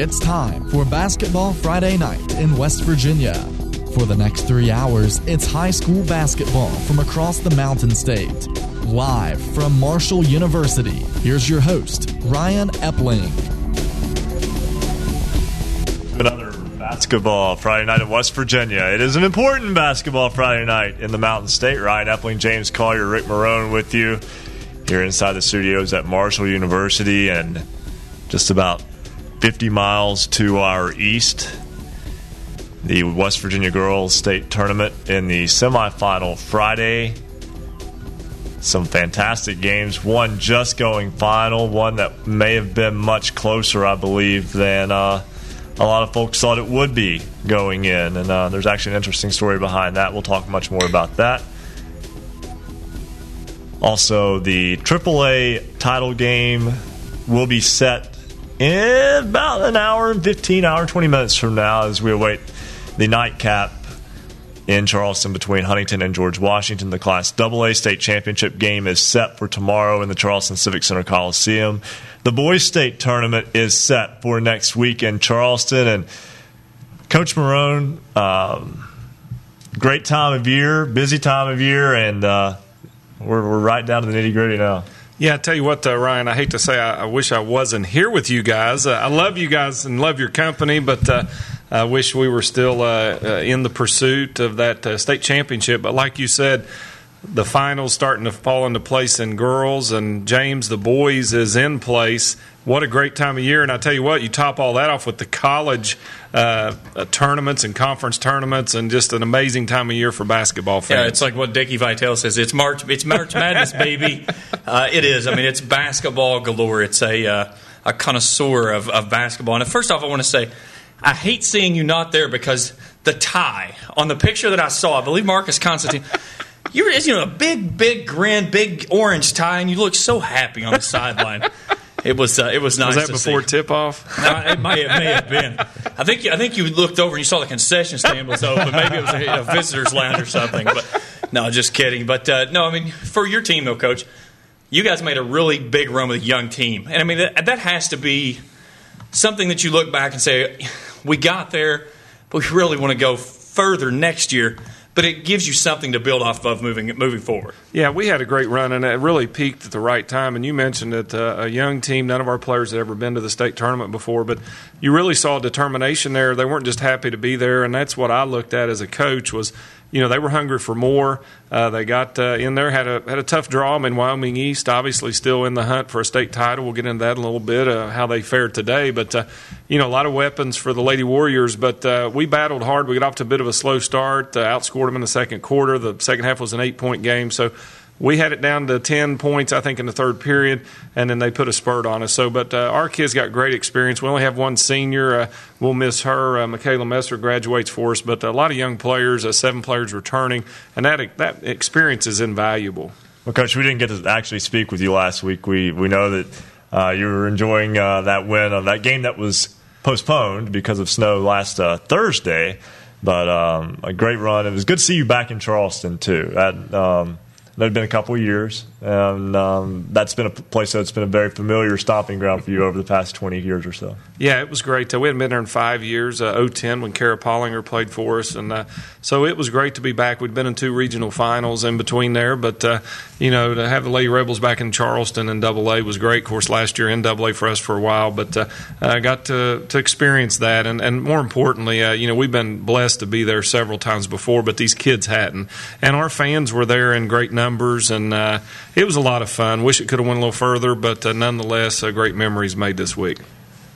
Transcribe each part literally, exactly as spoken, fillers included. It's time for Basketball Friday Night in West Virginia. For the next three hours, it's high school basketball from across the Mountain State. Live from Marshall University, here's your host, Ryan Epling. Another Basketball Friday Night in West Virginia. It is an important Basketball Friday Night in the Mountain State. Ryan Epling, James Collier, Rick Marone with you here inside the studios at Marshall University and just about fifty miles to our east, the West Virginia Girls State Tournament in the semifinal Friday. Some fantastic games. One just going final. One that may have been much closer, I believe, than uh, a lot of folks thought it would be going in. And uh, there's actually an interesting story behind that. We'll talk much more about that. Also, the triple A title game will be set in about an hour and fifteen, hour and twenty minutes from now as we await the nightcap in Charleston between Huntington and George Washington. The Class double A state championship game is set for tomorrow in the Charleston Civic Center Coliseum. The boys state tournament is set for next week in Charleston. And Coach Marone, um, great time of year, busy time of year, and uh, we're, we're right down to the nitty-gritty now. Yeah, I tell you what, though, Ryan, I hate to say I, I wish I wasn't here with you guys. Uh, I love you guys and love your company, but uh, I wish we were still uh, uh, in the pursuit of that uh, state championship. But like you said, the final's starting to fall into place in girls, and James, the boys, is in place. What a great time of year. And I tell you what, you top all that off with the college uh, tournaments and conference tournaments, and just an amazing time of year for basketball fans. Yeah, it's like what Dickie Vitale says. It's March, it's March Madness, baby. Uh, it is. I mean, it's basketball galore. It's a, uh, a connoisseur of, of basketball. And first off, I want to say I hate seeing you not there because the tie on the picture that I saw, I believe Marcus Constantine – you were, you know, a big, big grin, big orange tie, and you looked so happy on the sideline. It was, uh, it was nice. Was that before tip off? No, it may, it may have been. I think, I think you looked over and you saw the concession stand was open. Maybe it was a, a visitor's lounge or something. But no, just kidding. But uh, no, I mean, for your team though, Coach, you guys made a really big run with a young team, and I mean that, that has to be something that you look back and say, we got there, but we really want to go further next year. But it gives you something to build off of moving moving forward. Yeah, we had a great run, and it really peaked at the right time. And you mentioned that uh, a young team, none of our players had ever been to the state tournament before, but you really saw determination there. They weren't just happy to be there, and that's what I looked at as a coach was, you know, they were hungry for more. Uh, they got uh, in there, had a had a tough draw. I mean, Wyoming East, obviously still in the hunt for a state title. We'll get into that in a little bit, uh, how they fared today. But, uh, you know, a lot of weapons for the Lady Warriors. But uh, we battled hard. We got off to a bit of a slow start, uh, outscored them in the second quarter. The second half was an eight-point game. So we had it down to ten points, I think, in the third period, and then they put a spurt on us. So, but uh, our kids got great experience. We only have one senior. Uh, we'll miss her. Uh, Michaela Messer graduates for us, but a lot of young players, uh, seven players returning, and that that experience is invaluable. Well, Coach, we didn't get to actually speak with you last week. We we know that uh, you were enjoying uh, that win on that game that was postponed because of snow last uh, Thursday, but um, a great run. It was good to see you back in Charleston, too. That, um It's been a couple of years, and um, that's been a place that's been a very familiar stomping ground for you over the past twenty years or so. Yeah, it was great. We hadn't been there in five years, uh, oh ten, when Kara Pollinger played for us. And uh, so it was great to be back. We'd been in two regional finals in between there. But, uh, you know, to have the Lady Rebels back in Charleston in double A was great. Of course, last year in double A for us for a while. But uh, I got to, to experience that. And, and more importantly, uh, you know, we've been blessed to be there several times before, but these kids hadn't. And our fans were there in great numbers. Numbers and uh, it was a lot of fun. Wish it could have went a little further, but uh, nonetheless, uh, great memories made this week.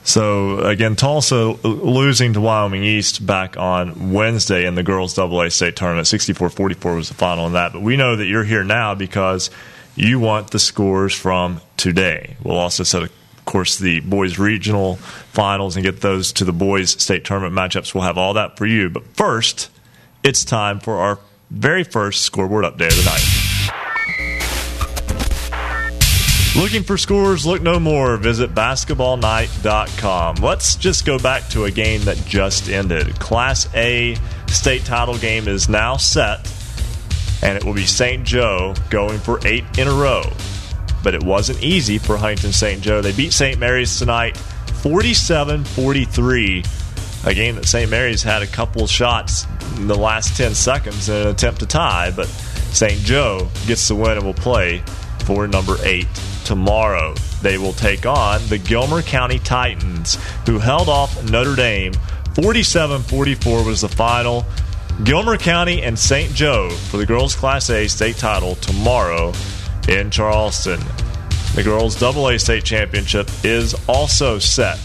So again, Tulsa losing to Wyoming East back on Wednesday in the girls' double A state tournament. sixty-four forty-four was the final on that. But we know that you're here now because you want the scores from today. We'll also set, of course, the boys' regional finals and get those to the boys' state tournament matchups. We'll have all that for you. But first, it's time for our very first scoreboard update of the night. Looking for scores? Look no more. Visit basketball night dot com. Let's just go back to a game that just ended. Class A state title game is now set, and it will be Saint Joe going for eight in a row. But it wasn't easy for Huntington Saint Joe. They beat Saint Mary's tonight, forty-seven forty-three, a game that Saint Mary's had a couple shots in the last ten seconds in an attempt to tie, but Saint Joe gets the win and will play for number eight tomorrow. They will take on the Gilmer County Titans, who held off Notre Dame. forty-seven forty-four was the final. Gilmer County and Saint Joe for the girls' Class A state title tomorrow in Charleston. The girls' double A state championship is also set.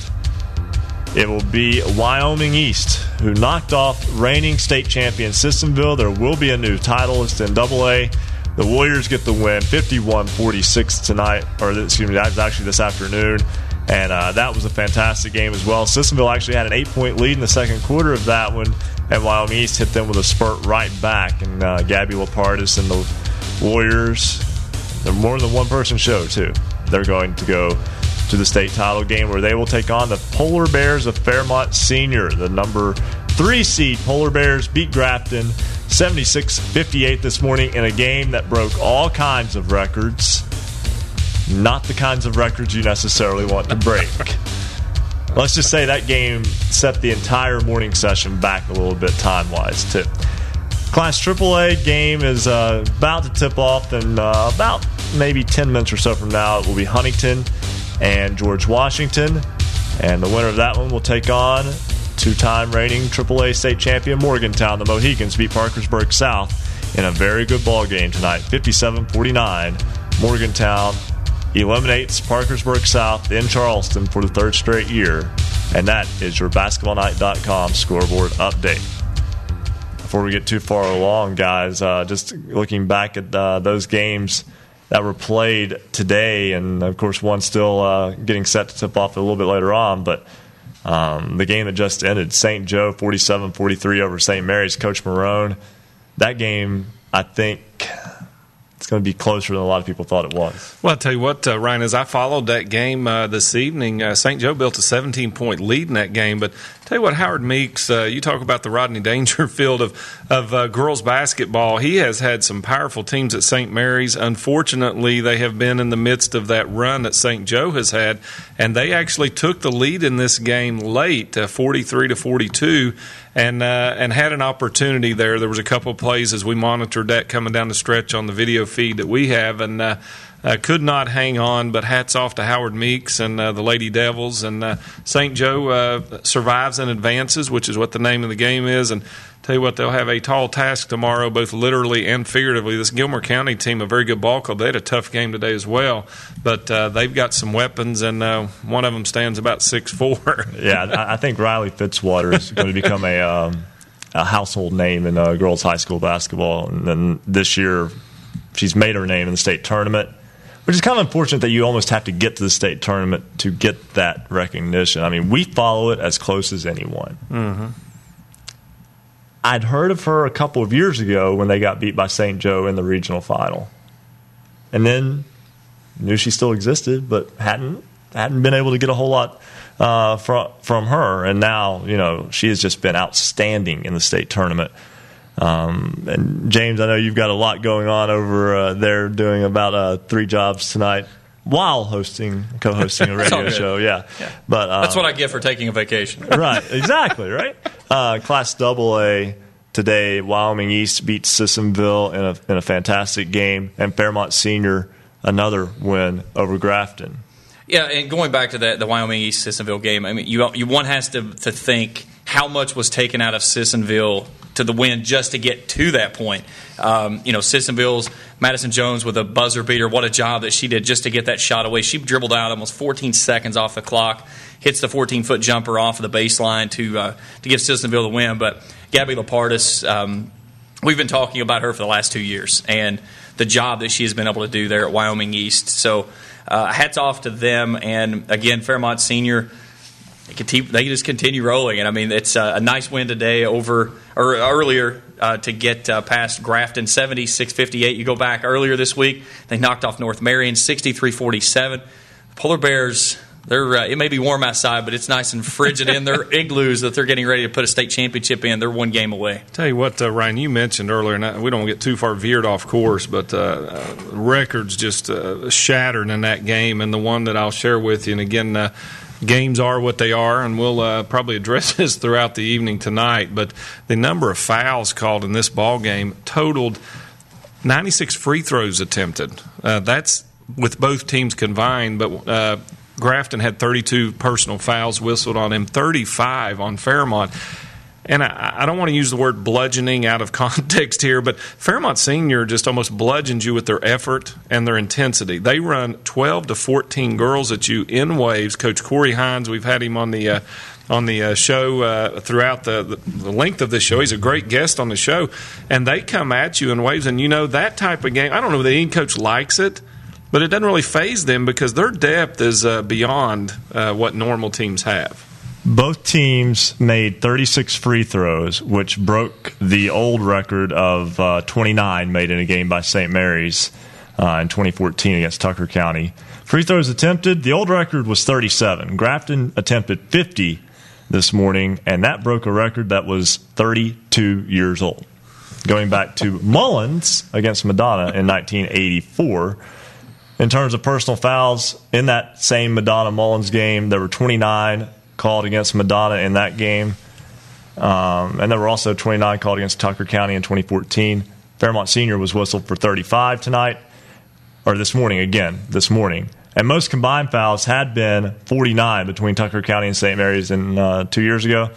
It will be Wyoming East, who knocked off reigning state champion Sissonville. There will be a new titleist in double A. The Warriors get the win, fifty-one forty-six tonight, or excuse me, that was actually this afternoon. And uh, that was a fantastic game as well. Sissonville actually had an eight-point lead in the second quarter of that one, and Wyoming East hit them with a spurt right back. And uh, Gabby Lapardis and the Warriors, they're more than one person show, too. They're going to go to the state title game where they will take on the Polar Bears of Fairmont Senior. The number three seed Polar Bears beat Grafton seventy-six fifty-eight this morning in a game that broke all kinds of records. Not the kinds of records you necessarily want to break. Let's just say that game set the entire morning session back a little bit time-wise, too. Class triple A game is uh, about to tip off, and uh, about maybe ten minutes or so from now, it will be Huntington and George Washington. And the winner of that one will take on two-time reigning triple A state champion Morgantown. The Mohicans beat Parkersburg South in a very good ball game tonight, fifty-seven forty-nine. Morgantown eliminates Parkersburg South in Charleston for the third straight year. And that is your basketball night dot com scoreboard update. Before we get too far along, guys, uh, just looking back at uh, those games that were played today, and, of course, one still uh, getting set to tip off a little bit later on, but um, the game that just ended, Saint Joe forty-seven forty-three over Saint Mary's, Coach Marone, that game, I think, it's going to be closer than a lot of people thought it was. Well, I'll tell you what, uh, Ryan, as I followed that game uh, this evening, uh, Saint Joe built a seventeen-point lead in that game. But I'll tell you what, Howard Meeks, uh, you talk about the Rodney Dangerfield of, of uh, girls basketball. He has had some powerful teams at Saint Mary's. Unfortunately, they have been in the midst of that run that Saint Joe has had, and they actually took the lead in this game late, uh, forty-three to forty-two. And uh, and had an opportunity there. There was a couple of plays as we monitored that coming down the stretch on the video feed that we have, and uh, uh, could not hang on. But hats off to Howard Meeks and uh, the Lady Devils. And uh, Saint Joe uh, survives and advances, which is what the name of the game is. And tell you what, they'll have a tall task tomorrow, both literally and figuratively. This Gilmer County team, a very good ball club. They had a tough game today as well. But uh, they've got some weapons, and uh, one of them stands about six foot four. Yeah, I think Riley Fitzwater is going to become a, um, a household name in uh, girls' high school basketball. And then this year she's made her name in the state tournament, which is kind of unfortunate that you almost have to get to the state tournament to get that recognition. I mean, we follow it as close as anyone. Mm-hmm. I'd heard of her a couple of years ago when they got beat by Saint Joe in the regional final. And then knew she still existed, but hadn't hadn't been able to get a whole lot uh, from, from her. And now, you know, she has just been outstanding in the state tournament. Um, and, James, I know you've got a lot going on over uh, there, doing about uh, three jobs tonight while hosting, co-hosting a radio show. Yeah, yeah. But um, that's what I get for taking a vacation. Right, exactly, right? Uh, Class double A today, Wyoming East beats Sissonville in a, in a fantastic game, and Fairmont Senior, another win over Grafton. Yeah, and going back to that, the Wyoming East-Sissonville game, I mean, you, you one has to, to think how much was taken out of Sissonville to the win just to get to that point. Um, you know, Sissonville's Madison Jones with a buzzer beater. What a job that she did just to get that shot away. She dribbled out almost fourteen seconds off the clock, hits the fourteen-foot jumper off of the baseline to uh, to give Sissonville the win. But Gabby Lapardis, um, we've been talking about her for the last two years and the job that she has been able to do there at Wyoming East. So uh, hats off to them. And, again, Fairmont Senior, they can, te- they can just continue rolling. And, I mean, it's a, a nice win today over or earlier uh, to get uh, past Grafton seventy-six fifty-eight. You go back earlier this week, they knocked off North Marion sixty-three forty-seven. Polar Bears, they're, uh, it may be warm outside, but it's nice and frigid in their igloos that they're getting ready to put a state championship in. They're one game away. Tell you what, uh, Ryan, you mentioned earlier, and I, we don't get too far veered off course, but uh, uh, records just uh, shattered in that game. And the one that I'll share with you, and again, uh, games are what they are, and we'll uh, probably address this throughout the evening tonight. But the number of fouls called in this ball game totaled ninety-six free throws attempted. Uh, that's with both teams combined, but uh, Grafton had thirty-two personal fouls whistled on him, thirty-five on Fairmont. And I, I don't want to use the word bludgeoning out of context here, but Fairmont Senior just almost bludgeons you with their effort and their intensity. They run twelve to fourteen girls at you in waves. Coach Corey Hines, we've had him on the uh, on the uh, show uh, throughout the, the, the length of this show. He's a great guest on the show. And they come at you in waves. And, you know, that type of game, I don't know that any coach likes it, but it doesn't really faze them because their depth is uh, beyond uh, what normal teams have. Both teams made thirty-six free throws, which broke the old record of uh, twenty-nine made in a game by Saint Mary's uh, in twenty fourteen against Tucker County. Free throws attempted, the old record was thirty-seven. Grafton attempted fifty this morning, and that broke a record that was thirty-two years old, going back to Mullins against Madonna in nineteen eighty-four. In terms of personal fouls, in that same Madonna-Mullins game, there were twenty-nine called against Madonna in that game. Um, and there were also twenty-nine called against Tucker County in twenty fourteen. Fairmont Senior was whistled for thirty-five tonight, or this morning again, this morning. And most combined fouls had been forty-nine between Tucker County and Saint Mary's in, uh, two years ago.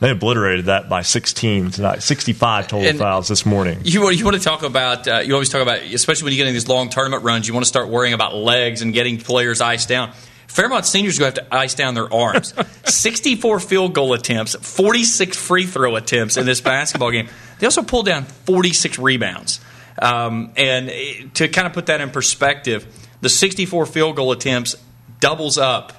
They obliterated that by sixteen tonight, sixty-five total and fouls this morning. You, you want to talk about, uh, you always talk about, especially when you get in these long tournament runs, you want to start worrying about legs and getting players iced down. Fairmont Senior's going to have to ice down their arms. sixty-four field goal attempts, forty-six free throw attempts in this basketball game. They also pulled down forty-six rebounds. Um, and to kind of put that in perspective, the sixty-four field goal attempts doubles up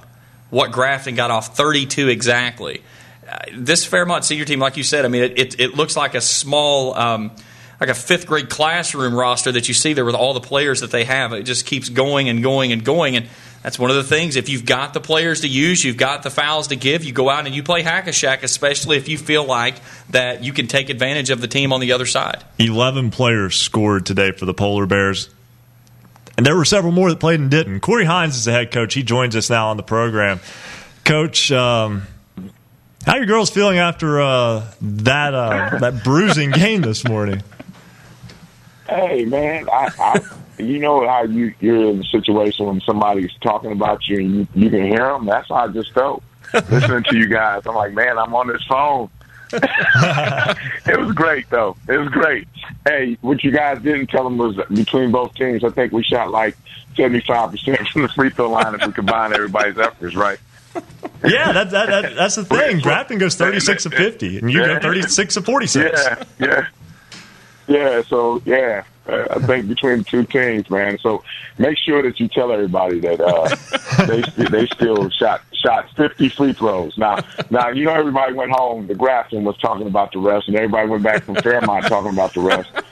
what Grafton got off, thirty-two exactly. Uh, this Fairmont Senior team, like you said, I mean, it, it, it looks like a small um, – like a fifth grade classroom roster that you see there with all the players that they have. It just keeps going and going and going. And that's one of the things. If you've got the players to use, you've got the fouls to give, you go out and you play hack-a-shack, especially if you feel like that you can take advantage of the team on the other side. eleven players scored today for the Polar Bears. And there were several more that played and didn't. Corey Hines is the head coach. He joins us now on the program. Coach, um, how are your girls feeling after uh, that uh, that bruising game this morning? Hey, man, I, I, you know how you, you're in a situation when somebody's talking about you and you, you can hear them? That's how I just felt listening to you guys. I'm like, man, I'm on this phone. It was great, though. It was great. Hey, what you guys didn't tell them was between both teams, I think we shot like seventy-five percent from the free throw line if we combine everybody's efforts, right? Yeah, that, that, that, that's the thing. Grafton goes thirty-six to fifty, and you go thirty-six to forty-six. Yeah, yeah. Yeah, so, yeah, uh, I think between the two teams, man. So make sure that you tell everybody that uh, they they still shot shot fifty free throws. Now, now you know everybody went home. The Grafton was talking about the refs, and everybody went back from Fairmont talking about the refs.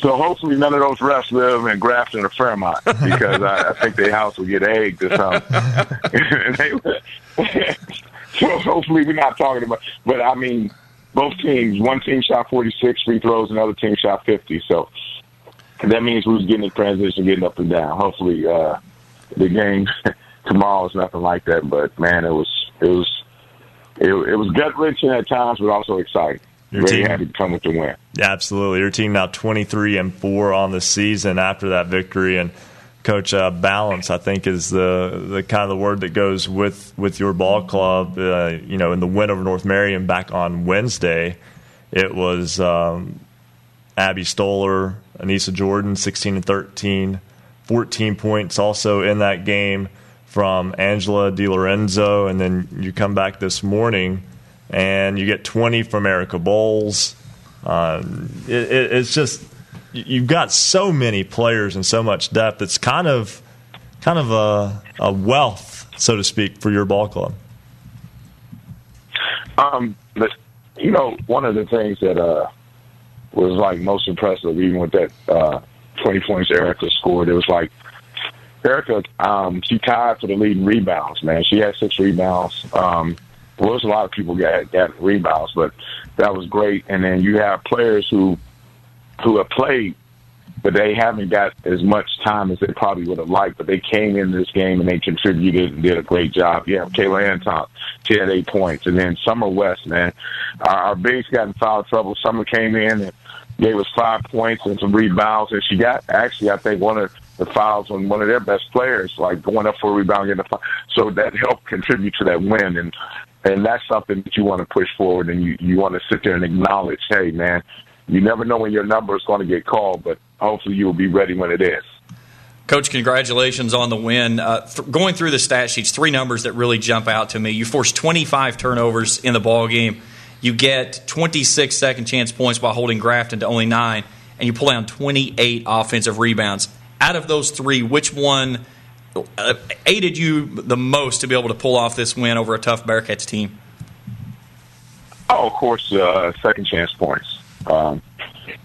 So hopefully none of those refs live in Grafton or Fairmont because I, I think their house will get egged or something. And they, so hopefully we're not talking about – but, I mean – both teams, one team shot forty-six free throws, another team shot fifty. So that means we was getting in transition, getting up and down. Hopefully, uh, the game tomorrow is nothing like that. But man, it was it was it, it was gut wrenching at times, but also exciting. Your Very team, happy to come with the win. Yeah, absolutely. Your team now twenty-three and four on the season after that victory. And Coach, uh, balance, I think, is the the kind of the word that goes with, with your ball club. Uh, you know, in the win over North Marion back on Wednesday, it was um, Abby Stoller, Anissa Jordan, sixteen and thirteen, fourteen points also in that game from Angela DiLorenzo. And then you come back this morning and you get twenty from Erica Bowles. Uh, it, it, it's just... You've got so many players and so much depth. It's kind of, kind of a, a wealth, so to speak, for your ball club. Um, but, you know, one of the things that uh, was like most impressive, even with that uh, twenty points Erica scored, it was like Erica. Um, she tied for the lead in rebounds. Man, she had six rebounds. Um, well, there's a lot of people got got rebounds, but that was great. And then you have players who. who have played but they haven't got as much time as they probably would have liked. But they came into this game and they contributed and did a great job. Yeah, Kayla Anton, she had eight points. And then Summer West, man, our, our bigs got in foul trouble. Summer came in and gave us five points and some rebounds. And she got, actually, I think one of the fouls on one of their best players, like going up for a rebound, getting a foul. So that helped contribute to that win. And and that's something that you want to push forward, and you, you want to sit there and acknowledge, hey, man, you never know when your number is going to get called, but hopefully you will be ready when it is. Coach, congratulations on the win. Uh, th- going through the stat sheets, three numbers that really jump out to me. You forced twenty-five turnovers in the ballgame. You get twenty-six second-chance points by holding Grafton to only nine, and you pull down twenty-eight offensive rebounds. Out of those three, which one uh, aided you the most to be able to pull off this win over a tough Bearcats team? Oh, of course, uh, second-chance points. Um,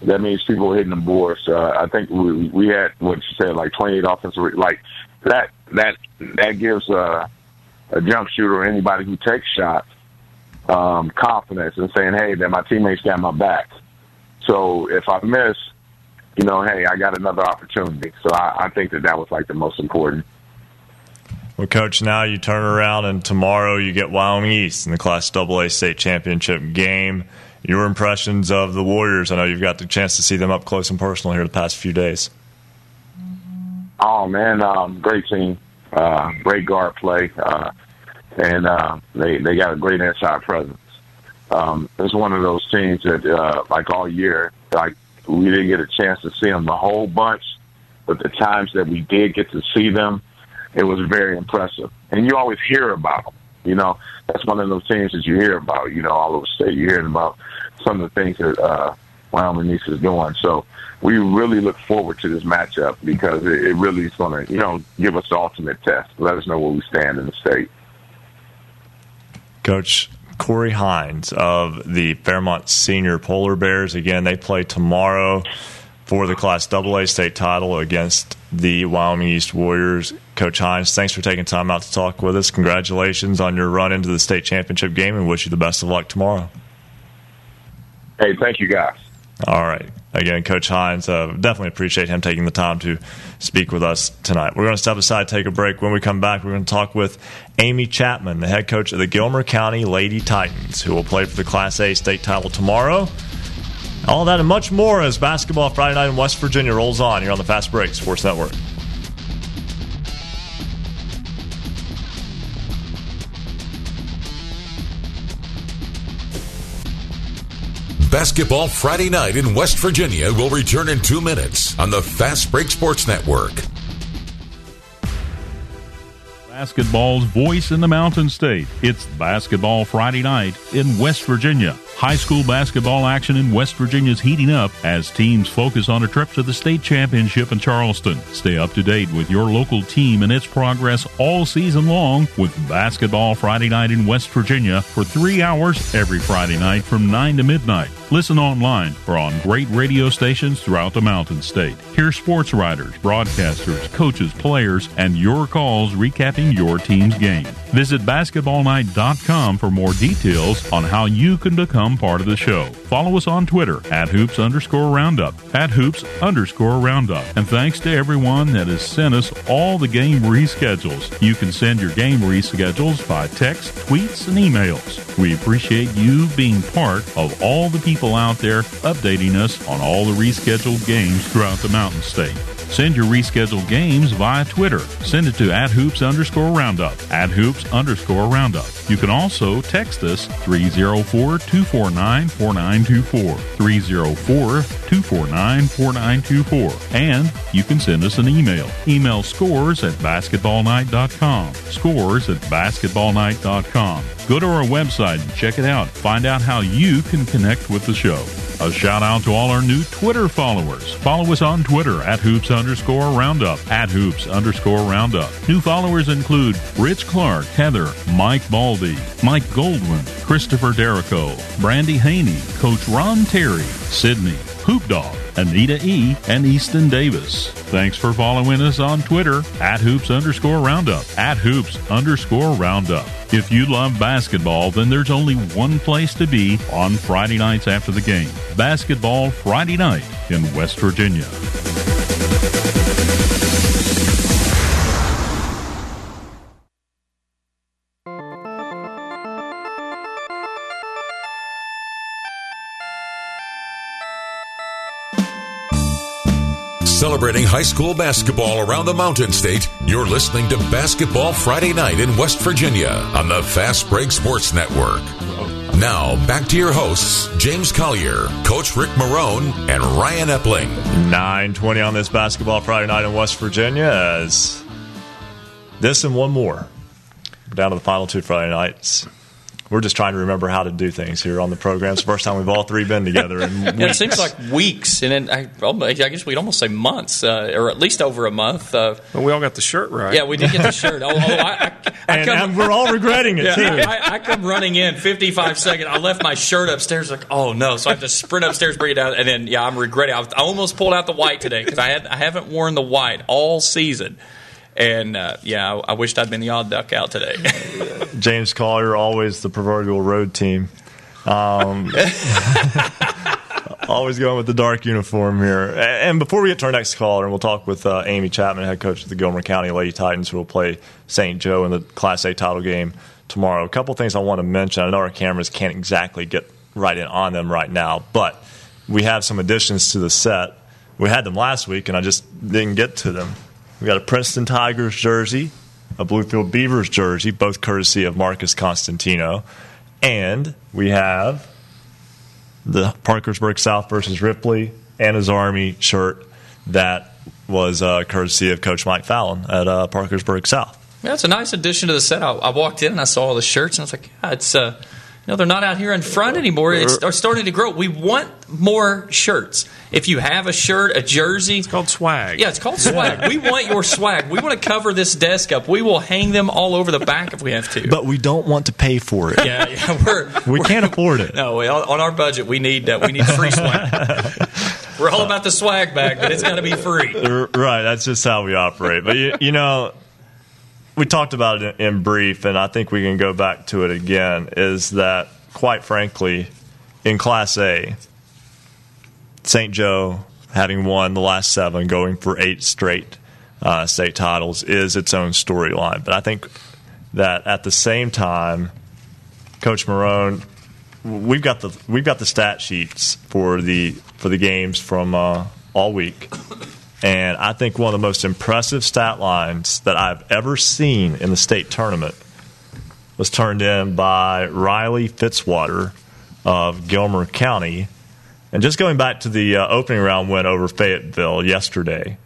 that means people hitting the boards. Uh, I think we, we had, what you said, like twenty-eight offensive. Like that, that, that gives uh, a jump shooter or anybody who takes shots um, confidence and saying, hey, that my teammates got my back. So if I miss, you know, hey, I got another opportunity. So I, I think that that was like the most important. Well, Coach, now you turn around and tomorrow you get Wyoming East in the Class double A state championship game. Your impressions of the Warriors? I know you've got the chance to see them up close and personal here the past few days. Oh, man, um, great team. Uh, great guard play. Uh, and uh, they they got a great inside presence. Um, it's one of those teams that, uh, like all year, like we didn't get a chance to see them a whole bunch, but the times that we did get to see them, it was very impressive. And you always hear about them. You know, that's one of those teams that you hear about, you know, all over the state. You're hearing about some of the things that uh, Wyoming East is doing. So we really look forward to this matchup because it, it really is going to, you know, give us the ultimate test. Let us know where we stand in the state. Coach Corey Hines of the Fairmont Senior Polar Bears, again, they play tomorrow for the Class double A state title against the Wyoming East Warriors. Coach Hines, thanks for taking time out to talk with us. Congratulations on your run into the state championship game, and wish you the best of luck tomorrow. Hey, thank you, guys. All right. Again, Coach Hines, uh, definitely appreciate him taking the time to speak with us tonight. We're going to step aside, take a break. When we come back, we're going to talk with Amy Chapman, the head coach of the Gilmer County Lady Titans, who will play for the Class A state title tomorrow. All that and much more as Basketball Friday Night in West Virginia rolls on here on the Fast Break Sports Network. Basketball Friday Night in West Virginia will return in two minutes on the Fast Break Sports Network. Basketball's voice in the Mountain State. It's Basketball Friday Night in West Virginia. High school basketball action in West Virginia is heating up as teams focus on a trip to the state championship in Charleston. Stay up to date with your local team and its progress all season long with Basketball Friday Night in West Virginia for three hours every Friday night from nine to midnight. Listen online or on great radio stations throughout the Mountain State. Hear sports writers, broadcasters, coaches, players, and your calls recapping your team's game. Visit basketball night dot com for more details on how you can become part of the show. Follow us on Twitter at hoops underscore roundup, at hoops underscore roundup. And thanks to everyone that has sent us all the game reschedules. You can send your game reschedules by text, tweets, and emails. We appreciate you being part of all the people out there updating us on all the rescheduled games throughout the Mountain State. Send your rescheduled games via Twitter. Send it to at hoops underscore roundup, at hoops underscore roundup. You can also text us three oh four, two four nine, four nine two four, three oh four, two four nine, four nine two four. And you can send us an email. Email scores at basketball night dot com, scores at basketball night dot com. Go to our website and check it out. Find out how you can connect with the show. A shout out to all our new Twitter followers. Follow us on Twitter at hoops underscore roundup, at hoops underscore roundup. New followers include Rich Clark, Heather, Mike Baldy, Mike Goldwyn, Christopher Derrico, Brandy Haney, Coach Ron Terry, Sydney, Hoop Dog, Anita E., and Easton Davis. Thanks for following us on Twitter at hoops underscore roundup, at hoops underscore roundup. If you love basketball, then there's only one place to be on Friday nights after the game. Basketball Friday Night in West Virginia. Celebrating high school basketball around the Mountain State, you're listening to Basketball Friday Night in West Virginia on the Fast Break Sports Network. Now, back to your hosts, James Collier, Coach Rick Marone, and Ryan Epling. nine twenty on this Basketball Friday Night in West Virginia as this and one more. We're down to the final two Friday nights. We're just trying to remember how to do things here on the program. It's the first time we've all three been together in weeks. It seems like weeks, and then I, I guess we'd almost say months, uh, or at least over a month. Uh, well, we all got the shirt right. Yeah, we did get the shirt. Oh, oh I, I, I and, come, and we're all regretting it, yeah, too. I, I come running in fifty-five seconds. I left my shirt upstairs. Like, oh, no. So I have to sprint upstairs, bring it down, and then, yeah, I'm regretting it. I almost pulled out the white today because I, I haven't worn the white all season. And, uh, yeah, I, I wished I'd been the odd duck out today. James Collier, always the proverbial road team. Um, always going with the dark uniform here. And before we get to our next caller, we'll talk with uh, Amy Chapman, head coach of the Gilmer County Lady Titans, who will play Saint Joe in the Class A title game tomorrow. A couple things I want to mention. I know our cameras can't exactly get right in on them right now, but we have some additions to the set. We had them last week, and I just didn't get to them. We got a Princeton Tigers jersey, a Bluefield Beavers jersey, both courtesy of Marcus Constantino. And we have the Parkersburg South versus Ripley Anna's Army shirt that was uh, courtesy of Coach Mike Fallon at uh, Parkersburg South. Yeah, it's a nice addition to the set. I, I walked in and I saw all the shirts and I was like, yeah, it's uh, you know, they're not out here in front anymore. It's they're starting to grow. We want more shirts. If you have a shirt, a jersey. It's called swag. Yeah, it's called swag. Yeah. We want your swag. We want to cover this desk up. We will hang them all over the back if we have to. But we don't want to pay for it. Yeah, yeah we're, we we're, can't afford it. No, we, on our budget, we need uh, we need free swag. We're all about the swag bag, but it's got to be free. Right, that's just how we operate. But, you, you know, we talked about it in brief, and I think we can go back to it again, is that, quite frankly, in Class A, Saint Joe, having won the last seven, going for eight straight uh, state titles, is its own storyline. But I think that at the same time, Coach Marone, we've got the we've got the stat sheets for the for the games from uh, all week, and I think one of the most impressive stat lines that I've ever seen in the state tournament was turned in by Riley Fitzwater of Gilmer County. And just going back to the uh, opening round win over Fayetteville yesterday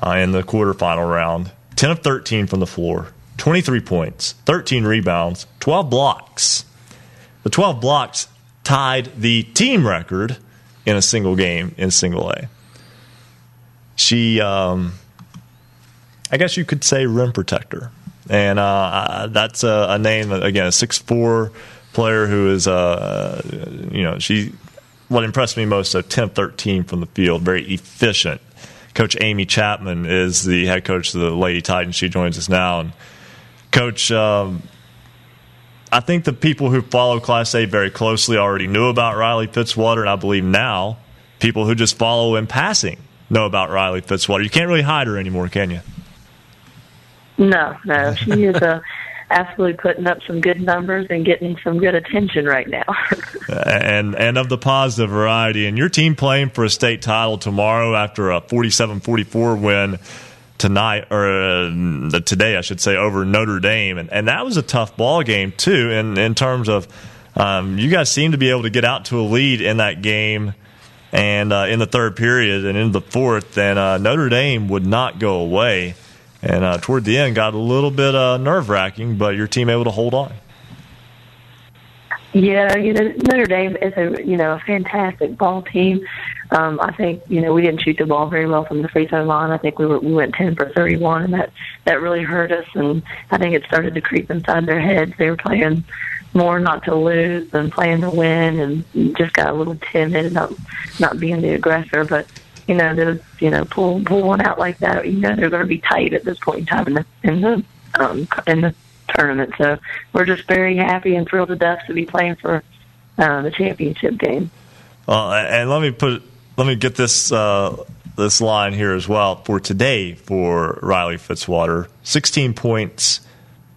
uh, in the quarterfinal round, ten of thirteen from the floor, twenty-three points, thirteen rebounds, twelve blocks. The twelve blocks tied the team record in a single game in single A. She, um, I guess you could say rim protector. And uh, that's a, a name, again, a six foot four player who is, uh, you know, she... What impressed me most, so ten of thirteen from the field, very efficient. Coach Amy Chapman is the head coach of the Lady Titans. She joins us now. And Coach, um, I think the people who follow Class A very closely already knew about Riley Fitzwater, and I believe now people who just follow in passing know about Riley Fitzwater. You can't really hide her anymore, can you? No, no. She is a... absolutely putting up some good numbers and getting some good attention right now. and and of the positive variety. And your team playing for a state title tomorrow after a forty-seven forty-four win tonight, or uh, today, I should say, over Notre Dame. And, and that was a tough ball game, too, in, in terms of um, you guys seem to be able to get out to a lead in that game and uh, in the third period and in the fourth. And uh, Notre Dame would not go away. And uh, toward the end, got a little bit uh, nerve-wracking, but your team able to hold on. Yeah, you know, Notre Dame is a you know a fantastic ball team. Um, I think you know we didn't shoot the ball very well from the free throw line. I think we were, we went ten for thirty-one, and that that really hurt us. And I think it started to creep inside their heads. They were playing more not to lose than playing to win, and just got a little timid, not not being the aggressor, but. You know, to you know pull pull one out like that. You know, they're going to be tight at this point in time in the in the um, in the tournament. So we're just very happy and thrilled to death to be playing for uh, the championship game. Uh, and let me put let me get this uh, this line here as well for today for Riley Fitzwater. sixteen points,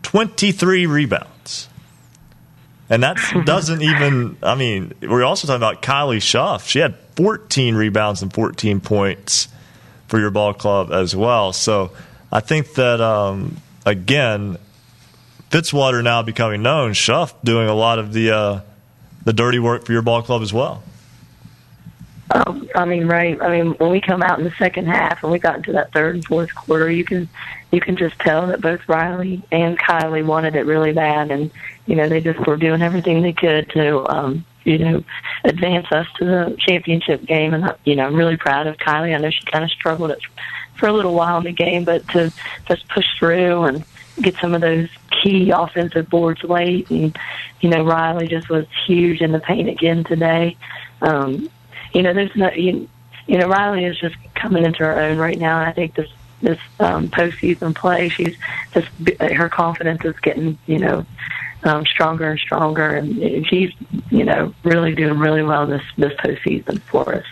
twenty-three rebounds. And that doesn't even, I mean, we're also talking about Kylie Schuff. She had fourteen rebounds and fourteen points for your ball club as well. So I think that, um, again, Fitzwater now becoming known, Schuff doing a lot of the uh, the dirty work for your ball club as well. Oh, I mean, right. I mean, when we come out in the second half and we got into that third and fourth quarter, you can you can just tell that both Riley and Kylie wanted it really bad, and you know they just were doing everything they could to um, you know advance us to the championship game. And you know, I'm really proud of Kylie. I know she kind of struggled it for a little while in the game, but to just push through and get some of those key offensive boards late, and you know Riley just was huge in the paint again today. Um, You know, there's no, you, you know, Riley is just coming into her own right now, and I think this this um, postseason play, she's just her confidence is getting, you know, um, stronger and stronger, and she's, you know, really doing really well this this postseason for us.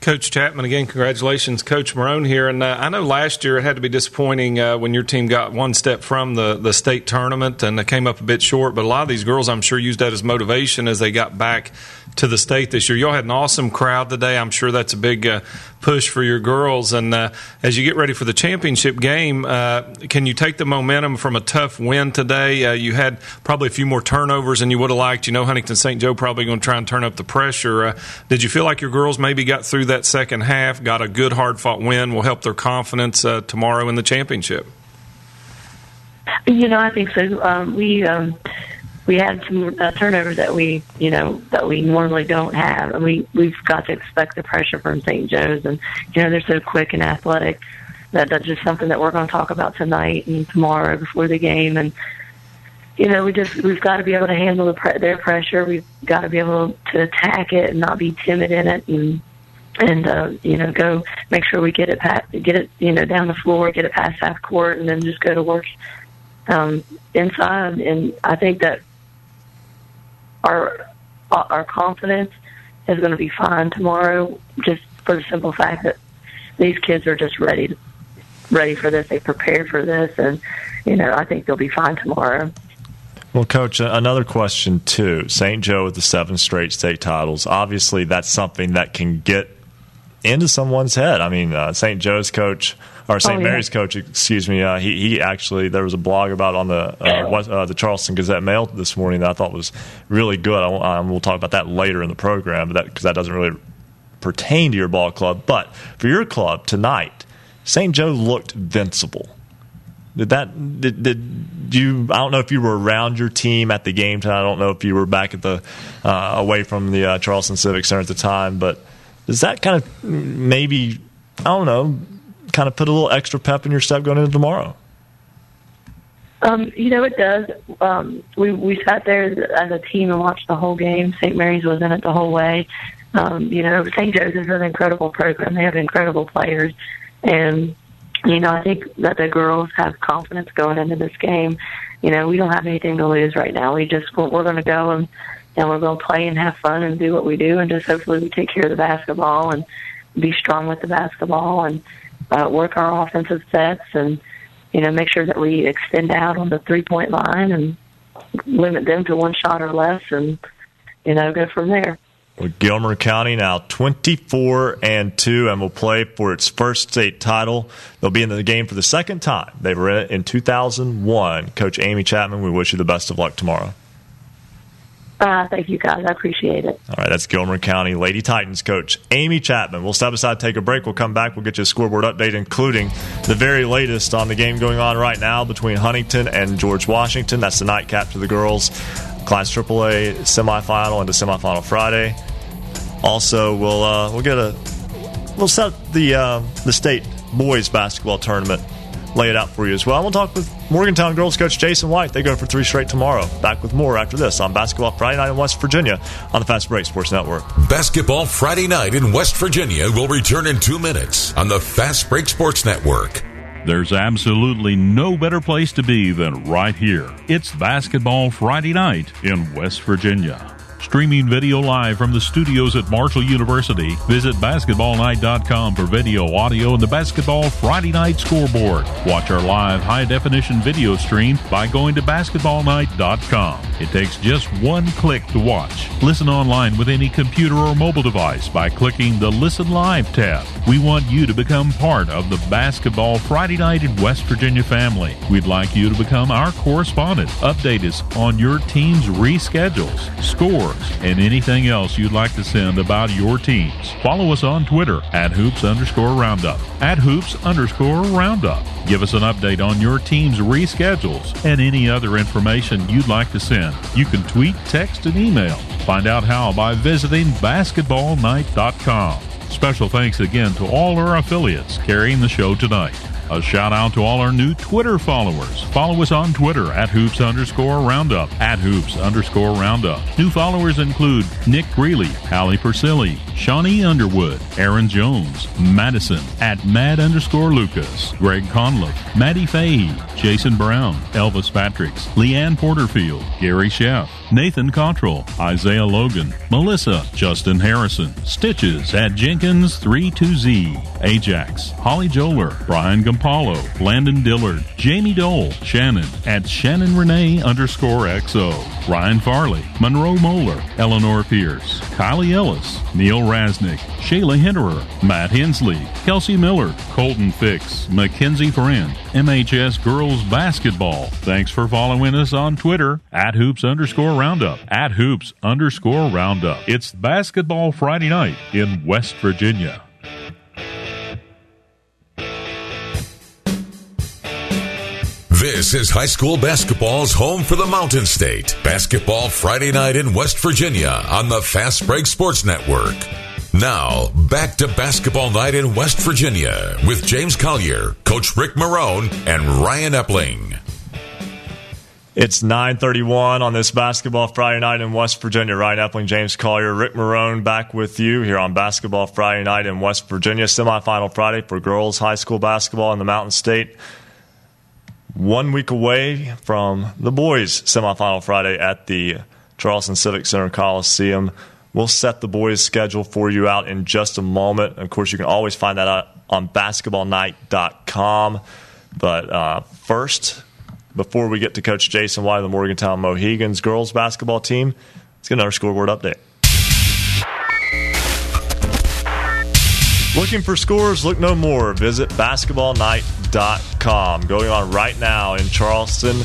Coach Chapman, again, congratulations. Coach Marone here. And uh, I know last year it had to be disappointing uh, when your team got one step from the, the state tournament and they came up a bit short. But a lot of these girls, I'm sure, used that as motivation as they got back to the state this year. Y'all had an awesome crowd today. I'm sure that's a big uh, push for your girls. And uh, as you get ready for the championship game, uh, can you take the momentum from a tough win today? Uh, you had probably a few more turnovers than you would have liked. You know Huntington Saint Joe probably going to try and turn up the pressure. Uh, did you feel like your girls maybe got through that? that second half, got a good hard-fought win, will help their confidence uh, tomorrow in the championship? You know, I think so. Um, we um, we had some uh, turnovers that we, you know, that we normally don't have, and we, we've got to expect the pressure from Saint Joe's, and, you know, they're so quick and athletic that that's just something that we're going to talk about tonight and tomorrow before the game, and, you know, we just, we've got to be able to handle the pre- their pressure. We've got to be able to attack it and not be timid in it, and And, uh, you know, go make sure we get it, past, get it, you know, down the floor, get it past half court, and then just go to work um, inside. And I think that our our confidence is going to be fine tomorrow, just for the simple fact that these kids are just ready to, ready for this. They prepared for this, and, you know, I think they'll be fine tomorrow. Well, Coach, another question, too. Saint Joe with the seven straight state titles, obviously that's something that can get into someone's head. I mean, uh, Saint Joe's coach, or Saint Oh, yeah. Mary's coach, excuse me, uh, he he actually, there was a blog about on the uh, West, uh, the Charleston Gazette Mail this morning that I thought was really good. I, um, we'll talk about that later in the program, because that, that doesn't really pertain to your ball club. But for your club tonight, Saint Joe looked invincible. Did that? Did, did you? I don't know if you were around your team at the game tonight. I don't know if you were back at the uh, away from the uh, Charleston Civic Center at the time. But does that kind of maybe I don't know, kind of put a little extra pep in your step going into tomorrow? Um, you know, it does. Um, we we sat there as a team and watched the whole game. Saint Mary's was in it the whole way. Um, you know, Saint Joe's is an incredible program. They have incredible players, and. You know, I think that the girls have confidence going into this game. You know, we don't have anything to lose right now. We just, we're going to go and, and we're going to play and have fun and do what we do, and just hopefully we take care of the basketball and be strong with the basketball and uh, work our offensive sets and, you know, make sure that we extend out on the three-point line and limit them to one shot or less and, you know, go from there. Well, Gilmer County now twenty-four and two and will play for its first state title. They'll be in the game for the second time. They were in it in two thousand one. Coach Amy Chapman, we wish you the best of luck tomorrow. Uh, thank you, guys. I appreciate it. All right, that's Gilmer County Lady Titans coach Amy Chapman. We'll step aside, take a break. We'll come back. We'll get you a scoreboard update, including the very latest on the game going on right now between Huntington and George Washington. That's the nightcap to the girls. Class triple A semifinal into semifinal Friday. Also, we'll uh, we'll get a we'll set the uh, the state boys basketball tournament, lay it out for you as well. And we'll talk with Morgantown girls coach Jason White. They go for three straight tomorrow. Back with more after this on Basketball Friday Night in West Virginia on the Fast Break Sports Network. Basketball Friday Night in West Virginia will return in two minutes on the Fast Break Sports Network. There's absolutely no better place to be than right here. It's Basketball Friday Night in West Virginia. Streaming video live from the studios at Marshall University. Visit basketball night dot com for video, audio, and the Basketball Friday Night Scoreboard. Watch our live high-definition video stream by going to basketball night dot com. It takes just one click to watch. Listen online with any computer or mobile device by clicking the Listen Live tab. We want you to become part of the Basketball Friday Night in West Virginia family. We'd like you to become our correspondent. Update us on your team's reschedules, scores, and anything else you'd like to send about your teams. Follow us on Twitter at Hoops underscore Roundup. At Hoops underscore Roundup. Give us an update on your team's reschedules and any other information you'd like to send. You can tweet, text, and email. Find out how by visiting basketball night dot com. Special thanks again to all our affiliates carrying the show tonight. A shout out to all our new Twitter followers. Follow us on Twitter at Hoops underscore Roundup, at Hoops underscore Roundup. New followers include Nick Greeley, Hallie Persilli, Shawnee Underwood, Aaron Jones, Madison, at Mad underscore Lucas, Greg Conliff, Maddie Fahey, Jason Brown, Elvis Patricks, Leanne Porterfield, Gary Sheff, Nathan Cottrell, Isaiah Logan, Melissa, Justin Harrison, Stitches at Jenkins thirty-two Z, Ajax, Holly Joler, Brian Gump, Paulo, Landon Dillard, Jamie Dole, Shannon at Shannon Renee underscore X O, Ryan Farley, Monroe Moeller, Eleanor Pierce, Kylie Ellis, Neil Rasnick, Shayla Hinderer, Matt Hensley, Kelsey Miller, Colton Fix, Mackenzie Friend, M H S Girls Basketball. Thanks for following us on Twitter at Hoops underscore Roundup, at Hoops underscore Roundup. It's Basketball Friday Night in West Virginia. This is high school basketball's home for the Mountain State. Basketball Friday Night in West Virginia on the Fast Break Sports Network. Now, back to Basketball Night in West Virginia with James Collier, Coach Rick Marone, and Ryan Epling. It's nine thirty-one on this Basketball Friday Night in West Virginia. Ryan Epling, James Collier, Rick Marone back with you here on Basketball Friday Night in West Virginia. Semifinal Friday for girls high school basketball in the Mountain State. One week away from the boys' semifinal Friday at the Charleston Civic Center Coliseum. We'll set the boys' schedule for you out in just a moment. Of course, you can always find that out on basketball night dot com. But uh, first, before we get to Coach Jason White of the Morgantown Mohegans girls basketball team, let's get another scoreboard update. Looking for scores? Look no more. Visit basketball night dot com. Going on right now in Charleston,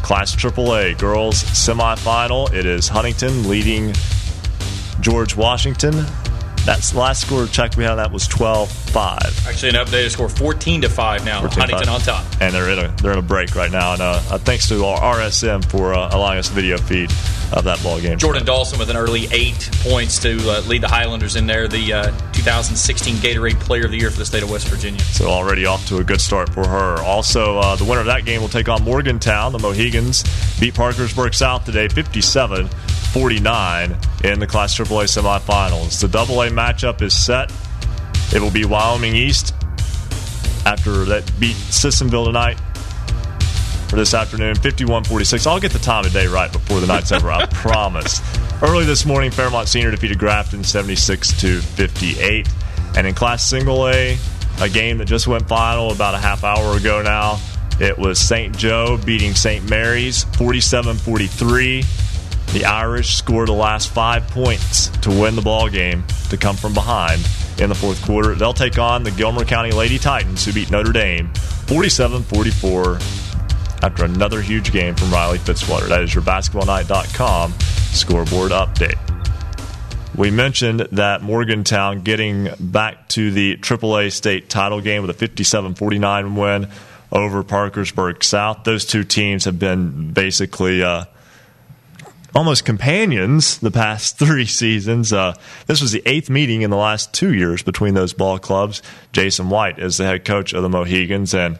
Class triple A girls semifinal. It is Huntington leading George Washington. That's the last score check we had on that was twelve five. Actually, an updated score fourteen to five now. Huntington on top. And they're in a they're in a break right now. And uh, thanks to our R S M for uh, allowing us video feed of that ball game. Jordan Dawson with an early eight points to uh, lead the Highlanders in there. The uh, two thousand sixteen Gatorade Player of the Year for the state of West Virginia. So already off to a good start for her. Also, uh, the winner of that game will take on Morgantown. The Mohegans beat Parkersburg South today fifty-seven forty-nine in the Class triple A semifinals. The double A matchup is set. It will be Wyoming East after that beat Sissonville tonight. For this afternoon, fifty-one forty-six. I'll get the time of day right before the night's over, I promise. Early this morning, Fairmont Senior defeated Grafton seventy-six to fifty-eight. And in Class Single A, a game that just went final about a half hour ago now, it was Saint Joe beating Saint Mary's forty-seven forty-three. The Irish scored the last five points to win the ball game, to come from behind in the fourth quarter. They'll take on the Gilmer County Lady Titans, who beat Notre Dame forty-seven forty-four. After another huge game from Riley Fitzwater. That is your basketball night dot com scoreboard update. We mentioned that Morgantown getting back to the triple A state title game with a fifty-seven forty-nine win over Parkersburg South. Those two teams have been basically uh, almost companions the past three seasons. Uh, this was the eighth meeting in the last two years between those ball clubs. Jason White is the head coach of the Mohegans, and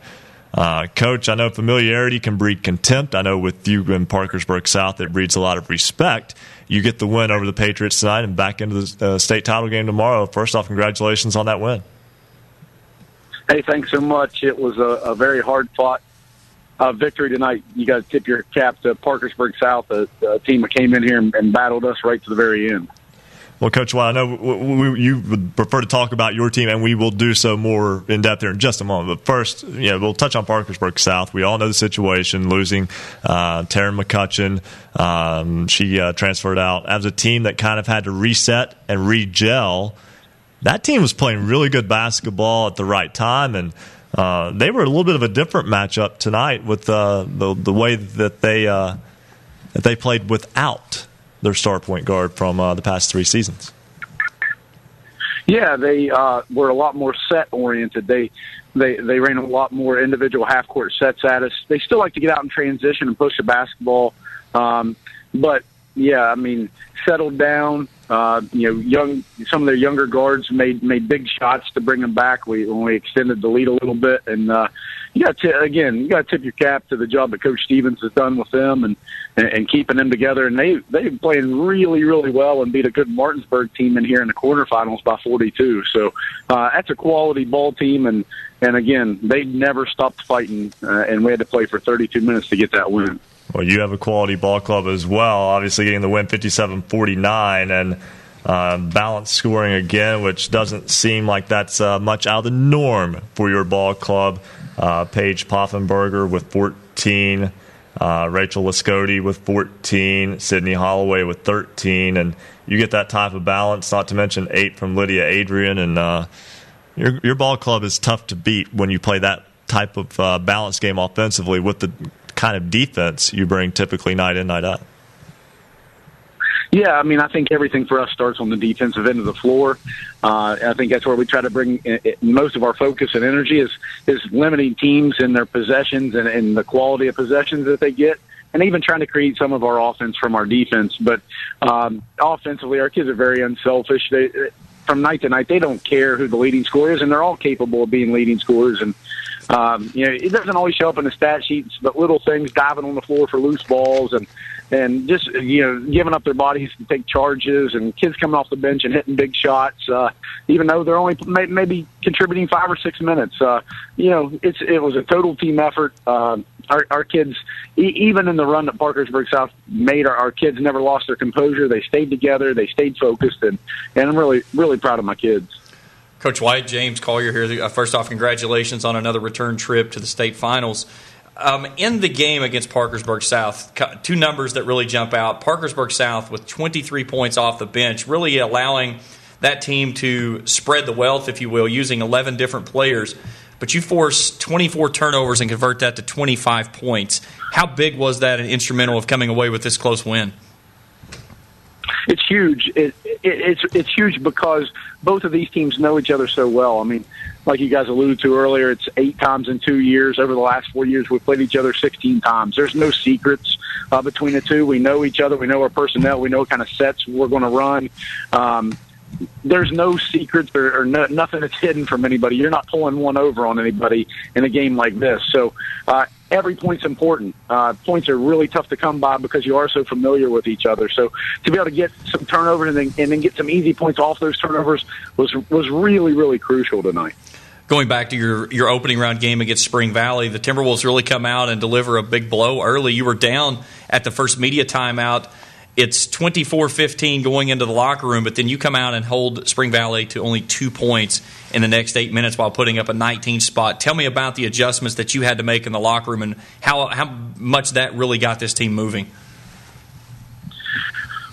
Uh, Coach, I know familiarity can breed contempt. I know with you in Parkersburg South, it breeds a lot of respect. You get the win over the Patriots tonight and back into the uh, state title game tomorrow. First off, congratulations on that win. Hey, thanks so much. It was a, a very hard-fought uh, victory tonight. You guys tip your cap to Parkersburg South, a, a team that came in here and, and battled us right to the very end. Well, Coach White, I know we, we, you would prefer to talk about your team, and we will do so more in depth here in just a moment. But first, you know, we'll touch on Parkersburg South. We all know the situation, losing uh, Taryn McCutcheon. Um, she uh, transferred out. As a team that kind of had to reset and re-gel, that team was playing really good basketball at the right time, and uh, they were a little bit of a different matchup tonight with uh, the, the way that they, uh, that they played without their star point guard from uh, the past three seasons. Yeah, they uh, were a lot more set oriented. They, they they ran a lot more individual half court sets at us. They still like to get out and transition and push the basketball, um, but yeah, I mean, settled down. Uh, you know, young some of their younger guards made made big shots to bring them back. We when we extended the lead a little bit, and uh, you got to again, you got to tip your cap to the job that Coach Stevens has done with them and. and keeping them together. And they, they've playing really, really well and beat a good Martinsburg team in here in the quarterfinals by forty-two. So uh, that's a quality ball team. And, and again, they never stopped fighting, uh, and we had to play for thirty-two minutes to get that win. Well, you have a quality ball club as well, obviously getting the win fifty-seven forty-nine and uh, balanced scoring again, which doesn't seem like that's uh, much out of the norm for your ball club. Uh, Paige Poffenberger with fourteen. Uh, Rachel Lascote with fourteen, Sydney Holloway with thirteen, and you get that type of balance, not to mention eight from Lydia Adrian. And uh, your your ball club is tough to beat when you play that type of uh, balance game offensively with the kind of defense you bring typically night in, night out. Yeah, I mean, I think everything for us starts on the defensive end of the floor. Uh, I think that's where we try to bring it, it, most of our focus and energy is is limiting teams in their possessions and, and the quality of possessions that they get, and even trying to create some of our offense from our defense. But um, offensively, our kids are very unselfish. They, from night to night, they don't care who the leading scorer is, and they're all capable of being leading scorers. And um, you know, it doesn't always show up in the stat sheets, but little things, diving on the floor for loose balls, and And just, you know, giving up their bodies to take charges, and kids coming off the bench and hitting big shots, uh, even though they're only may, maybe contributing five or six minutes. Uh, you know, it's it was a total team effort. Uh, our, our kids, e- even in the run that Parkersburg South made, our, our kids never lost their composure. They stayed together. They stayed focused. And, and I'm really, really proud of my kids. Coach White, James Collier here. First off, congratulations on another return trip to the state finals. Um, in the game against Parkersburg South, two numbers that really jump out. Parkersburg South with twenty-three points off the bench, really allowing that team to spread the wealth, if you will, using eleven different players. But you force twenty-four turnovers and convert that to twenty-five points. How big was that an instrumental of coming away with this close win? It's huge. It, it, it's it's huge because both of these teams know each other so well. I mean, like you guys alluded to earlier, it's eight times in two years. Over the last four years, we've played each other sixteen times. There's no secrets uh, between the two. We know each other. We know our personnel. We know what kind of sets we're going to run. Um, there's no secrets or, or no, nothing that's hidden from anybody. You're not pulling one over on anybody in a game like this. So uh, every point's important. Uh, points are really tough to come by because you are so familiar with each other. So to be able to get some turnovers and then, and then get some easy points off those turnovers was was really, really crucial tonight. Going back to your, your opening round game against Spring Valley, the Timberwolves really come out and deliver a big blow early. You were down at the first media timeout. It's twenty-four fifteen going into the locker room, but then you come out and hold Spring Valley to only two points in the next eight minutes while putting up a nineteen spot. Tell me about the adjustments that you had to make in the locker room and how, how much that really got this team moving.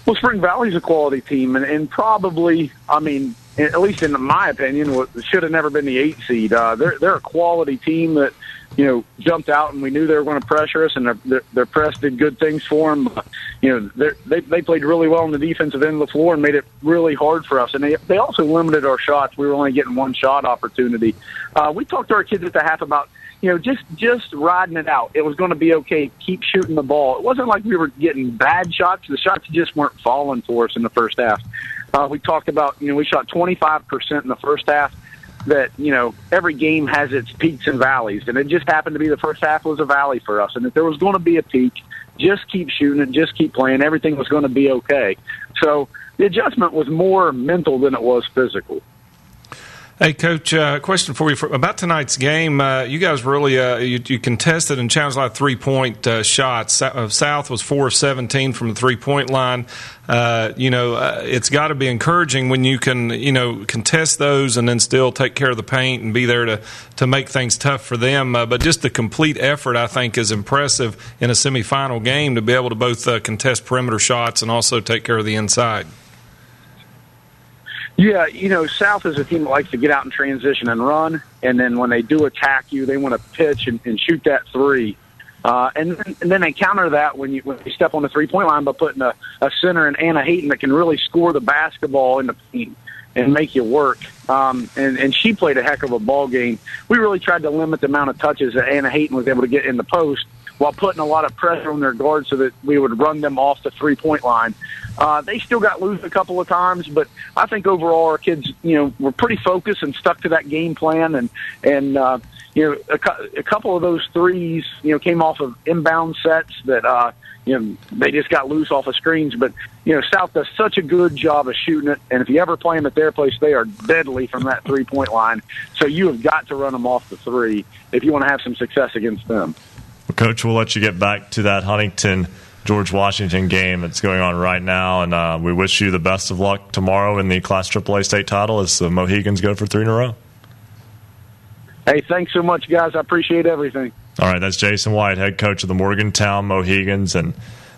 Well, Spring Valley's a quality team, and, and probably, I mean, at least in my opinion, should have never been the eight seed. Uh, they're, they're a quality team that, you know, jumped out, and we knew they were going to pressure us, and their, their, their press did good things for them. But, you know, they they played really well on the defensive end of the floor and made it really hard for us. And they they also limited our shots. We were only getting one shot opportunity. Uh, we talked to our kids at the half about, you know, just, just riding it out. It was going to be okay. Keep shooting the ball. It wasn't like we were getting bad shots. The shots just weren't falling for us in the first half. Uh, we talked about, you know, we shot twenty-five percent in the first half. That, you know, every game has its peaks and valleys, and it just happened to be the first half was a valley for us. And if there was going to be a peak, just keep shooting and just keep playing. Everything was going to be okay. So the adjustment was more mental than it was physical. Hey, Coach, uh, question for you for, about tonight's game. Uh, you guys really uh, you, you contested and challenged a lot of three-point uh, shots. South was four of seventeen from the three-point line. Uh, you know, uh, it's got to be encouraging when you can, you know, contest those and then still take care of the paint and be there to, to make things tough for them. Uh, but just the complete effort, I think, is impressive in a semifinal game to be able to both uh, contest perimeter shots and also take care of the inside. Yeah, you know, South is a team that likes to get out and transition and run, and then when they do attack you, they want to pitch and, and shoot that three. Uh, and, and then they counter that when you, when you step on the three-point line by putting a, a center in Anna Hayton that can really score the basketball in the paint and make you work. Um, and, and she played a heck of a ball game. We really tried to limit the amount of touches that Anna Hayton was able to get in the post while putting a lot of pressure on their guards so that we would run them off the three-point line. Uh, they still got loose a couple of times, but I think overall our kids, you know, were pretty focused and stuck to that game plan. And, and uh, you know, a, cu- a couple of those threes, you know, came off of inbound sets that, uh, you know, they just got loose off of screens. But, you know, South does such a good job of shooting it. And if you ever play them at their place, they are deadly from that three-point line. So you have got to run them off the three if you want to have some success against them. Coach, we'll let you get back to that Huntington-George Washington game that's going on right now, and uh, we wish you the best of luck tomorrow in the Class triple A state title as the Mohegans go for three in a row. Hey, thanks so much, guys. I appreciate everything. All right, that's Jason White, head coach of the Morgantown Mohegans, and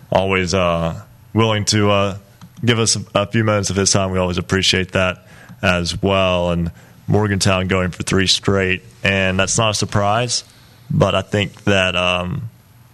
always uh, willing to uh, give us a few minutes of his time. We always appreciate that as well. And Morgantown going for three straight, and that's not a surprise. But I think that um,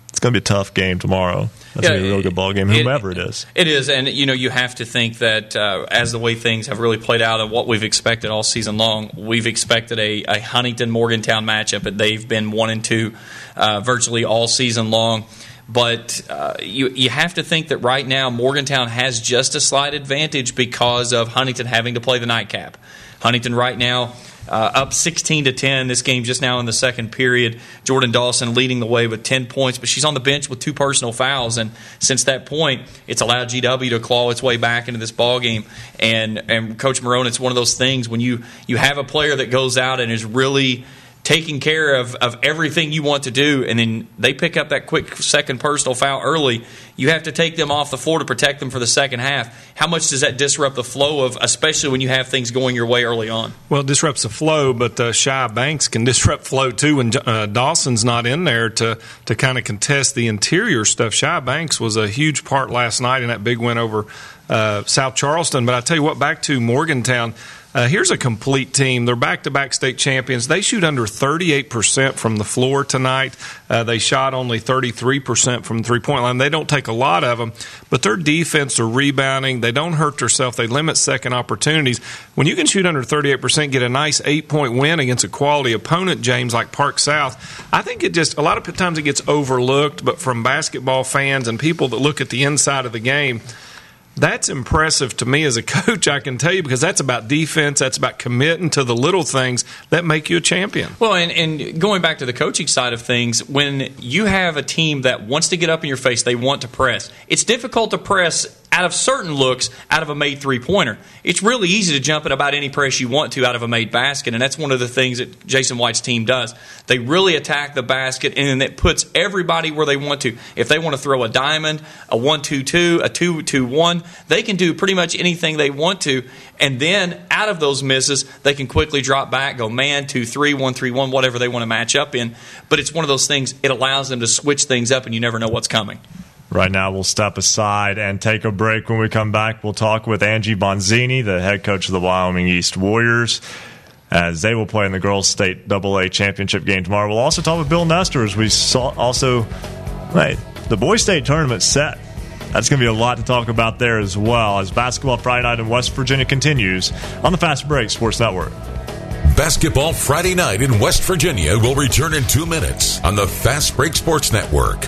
it's going to be a tough game tomorrow. That's yeah, going to be a real good ball game, whomever it, it is. It is, and you know you have to think that uh, as the way things have really played out and what we've expected all season long, we've expected a, a Huntington-Morgantown matchup, and they've been one and two uh, virtually all season long. But uh, you you have to think that right now Morgantown has just a slight advantage because of Huntington having to play the nightcap. Huntington right now. Uh, up sixteen to ten, this game just now in the second period. Jordan Dawson leading the way with ten points, but she's on the bench with two personal fouls, and since that point, it's allowed G W to claw its way back into this ballgame. And and Coach Marone, it's one of those things when you, you have a player that goes out and is really taking care of, of everything you want to do, and then they pick up that quick second personal foul early, you have to take them off the floor to protect them for the second half. How much does that disrupt the flow of, especially when you have things going your way early on? Well, it disrupts the flow, but uh, Shy Banks can disrupt flow too when uh, Dawson's not in there to, to kind of contest the interior stuff. Shy Banks was a huge part last night in that big win over uh, South Charleston. But I tell you what, back to Morgantown, Uh, here's a complete team. They're back-to-back state champions. They shoot under thirty-eight percent from the floor tonight. Uh, they shot only thirty-three percent from the three-point line. They don't take a lot of them, but their defense are rebounding. They don't hurt themselves. They limit second opportunities. When you can shoot under thirty-eight percent, get a nice eight-point win against a quality opponent, James, like Park South, I think it just a lot of times it gets overlooked, but from basketball fans and people that look at the inside of the game, that's impressive to me as a coach, I can tell you, because that's about defense. That's about committing to the little things that make you a champion. Well, and, and going back to the coaching side of things, when you have a team that wants to get up in your face, they want to press. It's difficult to press out of certain looks out of a made three-pointer. It's really easy to jump at about any press you want to out of a made basket, and that's one of the things that Jason White's team does. They really attack the basket, and it puts everybody where they want to. If they want to throw a diamond, a one two two, a two two one, they can do pretty much anything they want to, and then out of those misses, they can quickly drop back, go man, two three, one three one, whatever they want to match up in. But it's one of those things, it allows them to switch things up, and you never know what's coming. Right now, we'll step aside and take a break. When we come back, we'll talk with Angie Bonzini, the head coach of the Wyoming East Warriors, as they will play in the Girls State double A championship game tomorrow. We'll also talk with Bill Nestor as we saw also right, the Boys State tournament set. That's going to be a lot to talk about there as well as Basketball Friday Night in West Virginia continues on the Fast Break Sports Network. Basketball Friday Night in West Virginia will return in two minutes on the Fast Break Sports Network.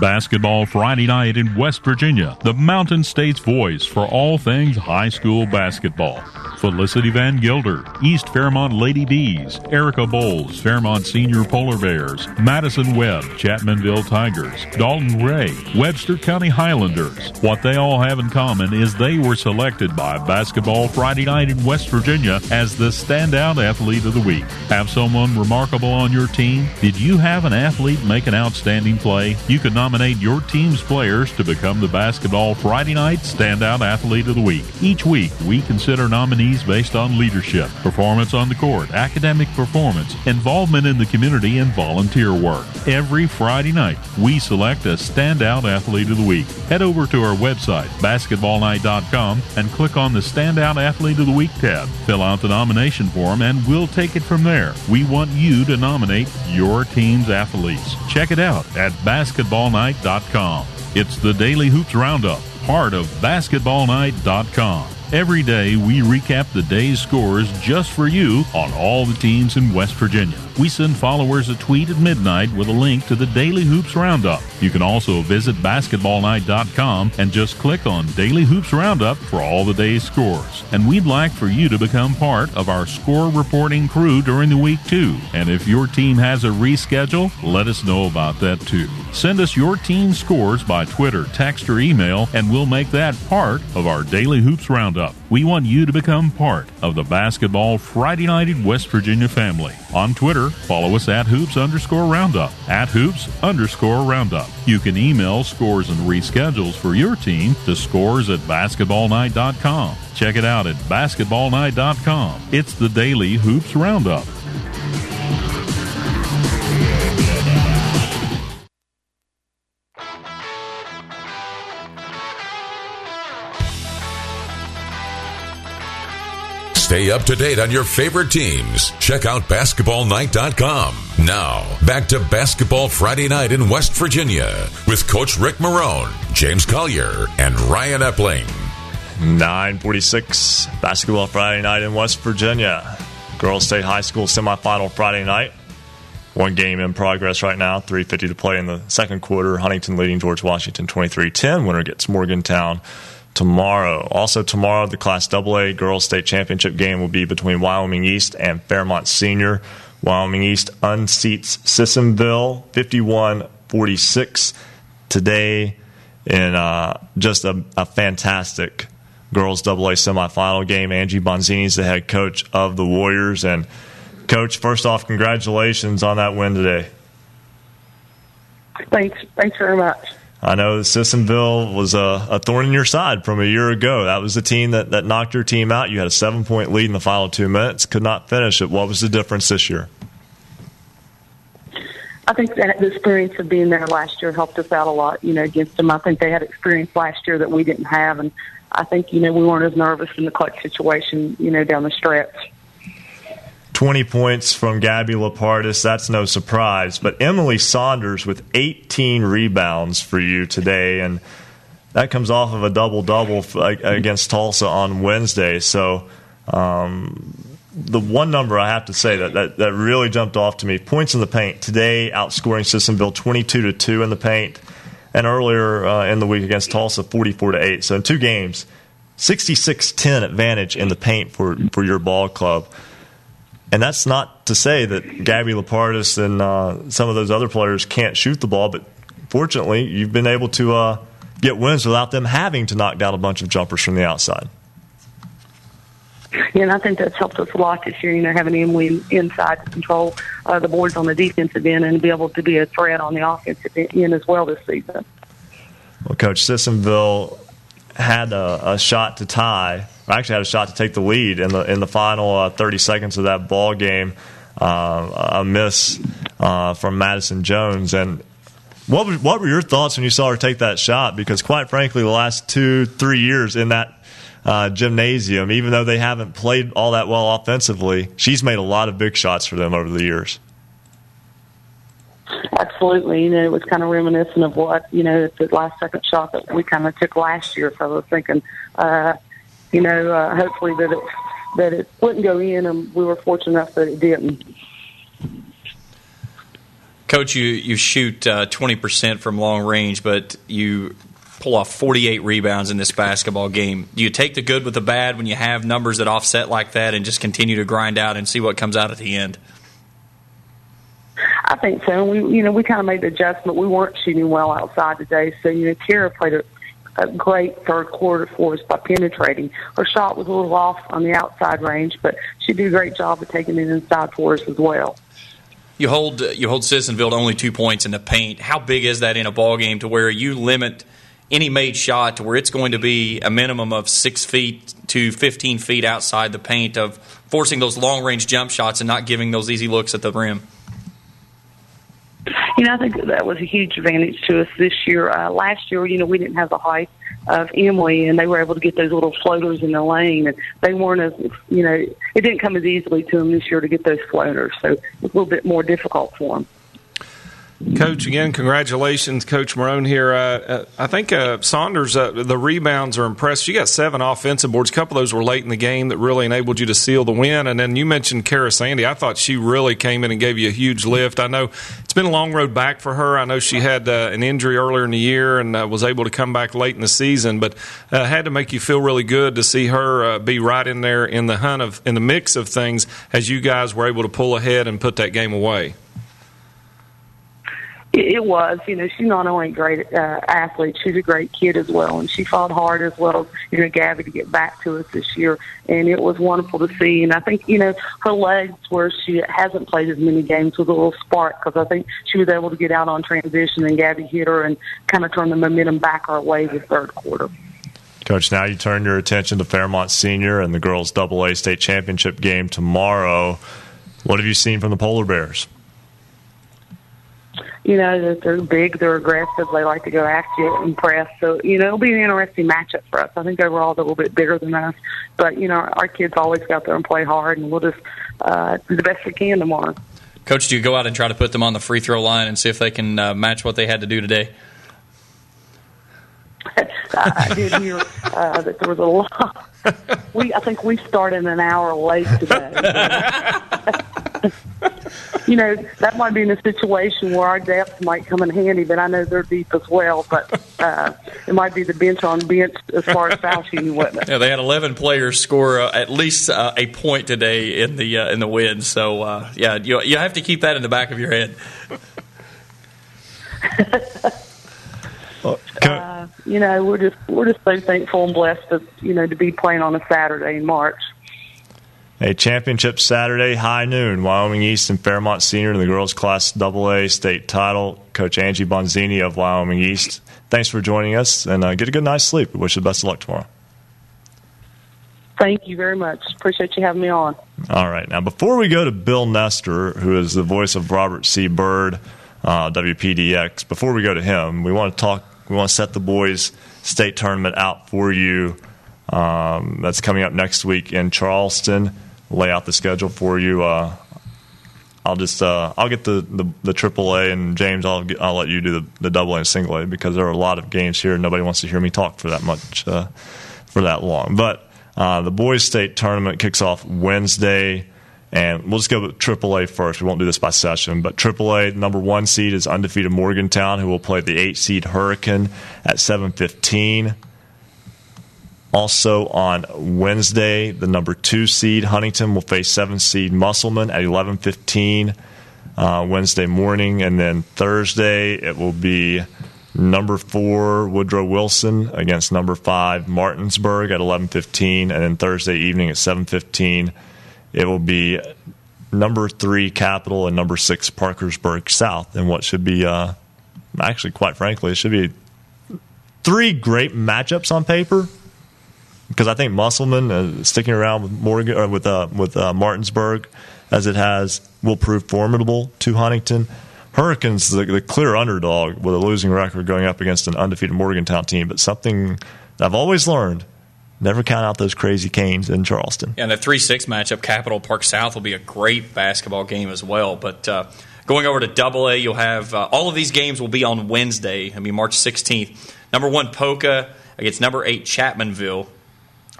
Basketball Friday Night in West Virginia, the Mountain State's voice for all things high school basketball. Felicity Van Gilder, East Fairmont Lady Bees, Erica Bowles, Fairmont Senior Polar Bears, Madison Webb, Chapmanville Tigers, Dalton Ray, Webster County Highlanders. What they all have in common is they were selected by Basketball Friday Night in West Virginia as the standout athlete of the week. Have someone remarkable on your team? Did you have an athlete make an outstanding play? You can nominate your team's players to become the Basketball Friday Night Standout Athlete of the Week. Each week, we consider nominees based on leadership, performance on the court, academic performance, involvement in the community, and volunteer work. Every Friday night, we select a Standout Athlete of the Week. Head over to our website, basketball night dot com, and click on the Standout Athlete of the Week tab. Fill out the nomination form, and we'll take it from there. We want you to nominate your team's athletes. Check it out at basketball night dot com. It's the Daily Hoops Roundup, part of basketball night dot com. Every day, we recap the day's scores just for you on all the teams in West Virginia. We send followers a tweet at midnight with a link to the Daily Hoops Roundup. You can also visit basketball night dot com and just click on Daily Hoops Roundup for all the day's scores. And we'd like for you to become part of our score reporting crew during the week, too. And if your team has a reschedule, let us know about that, too. Send us your team scores by Twitter, text, or email, and we'll make that part of our Daily Hoops Roundup. We want you to become part of the Basketball Friday Night in West Virginia family. On Twitter, follow us at Hoops underscore Roundup, at Hoops underscore Roundup. You can email scores and reschedules for your team to scores at basketball night dot com. Check it out at basketball night dot com. It's the Daily Hoops Roundup. Stay up to date on your favorite teams. Check out basketball night dot com. Now, back to Basketball Friday Night in West Virginia with Coach Rick Marone, James Collier, and Ryan Epling. nine forty-six, Basketball Friday Night in West Virginia. Girls State High School semifinal Friday night. One game in progress right now, three fifty to play in the second quarter. Huntington leading George Washington twenty-three ten. Winner gets Morgantown tomorrow. Also tomorrow, the Class double A Girls State Championship game will be between Wyoming East and Fairmont Senior. Wyoming East unseats Sissonville fifty-one forty-six today in uh, just a, a fantastic Girls double A semifinal game. Angie Bonzini is the head coach of the Warriors. And, Coach, first off, congratulations on that win today. Thanks. Thanks very much. I know Sissonville was a, a thorn in your side from a year ago. That was the team that, that knocked your team out. You had a seven-point lead in the final two minutes, could not finish it. What was the difference this year? I think that the experience of being there last year helped us out a lot, you know, against them. I think they had experience last year that we didn't have, and I think, you know, we weren't as nervous in the clutch situation, you know, down the stretch. twenty points from Gabby Lapardis, that's no surprise. But Emily Saunders with eighteen rebounds for you today, and that comes off of a double-double against Tulsa on Wednesday. So um, the one number I have to say that, that, that really jumped off to me, points in the paint today, outscoring Sissonville twenty-two to two in the paint, and earlier uh, in the week against Tulsa forty-four to eight. So in two games, sixty-six ten advantage in the paint for, for your ball club. And that's not to say that Gabby Lapardis and uh, some of those other players can't shoot the ball, but fortunately you've been able to uh, get wins without them having to knock down a bunch of jumpers from the outside. Yeah, and I think that's helped us a lot this year, you know, having Emily inside to control uh, the boards on the defensive end and be able to be a threat on the offensive end as well this season. Well, Coach, Sissonville had a, a shot to tie. I actually had a shot to take the lead in the in the final uh, thirty seconds of that ball game. Uh, a miss uh, from Madison Jones. And what was, what were your thoughts when you saw her take that shot? Because quite frankly, the last two three years in that uh, gymnasium, even though they haven't played all that well offensively, she's made a lot of big shots for them over the years. Absolutely. You know, it was kind of reminiscent of what, you know, the last second shot that we kind of took last year. So I was thinking, uh, you know, uh, hopefully that it, that it wouldn't go in, and we were fortunate enough that it didn't. Coach, you, you shoot uh, twenty percent from long range, but you pull off forty-eight rebounds in this basketball game. Do you take the good with the bad when you have numbers that offset like that and just continue to grind out and see what comes out at the end? I think so. We, you know, we kind of made the adjustment. We weren't shooting well outside today, so you know, Kara played a, a great third quarter for us by penetrating. Her shot was a little off on the outside range, but she did a great job of taking it inside for us as well. You hold you hold Sissonville to only two points in the paint. How big is that in a ball game to where you limit any made shot to where it's going to be a minimum of six feet to fifteen feet outside the paint, of forcing those long range jump shots and not giving those easy looks at the rim? You know, I think that was a huge advantage to us this year. Uh, last year, you know, we didn't have the height of Emily, and they were able to get those little floaters in the lane. And they weren't as, you know, it didn't come as easily to them this year to get those floaters. So it's a little bit more difficult for them. Coach, again, congratulations, Coach Marone here. Uh, I think uh, Saunders, uh, the rebounds are impressive. You got seven offensive boards. A couple of those were late in the game that really enabled you to seal the win. And then you mentioned Kara Sandy. I thought she really came in and gave you a huge lift. I know it's been a long road back for her. I know she had uh, an injury earlier in the year and uh, was able to come back late in the season. But uh, had to make you feel really good to see her uh, be right in there in the hunt of in the mix of things as you guys were able to pull ahead and put that game away. It was, you know, she's not only a great uh, athlete, she's a great kid as well, and she fought hard as well, you know, Gabby, to get back to us this year, and it was wonderful to see. And I think, you know, her legs, where she hasn't played as many games, was a little spark, because I think she was able to get out on transition, and Gabby hit her and kind of turned the momentum back our way the third quarter. Coach, now you turn your attention to Fairmont Senior and the girls' double A state championship game tomorrow. What have you seen from the Polar Bears? You know, they're big, they're aggressive, they like to go after you and press. So, you know, it'll be an interesting matchup for us. I think overall they're a little bit bigger than us. But, you know, our kids always go out there and play hard, and we'll just uh, do the best we can tomorrow. Coach, do you go out and try to put them on the free throw line and see if they can uh, match what they had to do today? I did hear uh, that there was a lot. We, I think we started an hour late today. You know, that might be in a situation where our depth might come in handy, but I know they're deep as well. But uh, it might be the bench on bench as far as foul shooting went. Yeah, they had eleven players score uh, at least uh, a point today in the uh, in the win. So uh, yeah, you you have to keep that in the back of your head. uh, you know, we're just we're just so thankful and blessed to you know to be playing on a Saturday in March. A championship Saturday, high noon, Wyoming East and Fairmont Senior in the girls' class double A state title. Coach Angie Bonzini of Wyoming East, thanks for joining us, and uh, get a good night's sleep. We wish you the best of luck tomorrow. Thank you very much. Appreciate you having me on. All right. Now, before we go to Bill Nestor, who is the voice of Robert C. Byrd, uh, W P D X, before we go to him, we want to talk. We want to set the boys' state tournament out for you. Um, that's coming up next week in Charleston. Lay out the schedule for you. Uh, I'll just uh, I'll get the, the, the triple A, and James, I'll get, I'll let you do the, the double A and single A, because there are a lot of games here and nobody wants to hear me talk for that much uh, for that long. But uh, the boys' state tournament kicks off Wednesday, and we'll just go with triple A first. We won't do this by session, but triple A number one seed is undefeated Morgantown, who will play the eight seed Hurricane at seven fifteen. Also on Wednesday, the number two seed Huntington will face seven seed Musselman at eleven fifteen uh, Wednesday morning, and then Thursday it will be number four Woodrow Wilson against number five Martinsburg at eleven fifteen, and then Thursday evening at seven fifteen it will be number three Capital and number six Parkersburg South, and what should be uh, actually, quite frankly, it should be three great matchups on paper. Because I think Musselman uh, sticking around with Morgan or with uh, with uh, Martinsburg, as it has, will prove formidable to Huntington. Hurricanes the, the clear underdog with a losing record going up against an undefeated Morgantown team. But something that I've always learned: never count out those crazy Canes in Charleston. Yeah, and the three six matchup, Capital Park South, will be a great basketball game as well. But uh, going over to Double A, you'll have uh, all of these games will be on Wednesday. I mean March sixteenth. Number one Poca against number eight Chapmanville.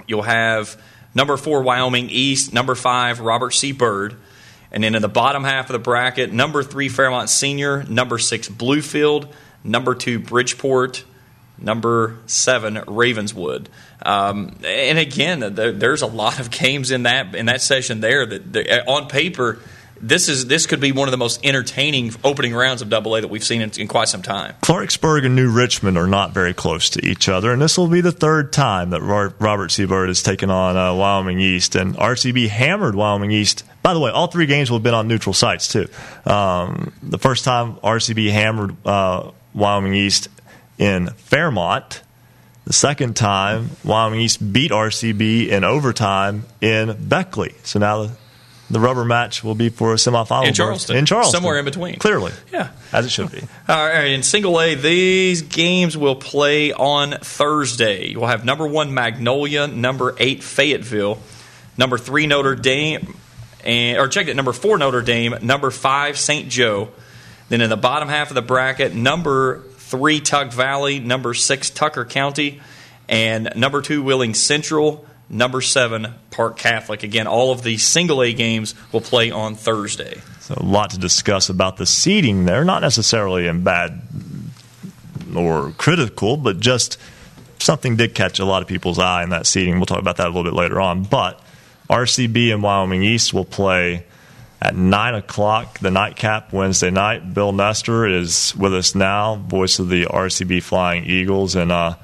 You'll have number four Wyoming East, number five Robert C. Byrd, and then in the bottom half of the bracket, number three Fairmont Senior, number six Bluefield, number two Bridgeport, number seven, Ravenswood. Um, and again, there, there's a lot of games in that in that session there that, that on paper, this is this could be one of the most entertaining opening rounds of double A that we've seen in, in quite some time. Clarksburg and New Richmond are not very close to each other, and this will be the third time that Robert C. Byrd has taken on uh, Wyoming East. And R C B hammered Wyoming East. By the way, all three games will have been on neutral sites, too. Um, the first time R C B hammered uh, Wyoming East in Fairmont. The second time, Wyoming East beat R C B in overtime in Beckley. So now the The rubber match will be for a semifinal in Charleston, in Charleston, somewhere in between. Clearly, yeah, as it should be. All right, in Single A, these games will play on Thursday. You will have number one Magnolia, number eight Fayetteville, number three Notre Dame, and or check it, number four Notre Dame, number five Saint Joe. Then in the bottom half of the bracket, number three Tug Valley, number six Tucker County, and number two Wheeling Central. Number seven, Park Catholic. Again, all of the Single-A games will play on Thursday. So a lot to discuss about the seeding there, not necessarily in bad or critical, but just something did catch a lot of people's eye in that seeding. We'll talk about that a little bit later on. But R C B and Wyoming East will play at nine o'clock, the nightcap Wednesday night. Bill Nestor is with us now, voice of the R C B Flying Eagles, and uh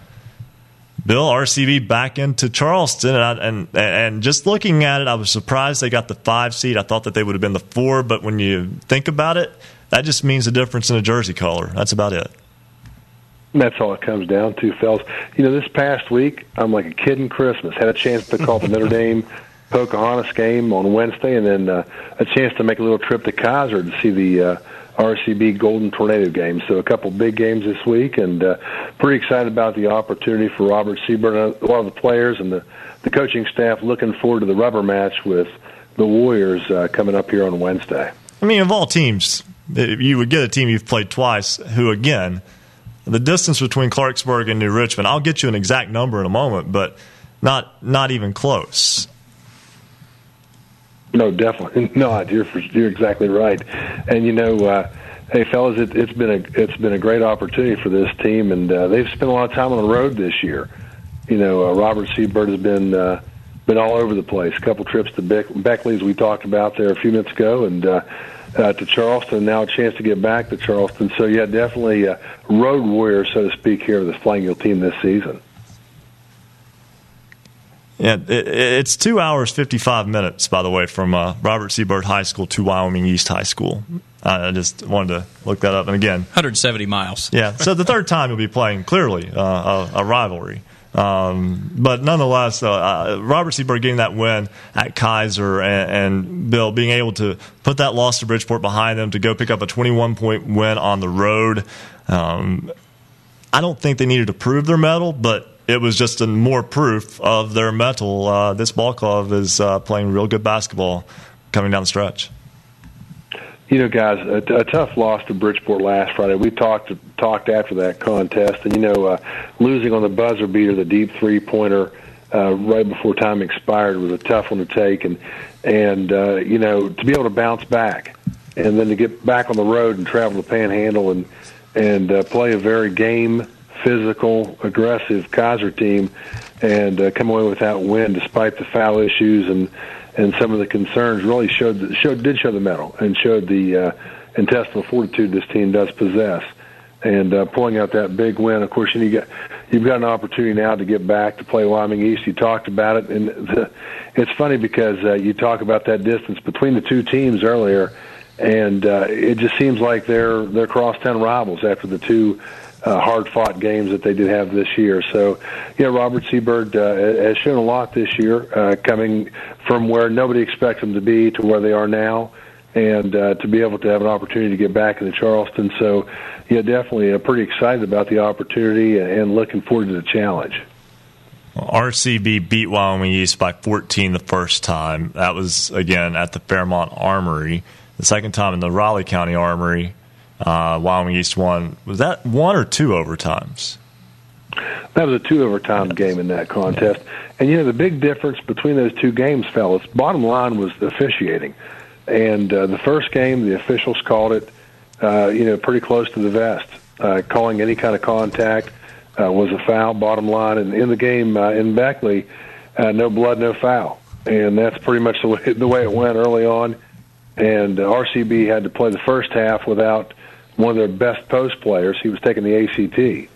Bill, R C B back into Charleston, and, I, and and just looking at it, I was surprised they got the five seed. I thought that they would have been the four, but when you think about it, that just means the difference in a jersey color. That's about it. That's all it comes down to, fellas. You know, this past week, I'm like a kid in Christmas. Had a chance to call the Notre Dame Pocahontas game on Wednesday, and then uh, a chance to make a little trip to Kaiser to see the uh, R C B Golden Tornado games. So a couple big games this week, and uh, pretty excited about the opportunity for Robert C. Byrd. A lot of the players and the, the coaching staff looking forward to the rubber match with the Warriors uh, coming up here on Wednesday. I mean, of all teams, you would get a team you've played twice who, again, the distance between Clarksburg and New Richmond, I'll get you an exact number in a moment, but not not even close. No, definitely not. You're for, you're exactly right. And you know, uh, hey fellas, it, it's been a it's been a great opportunity for this team, and uh, they've spent a lot of time on the road this year. You know, uh, Robert C. Byrd has been uh, been all over the place. A couple trips to Beck- Beckley, as we talked about there a few minutes ago, and uh, uh, to Charleston. Now a chance to get back to Charleston. So yeah, definitely a road warrior, so to speak, here with the Flying Eagle team this season. Yeah, it's two hours, fifty-five minutes, by the way, from uh, Robert C. Byrd High School to Wyoming East High School. I just wanted to look that up. And again, one hundred seventy miles. Yeah, so the third time you'll be playing, clearly, uh, a, a rivalry. Um, but nonetheless, uh, uh, Robert C. Byrd getting that win at Kaiser, and, and Bill being able to put that loss to Bridgeport behind them to go pick up a twenty-one point win on the road. Um, I don't think they needed to prove their mettle, but it was just a more proof of their mettle. Uh, this ball club is uh, playing real good basketball coming down the stretch. You know, guys, a, t- a tough loss to Bridgeport last Friday. We talked talked after that contest, and, you know, uh, losing on the buzzer beater, the deep three-pointer, uh, right before time expired was a tough one to take. And, and uh, you know, to be able to bounce back and then to get back on the road and travel to Panhandle and, and uh, play a very game physical, aggressive Kaiser team, and uh, come away with that win despite the foul issues and, and some of the concerns. Really showed showed did show the mettle and showed the uh, intestinal fortitude this team does possess. And uh, pulling out that big win, of course, you got you've got an opportunity now to get back to play Wyoming East. You talked about it, and the, it's funny because uh, you talk about that distance between the two teams earlier, and uh, it just seems like they're they're crosstown rivals after the two Uh, hard-fought games that they did have this year. So, yeah, Robert C. Byrd uh, has shown a lot this year, uh, coming from where nobody expects them to be to where they are now, and uh, to be able to have an opportunity to get back into Charleston. So, yeah, definitely uh, pretty excited about the opportunity and looking forward to the challenge. Well, R C B beat Wyoming East by fourteen the first time. That was, again, at the Fairmont Armory. The second time in the Raleigh County Armory. Uh, Wyoming East won. Was that one or two overtimes? That was a two-overtime yes. game in that contest. Yeah. And, you know, the big difference between those two games, fellas, bottom line was officiating. And uh, the first game, the officials called it, uh, you know, pretty close to the vest, uh, calling any kind of contact, uh, was a foul, bottom line. And in the game uh, in Beckley, uh, no blood, no foul. And that's pretty much the way, the way it went early on. And uh, R C B had to play the first half without one of their best post players. He was taking the A C T.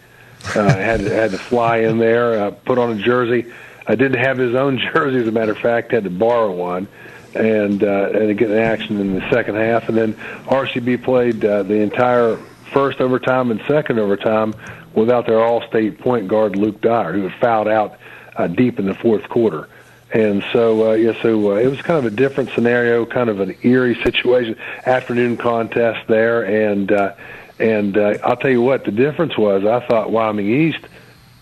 Uh, had, had to fly in there, uh, put on a jersey. I didn't have his own jersey, as a matter of fact. Had to borrow one and uh, and to get an action in the second half. And then R C B played uh, the entire first overtime and second overtime without their all-state point guard, Luke Dyer, who had fouled out uh, deep in the fourth quarter. And so, uh, yeah, so uh, it was kind of a different scenario, kind of an eerie situation, afternoon contest there. And uh, and uh, I'll tell you what, the difference was I thought Wyoming East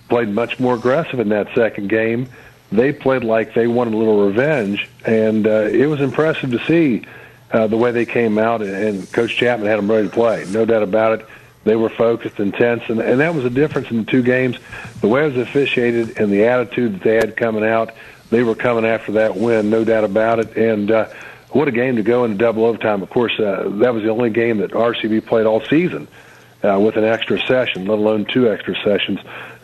played much more aggressive in that second game. They played like they wanted a little revenge, and uh, it was impressive to see uh, the way they came out, and, and Coach Chapman had them ready to play. No doubt about it. They were focused, intense, and, and that was the difference in the two games. The way it was officiated and the attitude that they had coming out, they were coming after that win, no doubt about it. And uh, what a game to go into double overtime. Of course, uh, that was the only game that R C B played all season uh, with an extra session, let alone two extra sessions.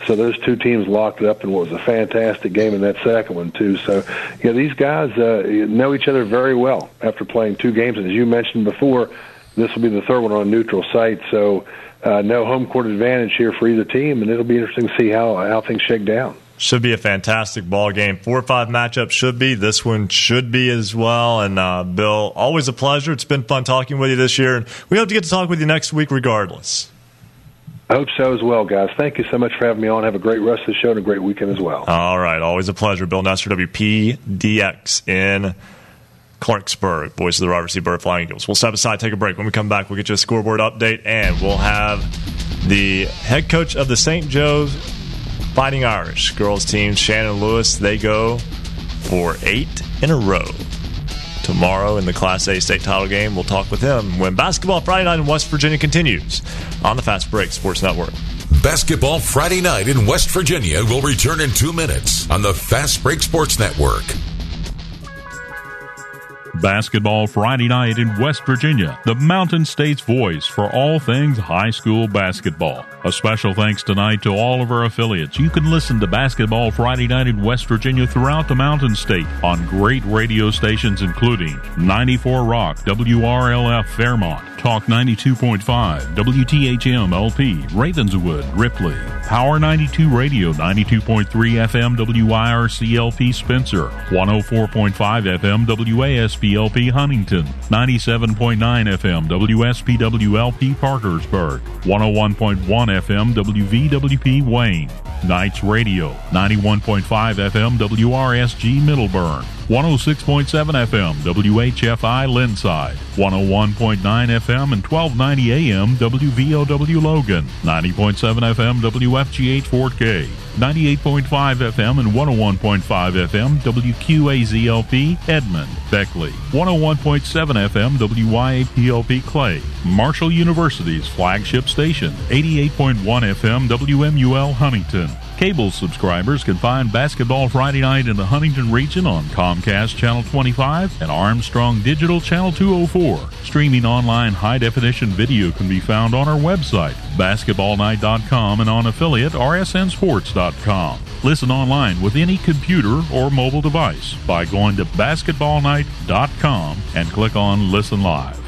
So those two teams locked it up in what was a fantastic game in that second one, too. So, yeah, these guys uh, know each other very well after playing two games. And as you mentioned before, this will be the third one on a neutral site. So uh, no home court advantage here for either team, and it'll be interesting to see how, how things shake down. Should be a fantastic ball game. Four or five matchups should be. This one should be as well. And, uh, Bill, always a pleasure. It's been fun talking with you this year. And we hope to get to talk with you next week regardless. I hope so as well, guys. Thank you so much for having me on. Have a great rest of the show and a great weekend as well. All right. Always a pleasure. Bill Nestor, W P D X in Clarksburg. Voice of the Robert C. Byrd Flying Eagles. We'll step aside, take a break. When we come back, we'll get you a scoreboard update. And we'll have the head coach of the Saint Joe's Fighting Irish girls team, Shannon Lewis. They go for eight in a row tomorrow in the Class A state title game. We'll talk with him when Basketball Friday Night in West Virginia continues on the Fast Break Sports Network. Basketball Friday Night in West Virginia will return in two minutes on the Fast Break Sports Network. Basketball Friday Night in West Virginia, the Mountain State's voice for all things high school basketball. A special thanks tonight to all of our affiliates. You can listen to Basketball Friday Night in West Virginia throughout the Mountain State on great radio stations including ninety-four Rock, W R L F Fairmont, Talk ninety-two point five, W T H M L P, Ravenswood, Ripley, Power ninety-two Radio, ninety-two point three F M, W I R C L P Spencer, one oh four point five F M, W A S P W S P L P Huntington, ninety-seven point nine F M W S P W L P Parkersburg, one oh one point one F M W V W P Wayne, Knights Radio, ninety-one point five F M W R S G Middleburn, one oh six point seven F M W H F I Linside, one oh one point nine F M and twelve ninety A M W V O W Logan, ninety point seven F M W F G H Fort Gay, ninety-eight point five F M and one oh one point five F M W Q A Z L P Edmond, Beckley, one oh one point seven F M W Y A P L P Clay, Marshall University's flagship station, eighty-eight point one F M W M U L Huntington. Cable subscribers can find Basketball Friday Night in the Huntington region on Comcast Channel twenty-five and Armstrong Digital Channel two oh four. Streaming online high-definition video can be found on our website, basketball night dot com, and on affiliate R S N sports dot com. Listen online with any computer or mobile device by going to basketball night dot com and click on Listen Live.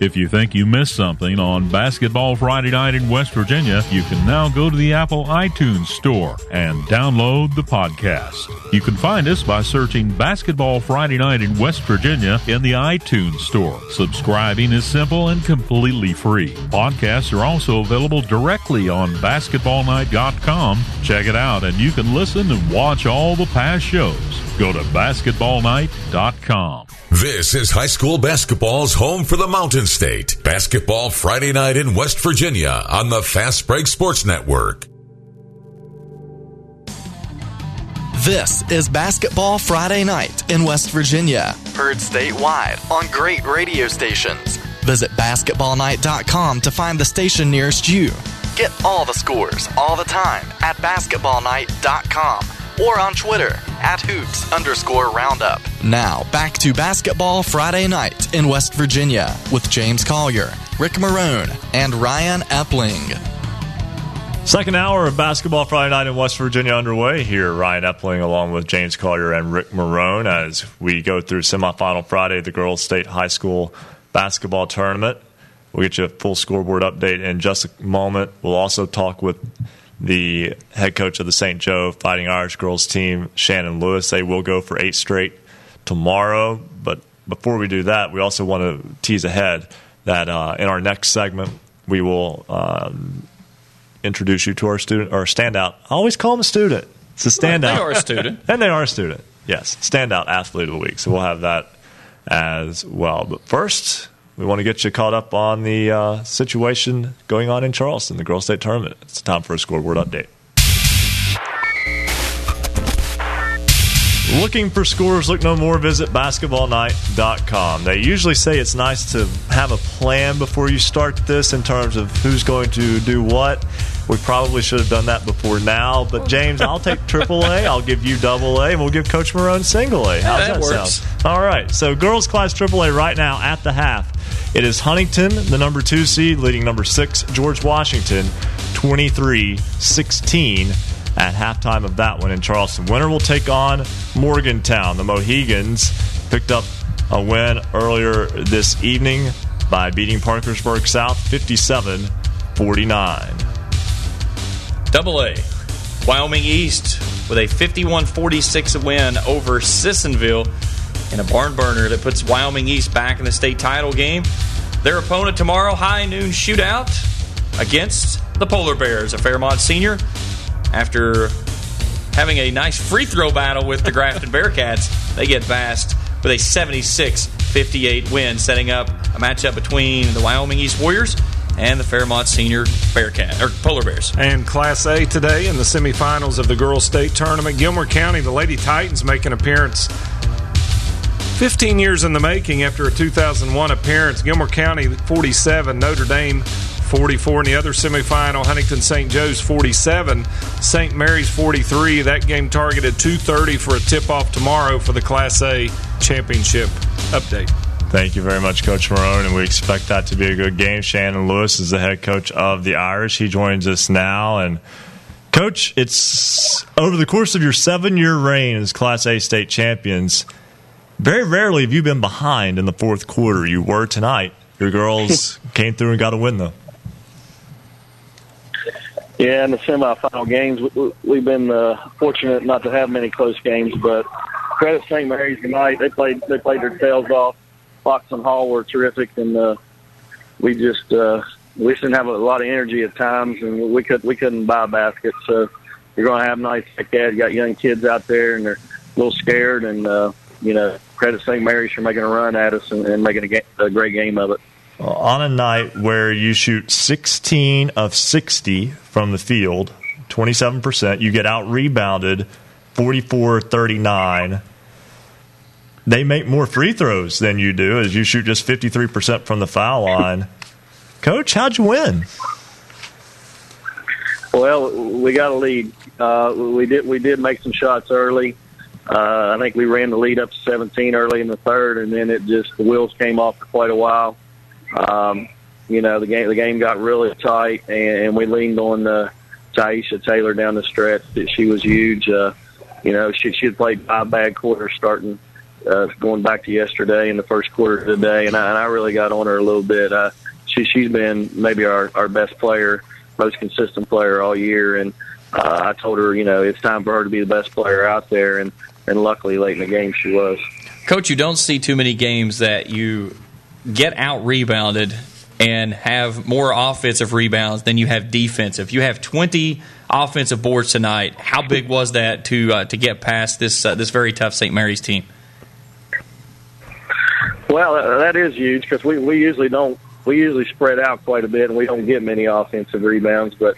If you think you missed something on Basketball Friday Night in West Virginia, you can now go to the Apple iTunes Store and download the podcast. You can find us by searching Basketball Friday Night in West Virginia in the iTunes Store. Subscribing is simple and completely free. Podcasts are also available directly on basketball night dot com. Check it out, and you can listen and watch all the past shows. Go to basketball night dot com. This is high school basketball's home for the Mountain State. Basketball Friday Night in West Virginia on the Fast Break Sports Network. This is Basketball Friday Night in West Virginia. Heard statewide on great radio stations. Visit basketball night dot com to find the station nearest you. Get all the scores all the time at basketball night dot com. Or on Twitter, at hoops underscore roundup. Now, back to Basketball Friday Night in West Virginia with James Collier, Rick Marone, and Ryan Epling. Second hour of Basketball Friday Night in West Virginia underway here. Ryan Epling along with James Collier and Rick Marone as we go through semifinal Friday of the Girls State High School Basketball Tournament. We'll get you a full scoreboard update in just a moment. We'll also talk with the head coach of the Saint Joe Fighting Irish girls team, Shannon Lewis. They will go for eight straight tomorrow. But before we do that, we also want to tease ahead that uh, in our next segment, we will um, introduce you to our student or standout. I always call them a student. It's a standout. Well, they are a student. And they are a student. Yes, standout athlete of the week. So we'll have that as well. But first, we want to get you caught up on the uh, situation going on in Charleston, the Girls State Tournament. It's time for a scoreboard update. Looking for scores? Look no more. Visit basketball night dot com. They usually say it's nice to have a plan before you start this in terms of who's going to do what. We probably should have done that before now. But, James, I'll take triple A. I'll give you double A. And we'll give Coach Marone single A. How's yeah, that, that sound? All right. So, girls class triple A right now at the half. It is Huntington, the number two seed, leading number six, George Washington, twenty-three sixteen. At halftime of that one in Charleston. Winner will take on Morgantown. The Mohegans picked up a win earlier this evening by beating Parkersburg South fifty-seven forty-nine. Double A. Wyoming East with a fifty-one forty-six win over Sissonville in a barn burner that puts Wyoming East back in the state title game. Their opponent tomorrow, high noon shootout against the Polar Bears, a Fairmont Senior. After having a nice free throw battle with the Grafton Bearcats, they get vast with a seventy-six fifty-eight win, setting up a matchup between the Wyoming East Warriors and the Fairmont Senior Bearcat, or Polar Bears. And Class A today in the semifinals of the Girls State Tournament. Gilmer County, the Lady Titans make an appearance fifteen years in the making after a two thousand one appearance. Gilmer County forty-seven, Notre Dame forty-four. In the other semifinal, Huntington Saint Joe's forty-seven, Saint Mary's forty-three. That game targeted two thirty for a tip-off tomorrow for the Class A championship update. Thank you very much, Coach Marone, and we expect that to be a good game. Shannon Lewis is the head coach of the Irish. He joins us now. And, Coach, it's over the course of your seven-year reign as Class A state champions, very rarely have you been behind in the fourth quarter. You were tonight. Your girls came through and got a win, though. Yeah, in the semifinal games, we've been uh, fortunate not to have many close games, but credit Saint Mary's tonight. They played they played their tails off. Fox and Hall were terrific, and uh, we just uh, we didn't have a lot of energy at times, and we could we couldn't buy a basket. So you're going to have nights like that. You got young kids out there, and they're a little scared. And uh, you know, credit Saint Mary's for making a run at us and, and making a, ga- a great game of it. On a night where you shoot sixteen of sixty from the field, twenty-seven percent, you get out-rebounded forty-four thirty-nine. They make more free throws than you do, as you shoot just fifty-three percent from the foul line. Coach, how'd you win? Well, we got a lead. Uh, we did we did make some shots early. Uh, I think we ran the lead up to seventeen early in the third, and then it just the wheels came off for quite a while. Um, you know, the game the game got really tight, and, and we leaned on uh, Taisha Taylor down the stretch. She was huge. Uh, you know, she she had played five bad quarters starting uh, going back to yesterday and the first quarter today, and I, and I really got on her a little bit. Uh, she, she's been maybe our, our best player, most consistent player all year, and uh, I told her, you know, it's time for her to be the best player out there, and, and luckily late in the game she was. Coach, you don't see too many games that you – get out-rebounded and have more offensive rebounds than you have defensive. You have twenty offensive boards tonight. How big was that to uh, to get past this uh, this very tough Saint Mary's team? Well, uh, that is huge because we, we usually don't we usually spread out quite a bit and we don't get many offensive rebounds. But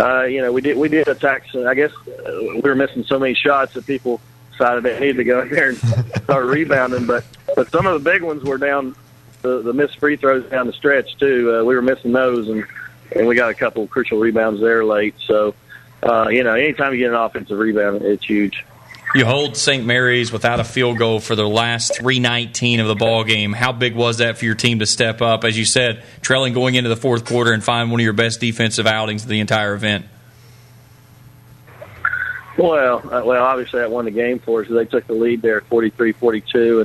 uh, you know we did we did attack. I guess uh, we were missing so many shots that people decided they needed to go in there and start rebounding. But but some of the big ones were down. The, the missed free throws down the stretch, too. Uh, we were missing those, and, and we got a couple of crucial rebounds there late. So, uh, you know, anytime you get an offensive rebound, it's huge. You hold Saint Mary's without a field goal for the last three nineteen of the ball game. How big was that for your team to step up? As you said, trailing going into the fourth quarter and find one of your best defensive outings of the entire event. Well, well, obviously that won the game for us. They took the lead there at forty-three forty-two,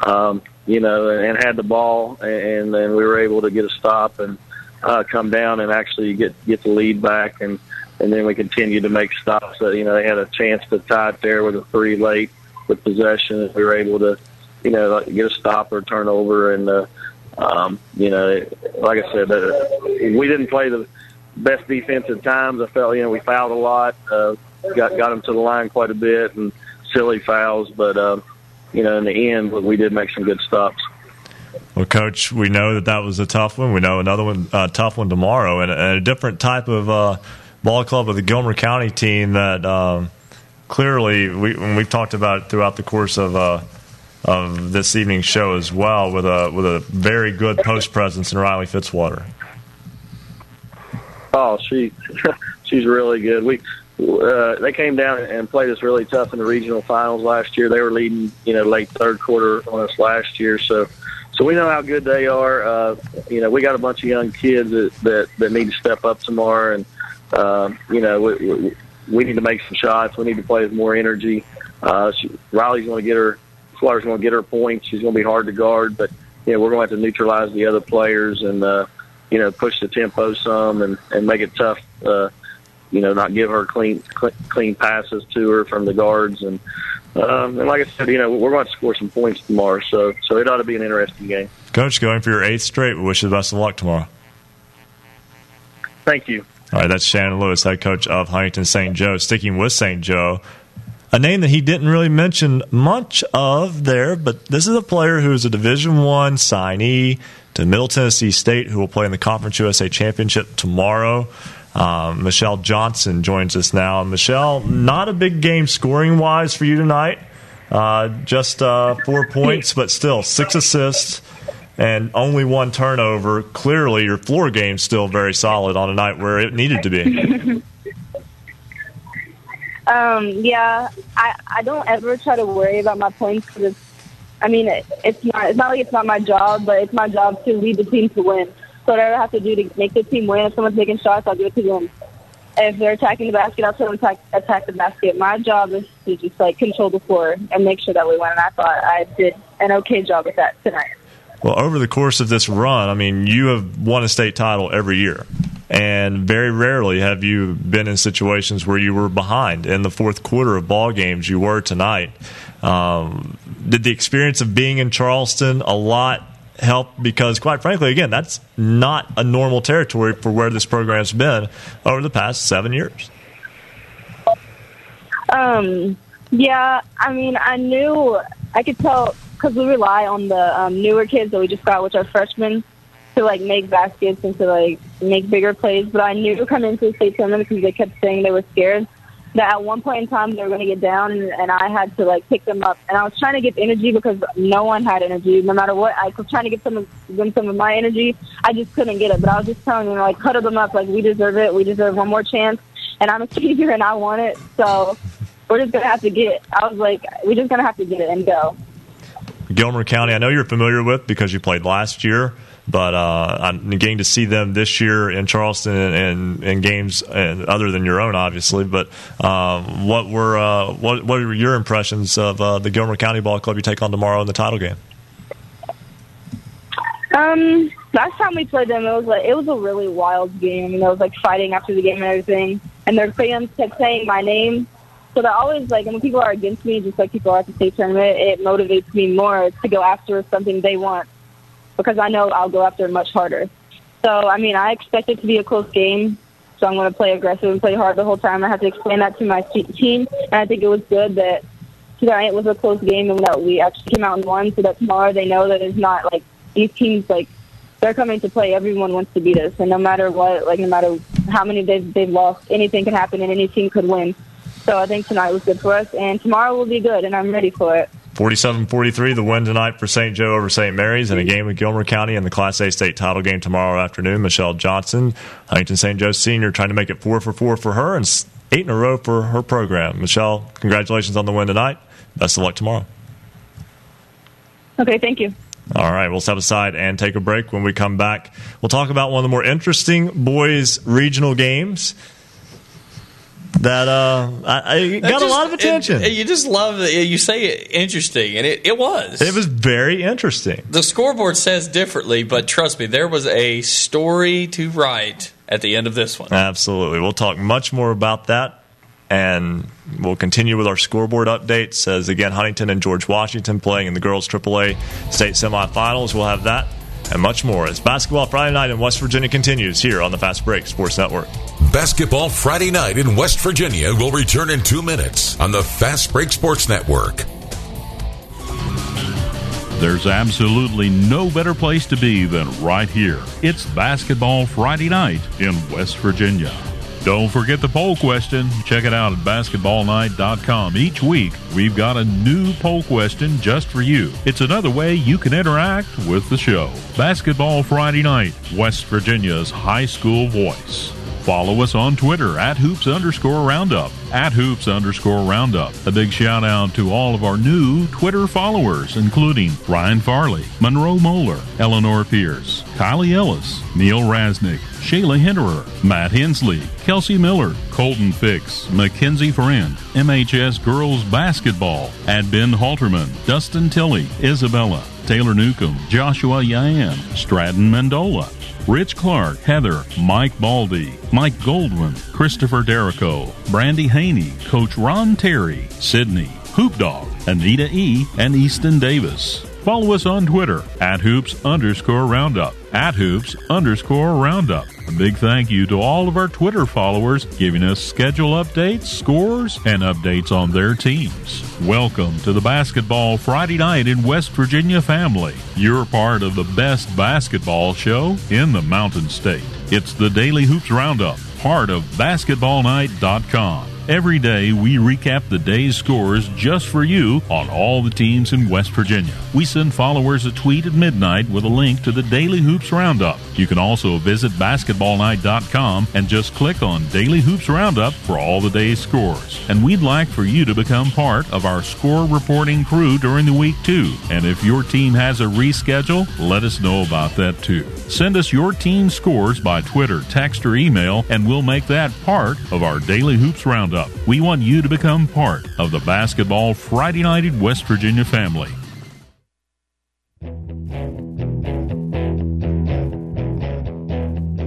and um, you know, and had the ball, and then we were able to get a stop and uh, come down and actually get get the lead back, and and then we continued to make stops. So, you know, they had a chance to tie it there with a three late with possession, and we were able to, you know, get a stop or turnover, and uh, um, you know, like I said, uh, we didn't play the best defense at times. I felt, you know, we fouled a lot. Uh, Got got him to the line quite a bit, and silly fouls, but uh, you know, in the end, we did make some good stops. Well, Coach, we know that that was a tough one. We know another one, uh, tough one tomorrow, and, and a different type of uh, ball club of the Gilmer County team that um, clearly we and we've talked about it throughout the course of uh, of this evening's show as well, with a with a very good post presence in Riley Fitzwater. Oh, she she's really good. We. Uh, they came down and played us really tough in the regional finals last year. They were leading, you know, late third quarter on us last year. So, so we know how good they are. Uh, you know, we got a bunch of young kids that, that, that need to step up tomorrow, and uh, you know, we, we, we need to make some shots. We need to play with more energy. Uh, she, Riley's going to get her, Flutter's going to get her points. She's going to be hard to guard, but you know, we're going to have to neutralize the other players and uh, you know, push the tempo some and, and make it tough. Uh, You know, not give her clean, clean, clean passes to her from the guards, and um, and like I said, you know, we're going to score some points tomorrow, so so it ought to be an interesting game. Coach, going for your eighth straight. We wish you the best of luck tomorrow. Thank you. All right, that's Shannon Lewis, head coach of Huntington Saint Joe. Sticking with Saint Joe, a name that he didn't really mention much of there, but this is a player who is a Division One signee to Middle Tennessee State, who will play in the Conference U S A Championship tomorrow. Um, Michelle Johnson joins us now. Michelle, not a big game scoring-wise for you tonight. Uh, just uh, four points, but still six assists and only one turnover. Clearly, your floor game's still very solid on a night where it needed to be. Um, yeah, I, I don't ever try to worry about my points because, I mean, it, it's not it's not like it's not my job, but it's my job to lead the team to win. So whatever I have to do to make the team win, if someone's making shots, I'll give it to them. If they're attacking the basket, I'll tell them to attack the basket. My job is to just, like, control the floor and make sure that we win, and I thought I did an okay job with that tonight. Well, over the course of this run, I mean, you have won a state title every year, and very rarely have you been in situations where you were behind in the fourth quarter of ball games. You were tonight. Um, did the experience of being in Charleston a lot help, because quite frankly, again, that's not a normal territory for where this program's been over the past seven years? Um, yeah, I mean, I knew, I could tell, because we rely on the um, newer kids that we just got, which are freshmen, to, like, make baskets and to, like, make bigger plays, but I knew coming into the state tournament, because they kept saying they were scared, that at one point in time they were going to get down, and, and I had to, like, pick them up. And I was trying to give energy because no one had energy. No matter what, I was trying to give some of, them some of my energy. I just couldn't get it. But I was just telling them, like, cuddle them up. Like, we deserve it. We deserve one more chance. And I'm a senior, and I want it. So we're just going to have to get it. I was like, we're just going to have to get it and go. Gilmer County, I know you're familiar with because you played last year. But uh, I'm getting to see them this year in Charleston and in games and other than your own, obviously. But uh, what were uh, what, what were your impressions of uh, the Gilmer County Ball Club you take on tomorrow in the title game? Um, last time we played them, it was like it was a really wild game. You know, it was like fighting after the game and everything. And their fans kept saying my name, so they're always like, and when people are against me, just like people are at the state tournament, it motivates me more to go after something they want, because I know I'll go after it much harder. So, I mean, I expect it to be a close game, so I'm going to play aggressive and play hard the whole time. I have to explain that to my team, and I think it was good that tonight it was a close game and that we actually came out and won, so that tomorrow they know that it's not, like, these teams, like, they're coming to play. Everyone wants to beat us, and no matter what, like, no matter how many they've, they've lost, anything can happen and any team could win. So I think tonight was good for us, and tomorrow will be good, and I'm ready for it. forty-seven forty-three, the win tonight for Saint Joe over Saint Mary's in a game with Gilmer County in the Class A state title game tomorrow afternoon. Michelle Johnson, Huntington Saint Joe Senior, trying to make it four for four for her and eight in a row for her program. Michelle, congratulations on the win tonight. Best of luck tomorrow. Okay, thank you. All right, we'll step aside and take a break. When we come back, we'll talk about one of the more interesting boys' regional games. that uh, I, I got just, a lot of attention. It, you just love it. You say it, interesting, and it, it was. It was very interesting. The scoreboard says differently, but trust me, there was a story to write at the end of this one. Absolutely. We'll talk much more about that, and we'll continue with our scoreboard updates. As, again, Huntington and George Washington playing in the girls' triple A state semifinals. We'll have that and much more as Basketball Friday Night in West Virginia continues here on the Fast Break Sports Network. Basketball Friday Night in West Virginia will return in two minutes on the Fast Break Sports Network. There's absolutely no better place to be than right here. It's Basketball Friday Night in West Virginia. Don't forget the poll question. Check it out at basketball night dot com. Each week, we've got a new poll question just for you. It's another way you can interact with the show. Basketball Friday Night, West Virginia's high school voice. Follow us on Twitter at Hoops underscore Roundup, at Hoops underscore Roundup. A big shout out to all of our new Twitter followers, including Ryan Farley, Monroe Moeller, Eleanor Pierce, Kylie Ellis, Neil Rasnick, Shayla Hinderer, Matt Hensley, Kelsey Miller, Colton Fix, Mackenzie Friend, M H S Girls Basketball, at Ben Halterman, Dustin Tilley, Isabella, Taylor Newcomb, Joshua Yan, Stratton Mandola, Rich Clark, Heather, Mike Baldy, Mike Goldwyn, Christopher Derrico, Brandy Haney, Coach Ron Terry, Sydney, Hoop Dog, Anita E., and Easton Davis. Follow us on Twitter at Hoops underscore Roundup, at Hoops underscore Roundup. A big thank you to all of our Twitter followers giving us schedule updates, scores, and updates on their teams. Welcome to the Basketball Friday Night in West Virginia family. You're part of the best basketball show in the Mountain State. It's the Daily Hoops Roundup, part of basketball night dot com. Every day, we recap the day's scores just for you on all the teams in West Virginia. We send followers a tweet at midnight with a link to the Daily Hoops Roundup. You can also visit basketball night dot com and just click on Daily Hoops Roundup for all the day's scores. And we'd like for you to become part of our score reporting crew during the week, too. And if your team has a reschedule, let us know about that, too. Send us your team scores by Twitter, text, or email, and we'll make that part of our Daily Hoops Roundup. We want you to become part of the Basketball Friday Night in West Virginia family.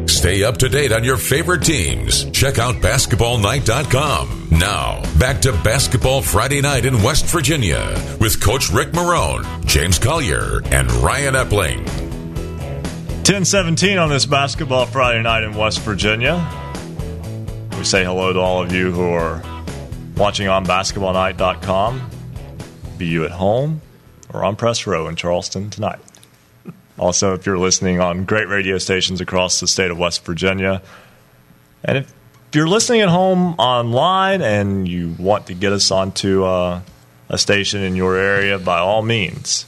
Stay up to date on your favorite teams. Check out basketball night dot com. Now, back to Basketball Friday Night in West Virginia with Coach Rick Marone, James Collier, and Ryan Epling. ten seventeen on this Basketball Friday Night in West Virginia. We say hello to all of you who are watching on basketball night dot com, be you at home or on Press Row in Charleston tonight. Also, if you're listening on great radio stations across the state of West Virginia, and if you're listening at home online and you want to get us onto uh, a station in your area, by all means,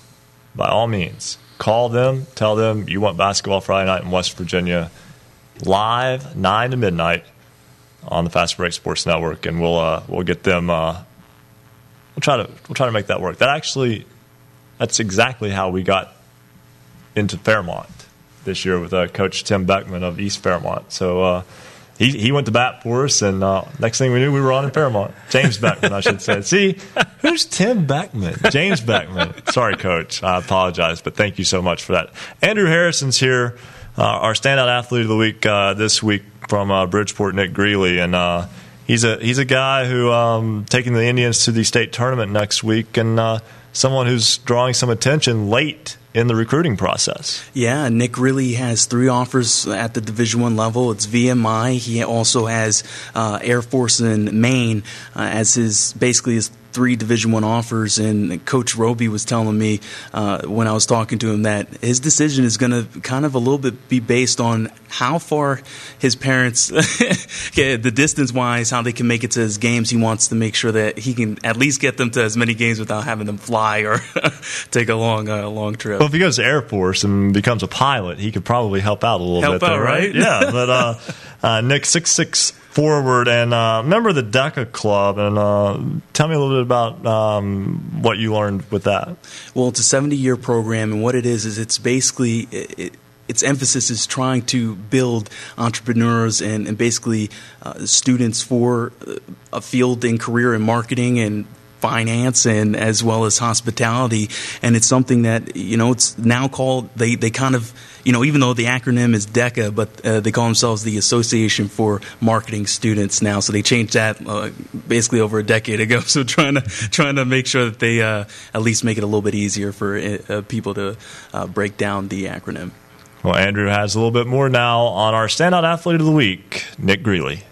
by all means, call them, tell them you want Basketball Friday Night in West Virginia live, nine to midnight. On the Fast Break Sports Network, and we'll uh, we'll get them. Uh, we'll try to we'll try to make that work. That actually, that's exactly how we got into Fairmont this year with uh, Coach Tim Beckman of East Fairmont. So uh, he he went to bat for us, and uh, next thing we knew, we were on in Fairmont. James Beckman, I should say. See, who's Tim Beckman? James Beckman. Sorry, Coach. I apologize, but thank you so much for that. Andrew Harrison's here. Uh, our standout athlete of the week uh, this week from uh, Bridgeport, Nick Greeley, and uh, he's a he's a guy who um, taking the Indians to the state tournament next week, and uh, someone who's drawing some attention late in the recruiting process. Yeah, Nick Greeley has three offers at the Division One level. It's V M I. He also has uh, Air Force in Maine uh, as his basically his. three Division One offers, and Coach Roby was telling me uh, when I was talking to him that his decision is going to kind of a little bit be based on how far his parents, the distance-wise, how they can make it to his games. He wants to make sure that he can at least get them to as many games without having them fly or take a long, uh, long trip. Well, if he goes to Air Force and becomes a pilot, he could probably help out a little help bit. Help out, there, right? Yeah, but uh, uh, Nick, six six forward, and uh, member of the DECA Club, and uh, tell me a little bit about um, what you learned with that. Well, it's a seventy-year program, and what it is is it's basically it, its emphasis is trying to build entrepreneurs and, and basically uh, students for a field in career in marketing and finance and as well as hospitality. And it's something that, you know, it's now called, they, they kind of, you know, even though the acronym is DECA, but uh, they call themselves the Association for Marketing Students now. So they changed that uh, basically over a decade ago. So trying to trying to make sure that they uh, at least make it a little bit easier for uh, people to uh, break down the acronym. Well, Andrew has a little bit more now on our Standout Athlete of the Week, Nick Greeley.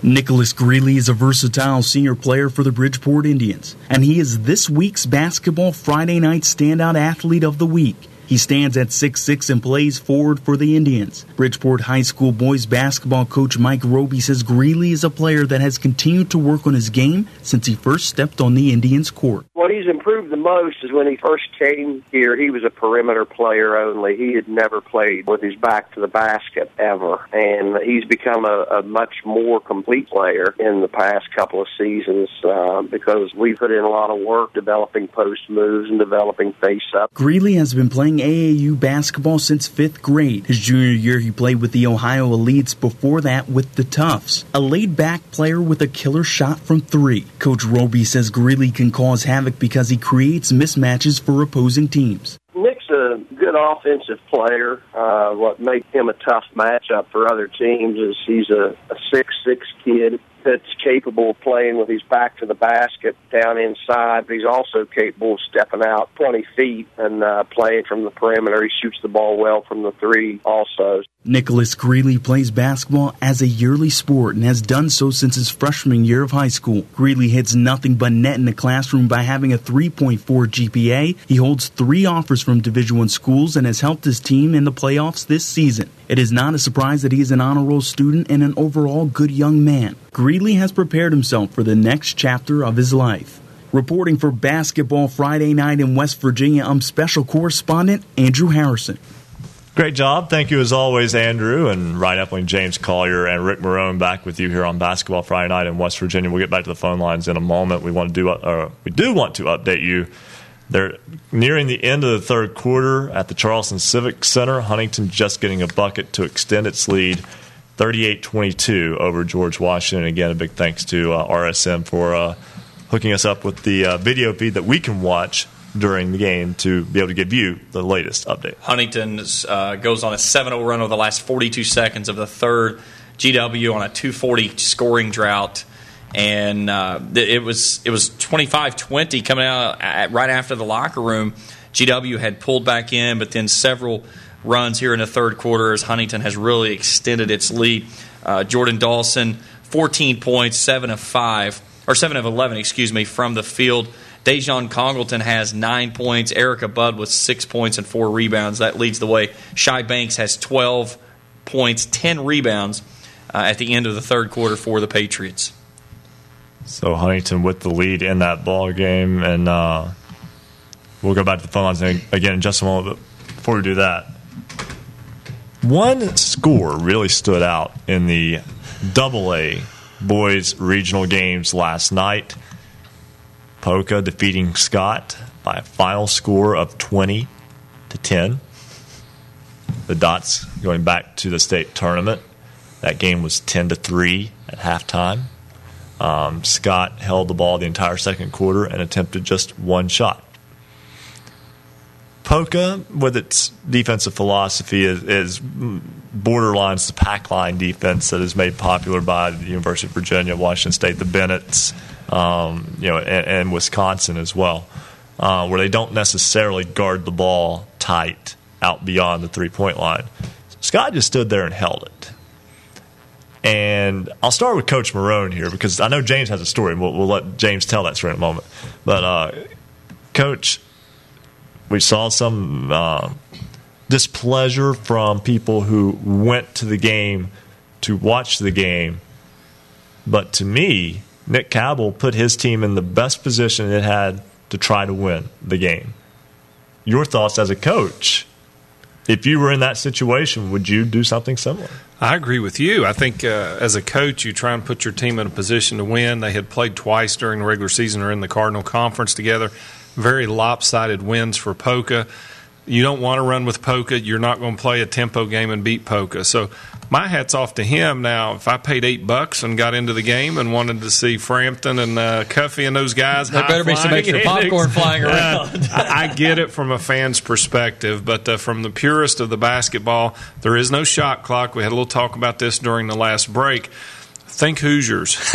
Nicholas Greeley is a versatile senior player for the Bridgeport Indians, and he is this week's Basketball Friday Night Standout Athlete of the Week. He stands at six foot six and plays forward for the Indians. Bridgeport High School boys basketball coach Mike Roby says Greeley is a player that has continued to work on his game since he first stepped on the Indians' court. What he's improved the most is when he first came here, he was a perimeter player only. He had never played with his back to the basket ever, and he's become a, a much more complete player in the past couple of seasons uh, because we put in a lot of work developing post moves and developing face-up. Greeley has been playing A A U basketball since fifth grade. His junior year, he played with the Ohio Elites, before that with the Tufts. A laid-back player with a killer shot from three. Coach Roby says Greeley can cause havoc because he creates mismatches for opposing teams. Nick's a good offensive player. Uh, what makes him a tough matchup for other teams is he's a six foot six kid that's capable of playing with his back to the basket down inside, but he's also capable of stepping out twenty feet and uh, playing from the perimeter. He shoots the ball well from the three also. Nicholas Greeley plays basketball as a yearly sport and has done so since his freshman year of high school. Greeley hits nothing but net in the classroom by having a three point four G P A. He holds three offers from Division One schools and has helped his team in the playoffs this season. It is not a surprise that he is an honor roll student and an overall good young man. Greeley has prepared himself for the next chapter of his life. Reporting for Basketball Friday Night in West Virginia, I'm Special Correspondent Andrew Harrison. Great job. Thank you as always, Andrew, and Ryan Epling, James Collier, and Rick Marone back with you here on Basketball Friday Night in West Virginia. We'll get back to the phone lines in a moment. We want to do uh, we do want to update you. They're nearing the end of the third quarter at the Charleston Civic Center. Huntington just getting a bucket to extend its lead thirty-eight twenty-two over George Washington. Again, a big thanks to uh, R S M for uh, hooking us up with the uh, video feed that we can watch during the game to be able to give you the latest update. Huntington uh, goes on a seven oh run over the last forty-two seconds of the third. G W on a two forty scoring drought. And uh, it was it was twenty-five twenty coming out at, right after the locker room. G W had pulled back in, but then several runs here in the third quarter as Huntington has really extended its lead. Uh, Jordan Dawson, fourteen points, seven of five, or seven of eleven, excuse me, from the field. Dejon Congleton has nine points. Erica Budd with six points and four rebounds. That leads the way. Shy Banks has twelve points, ten rebounds uh, at the end of the third quarter for the Patriots. So Huntington with the lead in that ball game, and uh, we'll go back to the phone lines again in just a moment. But before we do that, one score really stood out in the double A boys regional games last night. Poca defeating Scott by a final score of twenty to ten. The Dots going back to the state tournament. That game was ten to three at halftime. Um, Scott held the ball the entire second quarter and attempted just one shot. Poca, with its defensive philosophy, is, is borderline the pack line defense that is made popular by the University of Virginia, Washington State, the Bennetts. Um, you know, and, and Wisconsin as well, uh, where they don't necessarily guard the ball tight out beyond the three-point line. Scott just stood there and held it. And I'll start with Coach Marone here because I know James has a story, and we'll, we'll let James tell that story in a moment. But, uh, Coach, we saw some uh, displeasure from people who went to the game to watch the game, but to me, Nick Cabell put his team in the best position it had to try to win the game. Your thoughts as a coach, if you were in that situation, would you do something similar? I agree with you. I think uh, as a coach, you try and put your team in a position to win. They had played twice during the regular season or in the Cardinal Conference together. Very lopsided wins for Poca. You don't want to run with Poca. You're not going to play a tempo game and beat Poca. So my hat's off to him. Now, if I paid eight bucks and got into the game and wanted to see Frampton and uh, Cuffy and those guys, there better be some extra popcorn flying around. uh, I get it from a fan's perspective, but uh, from the purist of the basketball, there is no shot clock. We had a little talk about this during the last break. Think Hoosiers.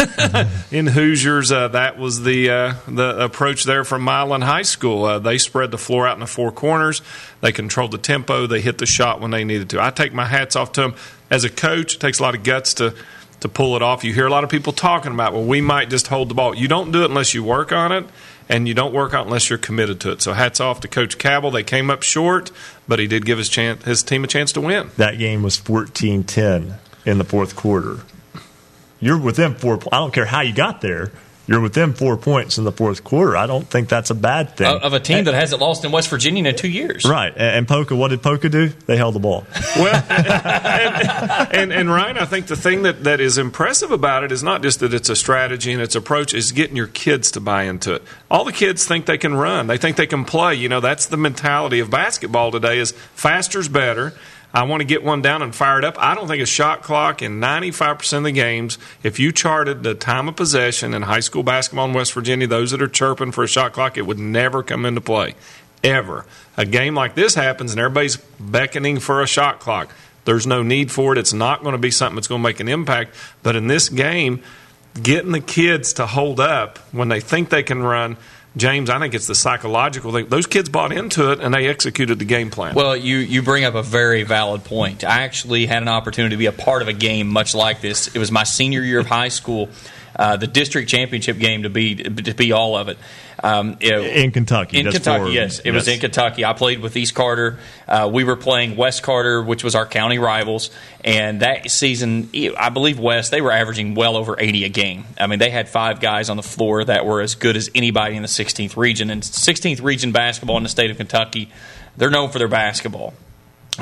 In Hoosiers, uh, that was the uh, the approach there from Milan High School. Uh, they spread the floor out in the four corners. They controlled the tempo. They hit the shot when they needed to. I take my hats off to them. As a coach, it takes a lot of guts to, to pull it off. You hear a lot of people talking about, well, we might just hold the ball. You don't do it unless you work on it, and you don't work on it unless you're committed to it. So hats off to Coach Cabell. They came up short, but he did give his, chance, his team a chance to win. That game was fourteen ten in the fourth quarter. You're within four points. I don't care how you got there. You're within four points in the fourth quarter. I don't think that's a bad thing. Of a team that hasn't lost in West Virginia in two years. Right. And Poca, what did Poca do? They held the ball. Well, and, and, and Ryan, I think the thing that, that is impressive about it is not just that it's a strategy and its approach, it's getting your kids to buy into it. All the kids think they can run. They think they can play. You know, that's the mentality of basketball today is faster's better. I want to get one down and fire it up. I don't think a shot clock in ninety-five percent of the games, if you charted the time of possession in high school basketball in West Virginia, those that are chirping for a shot clock, it would never come into play, ever. A game like this happens and everybody's beckoning for a shot clock. There's no need for it. It's not going to be something that's going to make an impact. But in this game, getting the kids to hold up when they think they can run – James, I think it's the psychological thing. Those kids bought into it, and they executed the game plan. Well, you, you bring up a very valid point. I actually had an opportunity to be a part of a game much like this. It was my senior year of high school, uh, the district championship game to be to be all of it. Um, it in Kentucky. In Kentucky, for, yes. It yes. was in Kentucky. I played with East Carter. Uh, we were playing West Carter, which was our county rivals. And that season, I believe West, they were averaging well over eighty a game. I mean, they had five guys on the floor that were as good as anybody in the sixteenth region. And sixteenth region basketball in the state of Kentucky, they're known for their basketball.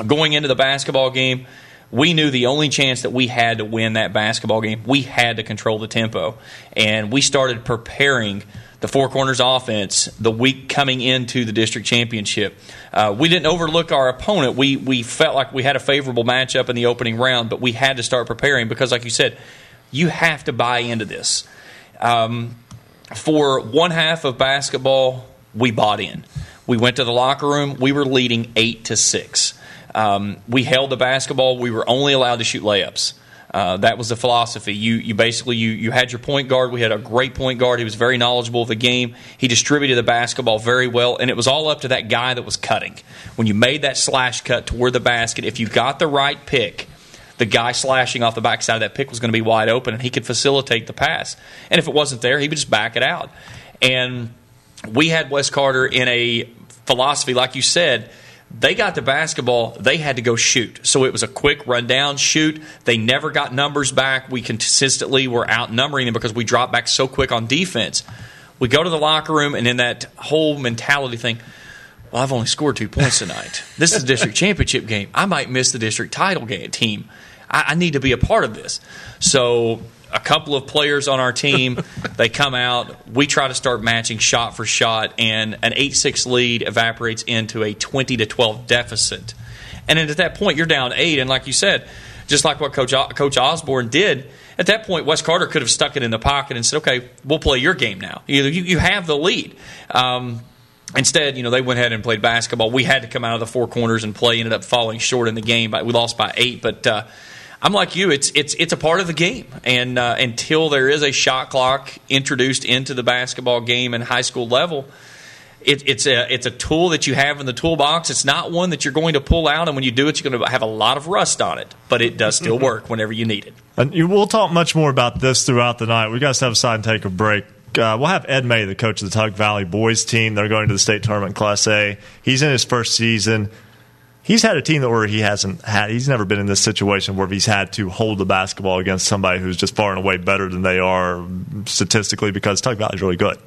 Going into the basketball game, we knew the only chance that we had to win that basketball game, we had to control the tempo. And we started preparing the Four Corners offense the week coming into the district championship. Uh, we didn't overlook our opponent. We, we felt like we had a favorable matchup in the opening round, but we had to start preparing because, like you said, you have to buy into this. Um, for one half of basketball, we bought in. We went to the locker room. We were leading eight to six. Um, we held the basketball. We were only allowed to shoot layups. Uh, that was the philosophy. You you basically you you had your point guard. We had a great point guard. He was very knowledgeable of the game. He distributed the basketball very well, and it was all up to that guy that was cutting. When you made that slash cut toward the basket, if you got the right pick, the guy slashing off the backside of that pick was going to be wide open, and he could facilitate the pass. And if it wasn't there, he would just back it out. And we had Wes Carter in a philosophy, like you said. They got the basketball. They had to go shoot. So it was a quick rundown shoot. They never got numbers back. We consistently were outnumbering them because we dropped back so quick on defense. We go to the locker room, and in that whole mentality thing, well, I've only scored two points tonight. This is a district championship game. I might miss the district title game team. I, I need to be a part of this. So a couple of players on our team, they come out. We try to start matching shot for shot, and an eight six lead evaporates into a twenty to twelve deficit. And then at that point, you're down eight. And like you said, just like what Coach, Coach Osborne did, at that point, Wes Carter could have stuck it in the pocket and said, okay, we'll play your game now. You, you, you have the lead. Um, instead, you know, they went ahead and played basketball. We had to come out of the four corners and play. Ended up falling short in the game. We lost by eight, but uh, – I'm like you. It's it's it's a part of the game, and uh, until there is a shot clock introduced into the basketball game and high school level, it, it's a it's a tool that you have in the toolbox. It's not one that you're going to pull out, and when you do it, you're going to have a lot of rust on it. But it does still work whenever you need it. And we'll talk much more about this throughout the night. We got to have a side and take a break. Uh, we'll have Ed May, the coach of the Tug Valley boys team. They're going to the state tournament in Class A. He's in his first season. He's had a team where he hasn't had – he's never been in this situation where he's had to hold the basketball against somebody who's just far and away better than they are statistically because Tug Valley's really good.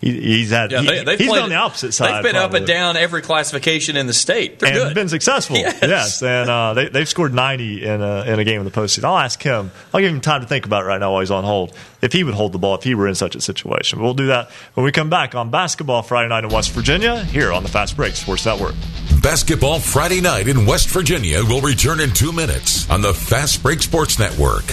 He, he's had yeah, they, he, he's played, on the opposite side. They've been probably up and down every classification in the state. They're and good. And been successful, yes. yes. And uh, they, they've scored ninety in a, in a game in the postseason. I'll ask him. I'll give him time to think about it right now while he's on hold. If he would hold the ball if he were in such a situation. We'll do that when we come back on Basketball Friday Night in West Virginia here on the Fast Break Sports Network. Basketball Friday Night in West Virginia will return in two minutes on the Fast Break Sports Network.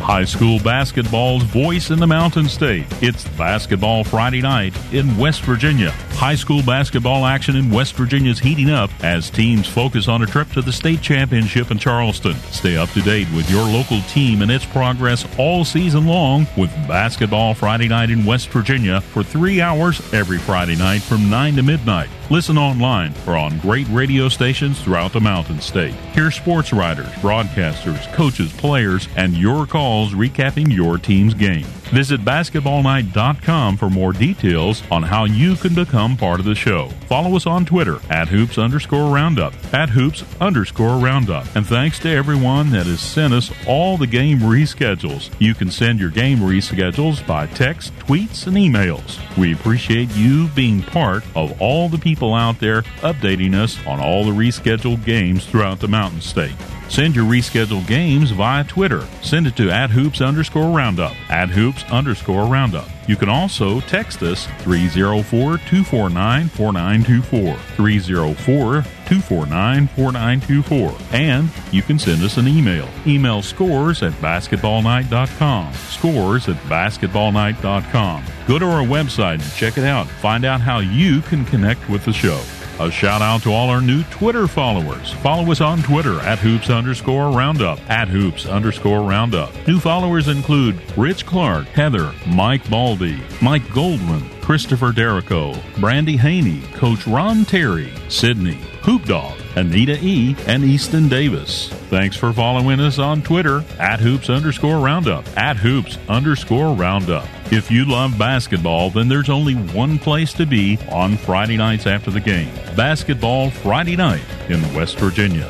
High school basketball's voice in the Mountain State. It's Basketball Friday Night in West Virginia. High school basketball action in West Virginia is heating up as teams focus on a trip to the state championship in Charleston. Stay up to date with your local team and its progress all season long with Basketball Friday Night in West Virginia for three hours every Friday night from nine to midnight. Listen online or on great radio stations throughout the Mountain State. Hear sports writers, broadcasters, coaches, players, and your calls recapping your team's game. Visit basketball night dot com for more details on how you can become part of the show. Follow us on Twitter at Hoops underscore Roundup, at Hoops underscore Roundup. And thanks to everyone that has sent us all the game reschedules. You can send your game reschedules by text, tweets, and emails. We appreciate you being part of all the people out there updating us on all the rescheduled games throughout the Mountain State. Send your rescheduled games via Twitter. Send it to at Hoops underscore Roundup, at Hoops underscore Roundup. You can also text us three oh four, two four nine, four nine two four, three oh four, two four nine, four nine two four. And you can send us an email. Email scores at basketball night dot com, scores at basketball night dot com. Go to our website and check it out. Find out how you can connect with the show. A shout out to all our new Twitter followers. Follow us on Twitter at Hoops underscore Roundup, at Hoops underscore Roundup. New followers include Rich Clark, Heather, Mike Baldy, Mike Goldman, Christopher Derrico, Brandy Haney, Coach Ron Terry, Sydney, Hoop Dog, Anita E., and Easton Davis. Thanks for following us on Twitter at Hoops underscore Roundup, at Hoops underscore Roundup. If you love basketball, then there's only one place to be on Friday nights after the game. Basketball Friday Night in West Virginia.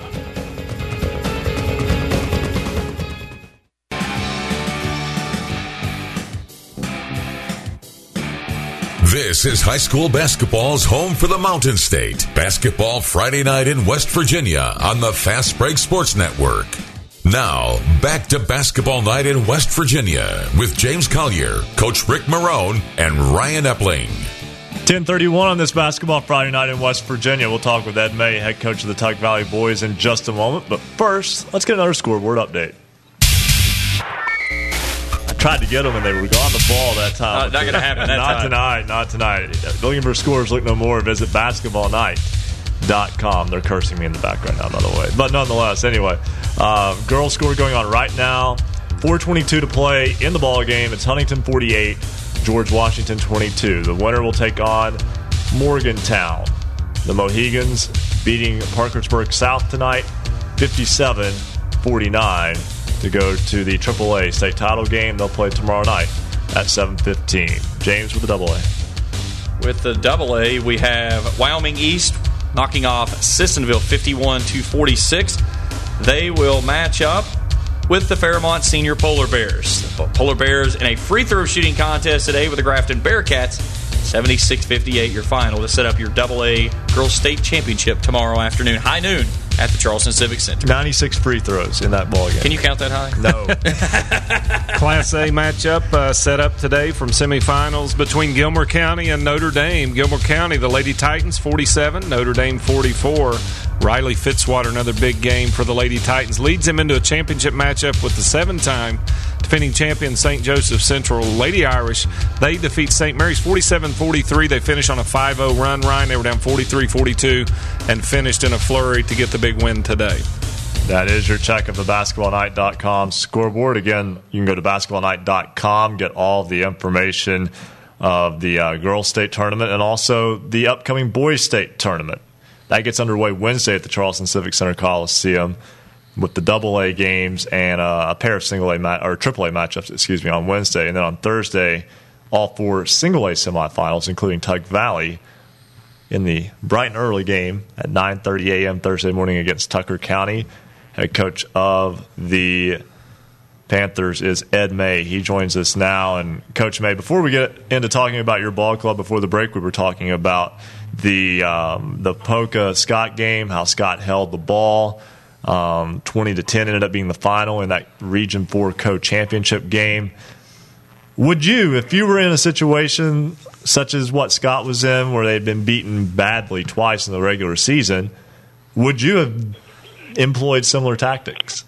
This is high school basketball's home for the Mountain State. Basketball Friday Night in West Virginia on the Fast Break Sports Network. Now, back to Basketball Night in West Virginia with James Collier, Coach Rick Marone, and Ryan Epling. ten thirty-one on this Basketball Friday Night in West Virginia. We'll talk with Ed May, head coach of the Tug Valley Boys, in just a moment. But first, let's get another scoreboard update. I tried to get them, and they were on the ball that time. Uh, not going to happen that not time. Tonight, not tonight. Looking for scores, look no more. Visit basketball night dot com. They're cursing me in the back right now, by the way. But nonetheless, anyway, uh, girls score going on right now. four twenty-two to play in the ball game. It's Huntington forty-eight, George Washington twenty-two. The winner will take on Morgantown. The Mohegans beating Parkersburg South tonight, fifty-seven forty-nine, to go to the triple A state title game. They'll play tomorrow night at seven fifteen. James with the double A. With the double A, we have Wyoming East knocking off Sissonville fifty-one to forty-six. They will match up with the Fairmont Senior Polar Bears. The Polar Bears in a free throw shooting contest today with the Grafton Bearcats. seventy-six fifty-eight your final to set up your double A Girls State Championship tomorrow afternoon, high noon, at the Charleston Civic Center. ninety-six free throws in that ballgame. Can you count that high? No. Class A matchup uh, set up today from semifinals between Gilmer County and Notre Dame. Gilmer County, the Lady Titans, forty-seven, Notre Dame, forty-four. Riley Fitzwater, another big game for the Lady Titans, leads them into a championship matchup with the seven-time defending champion Saint Joseph Central. Lady Irish, they defeat Saint Mary's forty-seven forty-three. They finish on a five oh run, Ryan. They were down forty-three forty-two and finished in a flurry to get the big win today. That is your check of the basketball night dot com scoreboard. Again, you can go to basketball night dot com, get all the information of the uh, girls' state tournament and also the upcoming boys' state tournament. That gets underway Wednesday at the Charleston Civic Center Coliseum, with the double A games and uh, a pair of single-A mat- or triple-A matchups, excuse me, on Wednesday. And then on Thursday, all four single-A semifinals, including Tug Valley, in the bright and early game at nine thirty a.m. Thursday morning against Tucker County. Head coach of the Panthers is Ed May. He joins us now. And, Coach May, before we get into talking about your ball club, before the break we were talking about the, um, the Poca-Scott game, how Scott held the ball. Um, twenty to ten ended up being the final in that Region four co-championship game. Would you, if you were in a situation such as what Scott was in, where they had been beaten badly twice in the regular season, would you have employed similar tactics?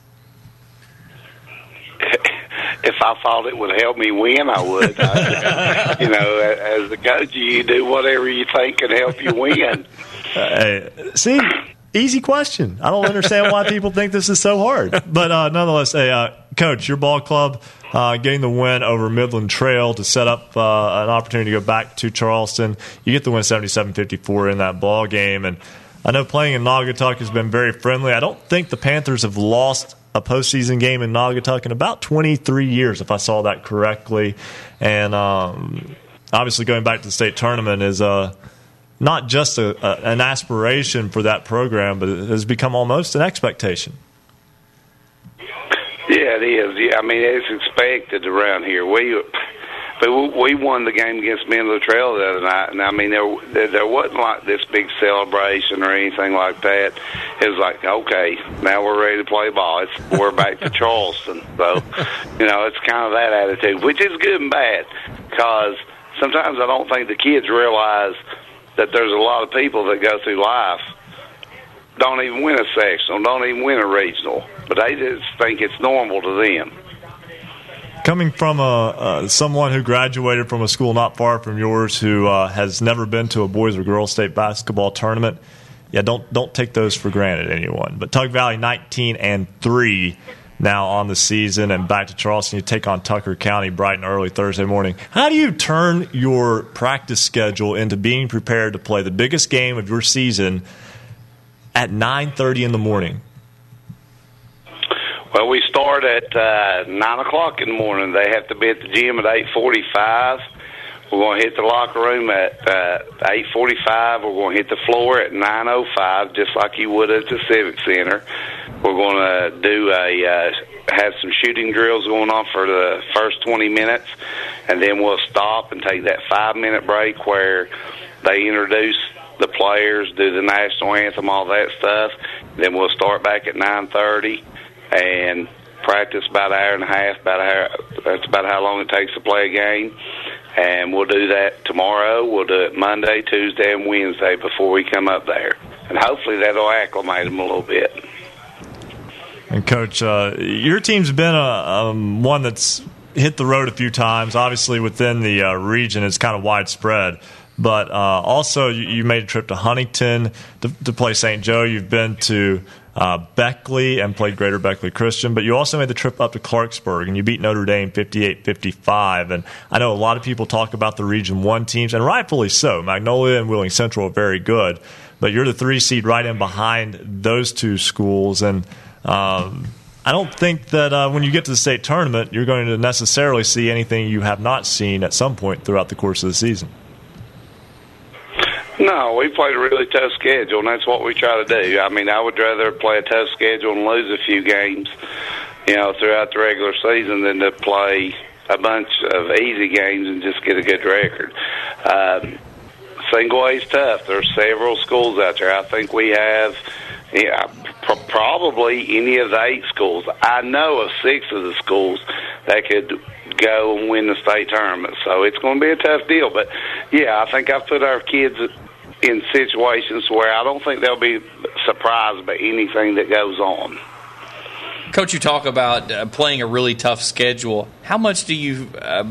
If I thought it would help me win, I would. I, you know, as the coach, you do whatever you think can help you win. Uh, see, easy question. I don't understand why people think this is so hard. But uh, nonetheless, hey, uh, Coach, your ball club uh, getting the win over Midland Trail to set up uh, an opportunity to go back to Charleston. You get the win seventy-seven fifty-four in that ball game. And I know playing in Naugatuck has been very friendly. I don't think the Panthers have lost a postseason game in Naugatuck in about twenty-three years, if I saw that correctly. And um, obviously going back to the state tournament is uh, not just a, a, an aspiration for that program, but it has become almost an expectation. Yeah, it is. Yeah, I mean, it's expected around here. We but we won the game against Menlo Trail the other night, and I mean, there there wasn't like this big celebration or anything like that. It was like, okay, now we're ready to play ball. It's, we're back to Charleston. So, you know, it's kind of that attitude, which is good and bad, because sometimes I don't think the kids realize that there's a lot of people that go through life don't even win a sectional, don't even win a regional, but they just think it's normal to them. Coming from a, uh, someone who graduated from a school not far from yours, who uh, has never been to a boys or girls state basketball tournament, yeah, don't don't take those for granted, anyone. But Tug Valley nineteen and three now on the season, and back to Charleston. You take on Tucker County bright and early Thursday morning. How do you turn your practice schedule into being prepared to play the biggest game of your season at nine thirty in the morning? Well, we start at uh, nine o'clock in the morning. They have to be at the gym at eight forty-five. We're going to hit the locker room at uh, eight forty-five. We're going to hit the floor at nine oh five, just like you would at the Civic Center. We're going to do a uh, have some shooting drills going on for the first twenty minutes, and then we'll stop and take that five-minute break where they introduce the players, do the national anthem, all that stuff. Then we'll start back at nine thirty and practice about an hour and a half, about an hour, that's about how long it takes to play a game. And we'll do that tomorrow. We'll do it Monday, Tuesday, and Wednesday before we come up there. And hopefully that'll acclimate them a little bit. And, Coach, uh, your team's been a, um, one that's hit the road a few times. Obviously, within the uh, region, it's kind of widespread. But uh, also, you, you made a trip to Huntington to, to play Saint Joe. You've been to uh, Beckley and played Greater Beckley Christian. But you also made the trip up to Clarksburg, and you beat Notre Dame fifty-eight fifty-five. And I know a lot of people talk about the Region one teams, and rightfully so. Magnolia and Wheeling Central are very good. But you're the three seed right in behind those two schools. And um, I don't think that uh, when you get to the state tournament, you're going to necessarily see anything you have not seen at some point throughout the course of the season. No, we played a really tough schedule, and that's what we try to do. I mean, I would rather play a tough schedule and lose a few games, you know, throughout the regular season than to play a bunch of easy games and just get a good record. Um, single A is tough. There's several schools out there. I think we have yeah, pr- probably any of the eight schools. I know of six of the schools that could go and win the state tournament. So it's going to be a tough deal. But, yeah, I think I've put our kids in situations where I don't think they'll be surprised by anything that goes on. Coach, you talk about uh, playing a really tough schedule. How much do you uh,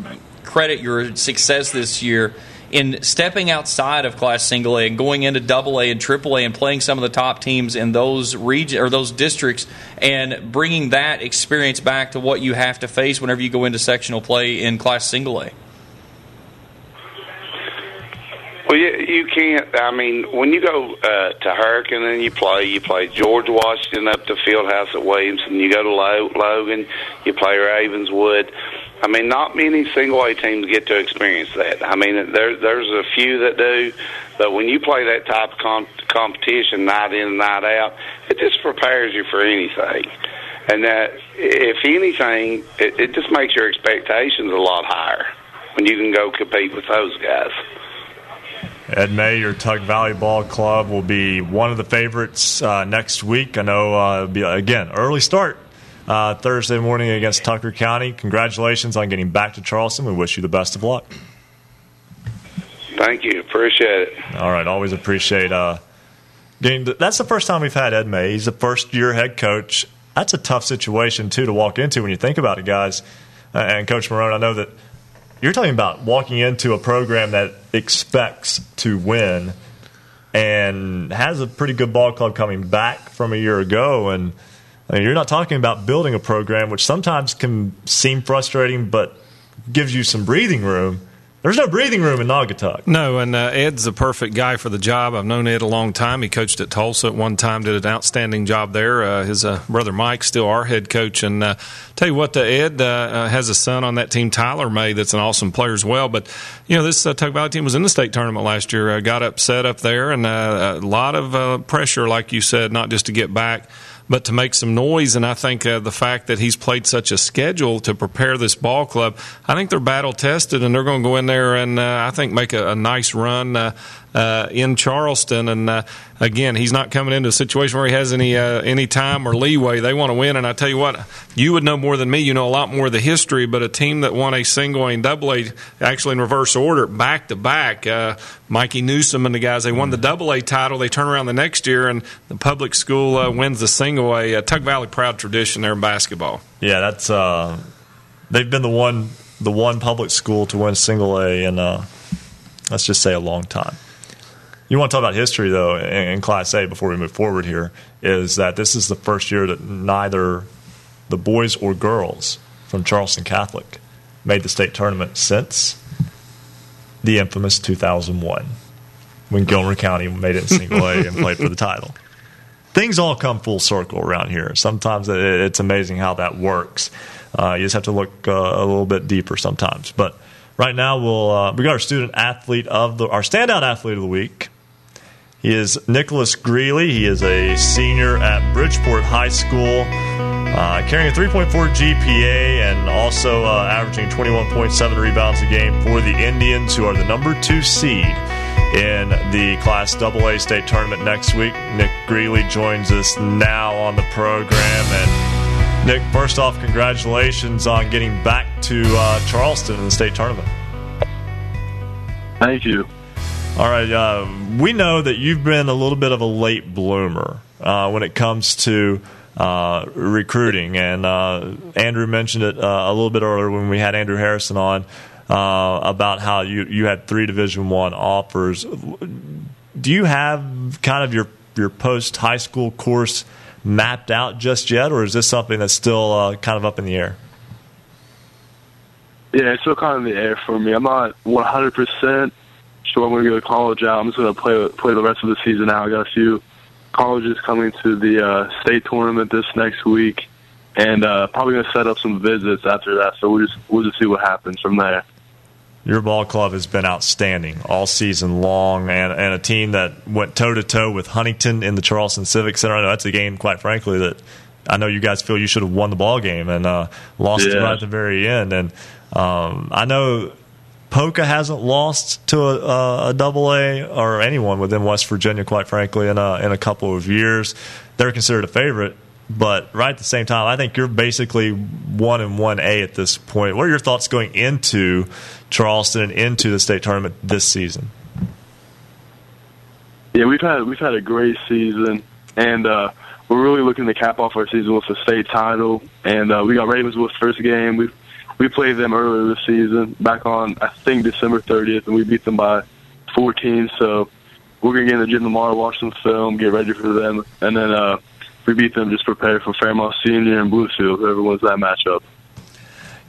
credit your success this year in stepping outside of Class Single A and going into Double A and Triple A and playing some of the top teams in those region or those districts, and bringing that experience back to what you have to face whenever you go into sectional play in Class Single A? Well, you, you can't. I mean, when you go uh, to Hurricane and you play, you play George Washington up to Fieldhouse at Williamson. You go to Logan, you play Ravenswood. I mean, not many single-A teams get to experience that. I mean, there, there's a few that do, but when you play that type of com- competition night in and night out, it just prepares you for anything. And that, if anything, it, it just makes your expectations a lot higher when you can go compete with those guys. Ed May, your Tug Valley Ball Club will be one of the favorites uh, next week. I know, uh, it'll be, again, early start. Uh, Thursday morning against Tucker County. Congratulations on getting back to Charleston. We wish you the best of luck. Thank you. Appreciate it. All right. Always appreciate uh, getting the, that's the first time we've had Ed May. He's the first-year head coach. That's a tough situation, too, to walk into when you think about it, guys. Uh, and Coach Marone, I know that you're talking about walking into a program that expects to win and has a pretty good ball club coming back from a year ago. And I mean, you're not talking about building a program, which sometimes can seem frustrating but gives you some breathing room. There's no breathing room in Naugatuck. No, and uh, Ed's the perfect guy for the job. I've known Ed a long time. He coached at Tulsa at one time, did an outstanding job there. Uh, his uh, brother Mike's still our head coach. And uh, tell you what, uh, Ed uh, uh, has a son on that team, Tyler May, that's an awesome player as well. But, you know, this uh, Tug Valley team was in the state tournament last year, uh, got upset up there, and uh, a lot of uh, pressure, like you said, not just to get back, but to make some noise. And I think uh, the fact that he's played such a schedule to prepare this ball club, I think they're battle-tested, and they're going to go in there and uh, I think make a, a nice run uh, uh, in Charleston. And, uh, again, he's not coming into a situation where he has any uh, any time or leeway. They want to win, and I tell you what, you would know more than me. You know a lot more of the history, but a team that won a single A and double A, actually in reverse order, back-to-back, uh, Mikey Newsom and the guys, they won the double A title. They turn around the next year, and the public school uh, wins the single. A, a Tug Valley proud tradition there in basketball. Yeah, that's uh, they've been the one the one public school to win single A in uh, let's just say a long time. You want to talk about history though in, in Class A before we move forward here is that this is the first year that neither the boys or girls from Charleston Catholic made the state tournament since the infamous two thousand one when Gilmer County made it in single A and played for the title. Things all come full circle around here. Sometimes it's amazing how that works. Uh, you just have to look uh, a little bit deeper sometimes. But right now, we'll uh, we got our student athlete of the our standout athlete of the week. He is Nicholas Greeley. He is a senior at Bridgeport High School, uh, carrying a three point four G P A and also uh, averaging twenty-one point seven rebounds a game for the Indians, who are the number two seed in the Class double A state tournament next week. Nick Greeley joins us now on the program. And, Nick, first off, congratulations on getting back to uh, Charleston in the state tournament. Thank you. All right. Uh, we know that you've been a little bit of a late bloomer uh, when it comes to uh, recruiting. And uh, Andrew mentioned it uh, a little bit earlier when we had Andrew Harrison on. Uh, about how you, you had three Division I offers. Do you have kind of your, your post-high school course mapped out just yet, or is this something that's still uh, kind of up in the air? Yeah, it's still kind of in the air for me. I'm not one hundred percent sure I'm going to go to college out. I'm just going to play play the rest of the season out. I got a few colleges coming to the uh, state tournament this next week, and uh, probably going to set up some visits after that. So we'll just, we'll just see what happens from there. Your ball club has been outstanding all season long, and, and a team that went toe-to-toe with Huntington in the Charleston Civic Center. I know that's a game, quite frankly, that I know you guys feel you should have won the ball game and uh, lost yeah. it right at the very end. And um, I know Poca hasn't lost to a, a double A or anyone within West Virginia, quite frankly, in a, in a couple of years. They're considered a favorite. But right at the same time, I think you're basically one and one A at this point. What are your thoughts going into Charleston and into the state tournament this season? Yeah, we've had we've had a great season, and uh, we're really looking to cap off our season with the state title. And uh, we got Ravenswood's first game. We we played them earlier this season, back on I think December thirtieth, and we beat them by fourteen. So we're gonna get in the gym tomorrow, watch some film, get ready for them, and then. Uh, We beat them, just prepare for Fairmont Senior and Bluefield, whoever wins that matchup.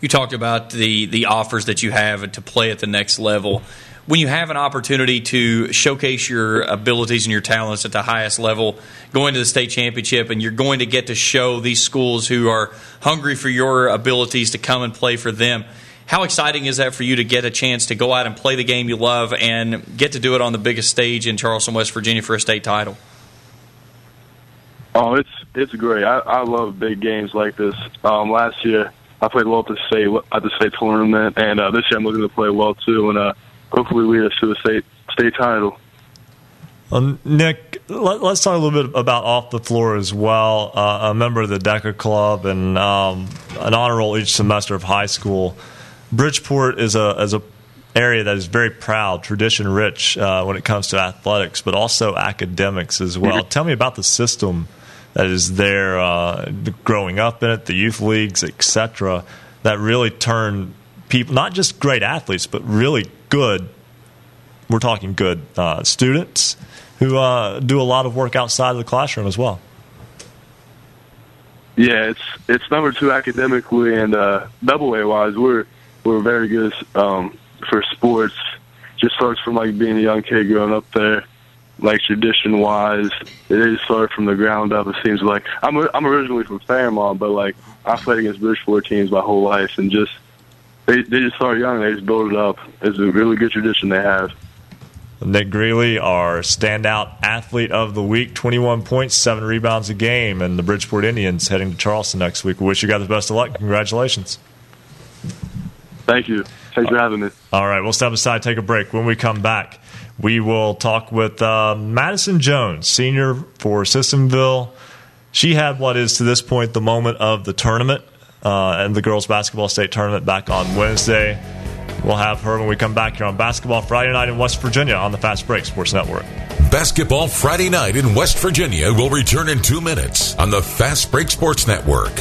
You talked about the, the offers that you have to play at the next level. When you have an opportunity to showcase your abilities and your talents at the highest level, going to the state championship, and you're going to get to show these schools who are hungry for your abilities to come and play for them, how exciting is that for you to get a chance to go out and play the game you love and get to do it on the biggest stage in Charleston, West Virginia for a state title? Oh, it's it's great. I, I love big games like this. Um, last year, I played well at the state at the state tournament, and uh, this year I'm looking to play well too, and uh, hopefully lead us to the state state title. Um, Nick, let, let's talk a little bit about off the floor as well. Uh, a member of the DECA Club and um, an honor roll each semester of high school. Bridgeport is a is a area that is very proud, tradition-rich uh, when it comes to athletics, but also academics as well. Mm-hmm. Tell me about the system that is there, uh, growing up in it, the youth leagues, et cetera, that really turn people, not just great athletes, but really good, we're talking good uh, students who uh, do a lot of work outside of the classroom as well. Yeah, it's it's number two academically, and uh, double A wise, we're we're very good um, for sports. Just starts from like being a young kid growing up there, like tradition wise. It is started from the ground up. It seems like I'm I'm originally from Fairmont, but like I played against Bridgeport teams my whole life, and just they they just start young. They just build it up. It's a really good tradition they have. Nick Greeley, our standout athlete of the week, twenty-one points, seven rebounds a game, and the Bridgeport Indians heading to Charleston next week. We wish you guys the best of luck. Congratulations. Thank you. Thanks for having me. All right, we'll step aside, take a break. When we come back, we will talk with uh, Madison Jones, senior for Sissonville. She had what is to this point the moment of the tournament uh, and the girls' basketball state tournament back on Wednesday. We'll have her when we come back here on Basketball Friday Night in West Virginia on the Fast Break Sports Network. Basketball Friday Night in West Virginia will return in two minutes on the Fast Break Sports Network.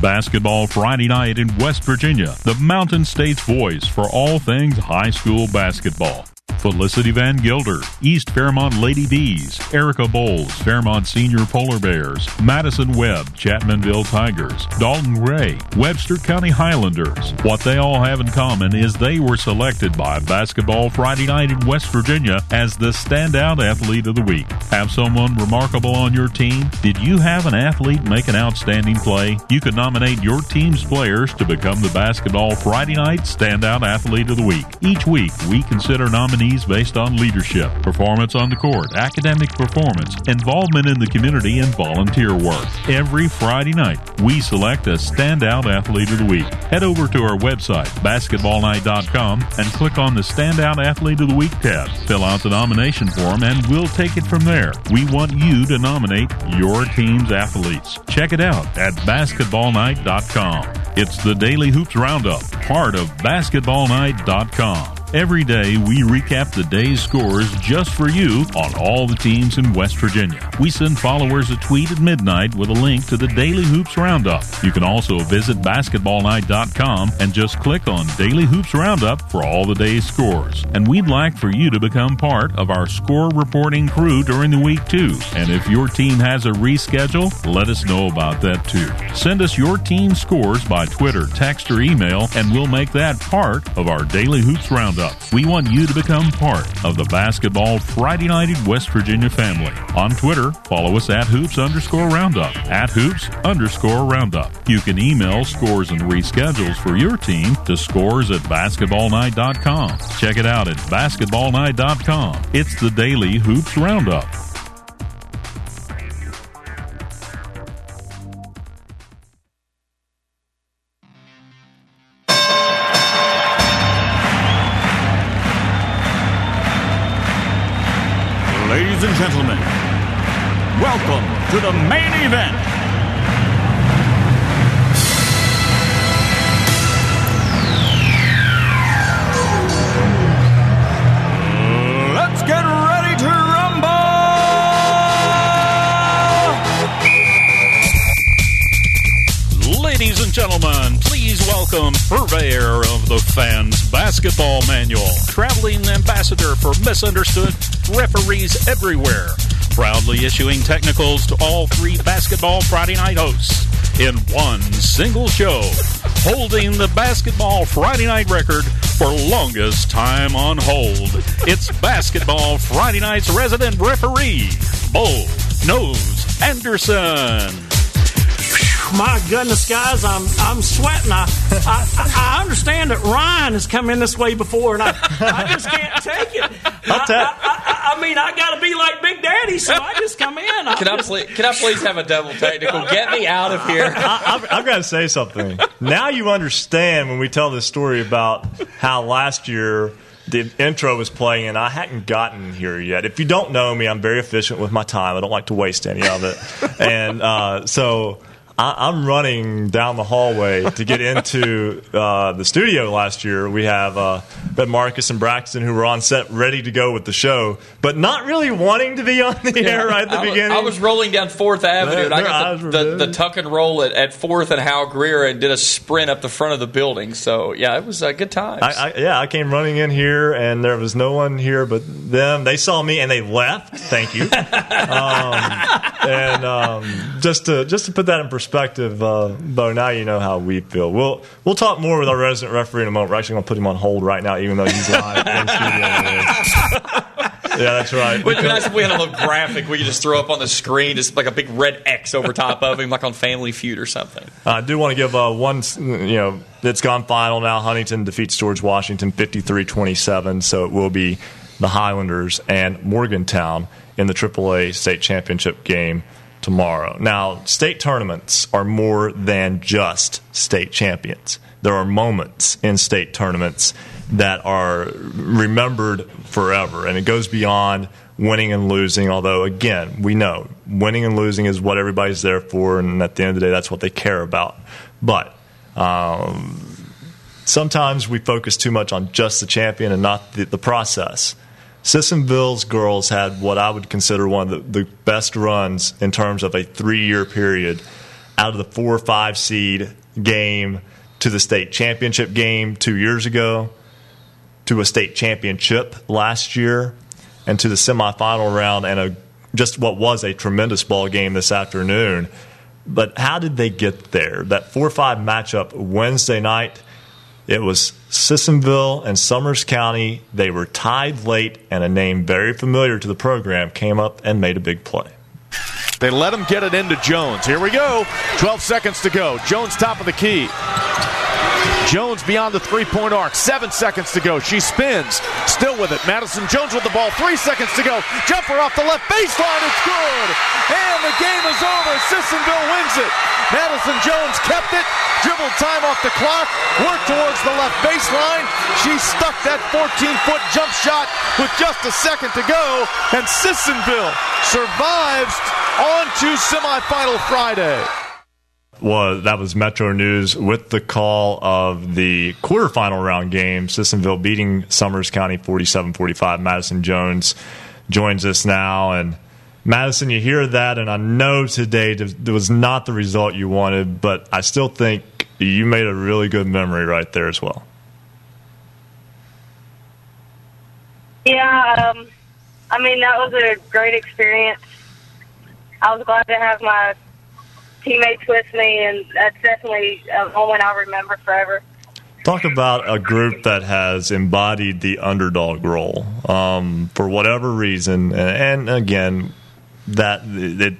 Basketball Friday Night in West Virginia, the Mountain State's voice for all things high school basketball. Felicity Van Gilder, East Fairmont Lady Bees, Erica Bowles, Fairmont Senior Polar Bears, Madison Webb, Chapmanville Tigers, Dalton Gray, Webster County Highlanders. What they all have in common is they were selected by Basketball Friday Night in West Virginia as the standout athlete of the week. Have someone remarkable on your team? Did you have an athlete make an outstanding play? You could nominate your team's players to become the Basketball Friday Night Standout Athlete of the Week. Each week, we consider nominees based on leadership, performance on the court, academic performance, involvement in the community, and volunteer work. Every Friday night, we select a standout athlete of the week. Head over to our website, basketball night dot com, and click on the Standout Athlete of the Week tab. Fill out the nomination form, and we'll take it from there. We want you to nominate your team's athletes. Check it out at basketball night dot com. It's the Daily Hoops Roundup, part of basketball night dot com. Every day, we recap the day's scores just for you on all the teams in West Virginia. We send followers a tweet at midnight with a link to the Daily Hoops Roundup. You can also visit basketball night dot com and just click on Daily Hoops Roundup for all the day's scores. And we'd like for you to become part of our score reporting crew during the week, too. And if your team has a reschedule, let us know about that, too. Send us your team scores by Twitter, text, or email, and we'll make that part of our Daily Hoops Roundup. We want you to become part of the Basketball Friday Night in West Virginia family. On Twitter, follow us at hoops underscore roundup, at hoops underscore roundup. You can email scores and reschedules for your team to scores at basketball night dot com. Check it out at basketball night dot com. It's the Daily Hoops Roundup. Gentlemen, welcome to the main event. Let's get ready to rumble! Ladies and gentlemen, please welcome purveyor of the fans' basketball manual, traveling ambassador for misunderstood referees everywhere, proudly issuing technicals to all three Basketball Friday Night hosts in one single show, holding the Basketball Friday Night record for longest time on hold. It's Basketball Friday Night's resident referee, Bo Nose Anderson. My goodness, guys, I'm I'm sweating. I, I I understand that Ryan has come in this way before, and I, I just can't take it. I'll tell I, I, I, I mean, I got to be like Big Daddy, so I just come in. I'm can I just... please? Can I please have a double technical? Get me out of here. I, I, I've got to say something. Now you understand when we tell this story about how last year the intro was playing, and I hadn't gotten here yet. If you don't know me, I'm very efficient with my time. I don't like to waste any of it, and uh, so. I, I'm running down the hallway to get into uh, the studio. Last year, we have uh, Ben Marcus and Braxton, who were on set ready to go with the show, but not really wanting to be on the yeah, air right at the I was, beginning. I was rolling down fourth Avenue, their, and I got the, the, the tuck and roll at, at fourth and Hal Greer and did a sprint up the front of the building. So, yeah, it was a good time. I, I, yeah, I came running in here, and there was no one here but them. They saw me, and they left. Thank you. um, and um, just to just to put that in perspective, Perspective, uh, Bo, now you know how we feel. We'll we'll talk more with our resident referee in a moment. We're actually going to put him on hold right now, even though he's live in studio. Yeah, that's right. It would be nice if we had a little graphic we could just throw up on the screen, just like a big red X over top of him, like on Family Feud or something. I do want to give uh, one, you know, it's gone final now. Huntington defeats George Washington fifty-three twenty-seven, so it will be the Highlanders and Morgantown in the triple A state championship game tomorrow. Now, state tournaments are more than just state champions. There are moments in state tournaments that are remembered forever, and it goes beyond winning and losing, although, again, we know winning and losing is what everybody's there for, and at the end of the day, that's what they care about. But um, sometimes we focus too much on just the champion and not the, the process. Sissonville's girls had what I would consider one of the, the best runs in terms of a three-year period out of the four or five seed game to the state championship game two years ago, to a state championship last year, and to the semifinal round and a, just what was a tremendous ball game this afternoon. But how did they get there? That four five matchup Wednesday night, it was Sissonville and Summers County. They were tied late, and a name very familiar to the program came up and made a big play. They let him get it into Jones. Here we go. twelve seconds to go. Jones top of the key. Jones beyond the three-point arc. Seven seconds to go. She spins. Still with it. Madison Jones with the ball. Three seconds to go. Jumper off the left baseline. It's good. And the game is over. Sissonville wins it. Madison Jones kept it. Dribbled time off the clock. Worked towards the left baseline. She stuck that fourteen-foot jump shot with just a second to go. And Sissonville survives on to semifinal Friday. Well, that was Metro News with the call of the quarterfinal round game, Sissonville beating Summers County forty-seven forty-five. Madison Jones joins us now. And, Madison, you hear that, and I know today it was not the result you wanted, but I still think you made a really good memory right there as well. Yeah, um, I mean, that was a great experience. I was glad to have my teammates with me, and that's definitely a moment I'll remember forever. Talk about a group that has embodied the underdog role um, for whatever reason. And, again, that it,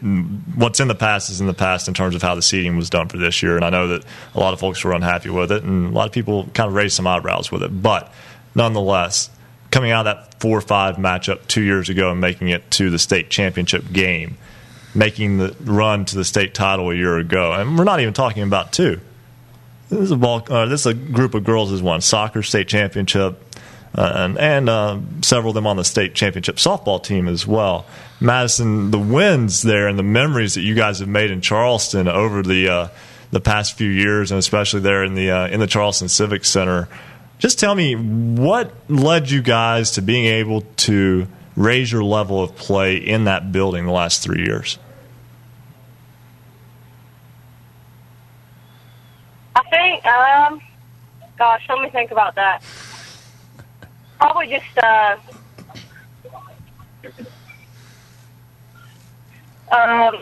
what's in the past is in the past in terms of how the seeding was done for this year. And I know that a lot of folks were unhappy with it, and a lot of people kind of raised some eyebrows with it. But, nonetheless, coming out of that four five matchup two years ago and making it to the state championship game, making the run to the state title a year ago. And we're not even talking about two. This is a, ball, uh, this is a group of girls who's won soccer state championship uh, and, and uh, several of them on the state championship softball team as well. Madison, the wins there and the memories that you guys have made in Charleston over the uh, the past few years, and especially there in the uh, in the Charleston Civic Center, just tell me what led you guys to being able to raise your level of play in that building the last three years? I think, um, gosh, let me think about that. Probably just uh, um,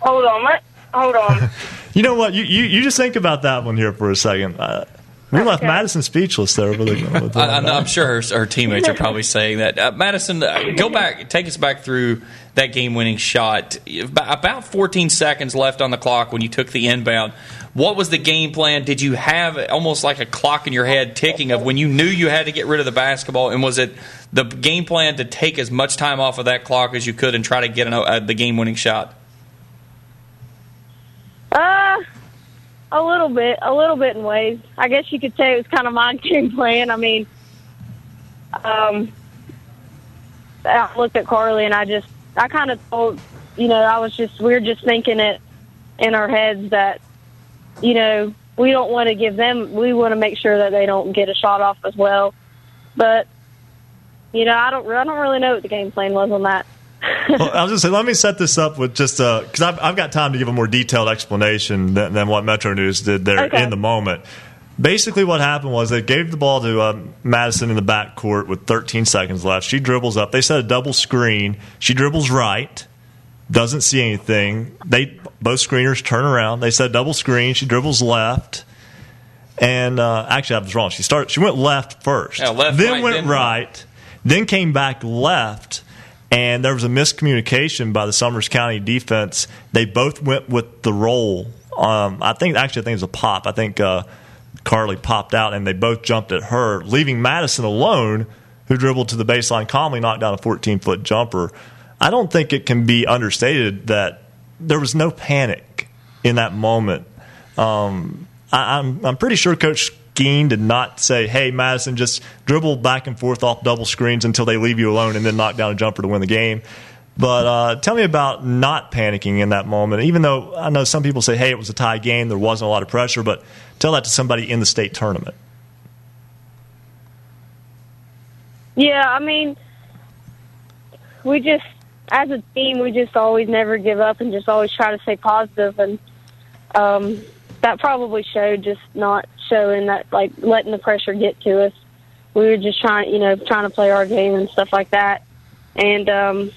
hold on, let, hold on. You know what? You, you you just think about that one here for a second. Uh, We left Madison speechless there. With the, with the I, I'm sure her, her teammates are probably saying that. Uh, Madison, uh, go back, take us back through that game-winning shot. About fourteen seconds left on the clock when you took the inbound. What was the game plan? Did you have almost like a clock in your head ticking of when you knew you had to get rid of the basketball? And was it the game plan to take as much time off of that clock as you could and try to get an, uh, the game-winning shot? Ah. Uh. A little bit, a little bit in ways. I guess you could say it was kind of my game plan. I mean, um, I looked at Carly and I just, I kind of told you know, I was just, we we're just thinking it in our heads that, you know, we don't want to give them, we want to make sure that they don't get a shot off as well. But, you know, I don't, I don't really know what the game plan was on that. Well, I was just saying, let me set this up with just because uh, I've, I've got time to give a more detailed explanation than, than what Metro News did there okay. in the moment. Basically, what happened was they gave the ball to uh, Madison in the backcourt with thirteen seconds left. She dribbles up. They set a double screen. She dribbles right, doesn't see anything. They both screeners turn around. They set a double screen. She dribbles left. And uh, actually, I was wrong. She started. She went left first, yeah, left, then right, went then right, right, then came back left. And there was a miscommunication by the Summers County defense. They both went with the roll. Um, I think actually I think it was a pop. I think uh, Carly popped out, and they both jumped at her, leaving Madison alone, who dribbled to the baseline calmly, knocked down a fourteen-foot jumper. I don't think it can be understated that there was no panic in that moment. Um, I, I'm, I'm pretty sure Coach did not say, hey, Madison, just dribble back and forth off double screens until they leave you alone and then knock down a jumper to win the game. But uh, tell me about not panicking in that moment, even though I know some people say, hey, it was a tie game, there wasn't a lot of pressure, but tell that to somebody in the state tournament. Yeah, I mean, we just, as a team, we just always never give up and just always try to stay positive, and um, that probably showed, just not showing that, like, letting the pressure get to us. We were just trying, you know, trying to play our game and stuff like that. And um,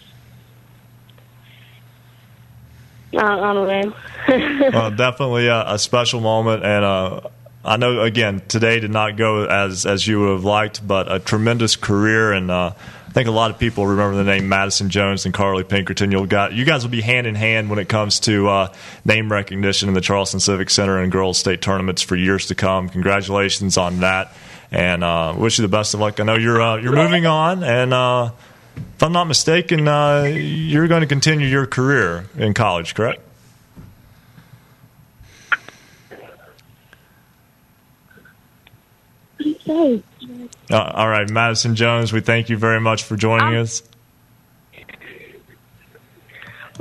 I, I don't know. Well, definitely a, a special moment. And uh, I know, again, today did not go as, as you would have liked, but a tremendous career. And uh, I think a lot of people remember the name Madison Jones and Carly Pinkerton. You'll got, you guys will be hand in hand when it comes to uh, name recognition in the Charleston Civic Center and girls' state tournaments for years to come. Congratulations on that, and uh, wish you the best of luck. I know you're uh, you're moving on, and uh, if I'm not mistaken, uh, you're going to continue your career in college, correct? Okay. Uh, all right, Madison Jones, we thank you very much for joining I'm, us.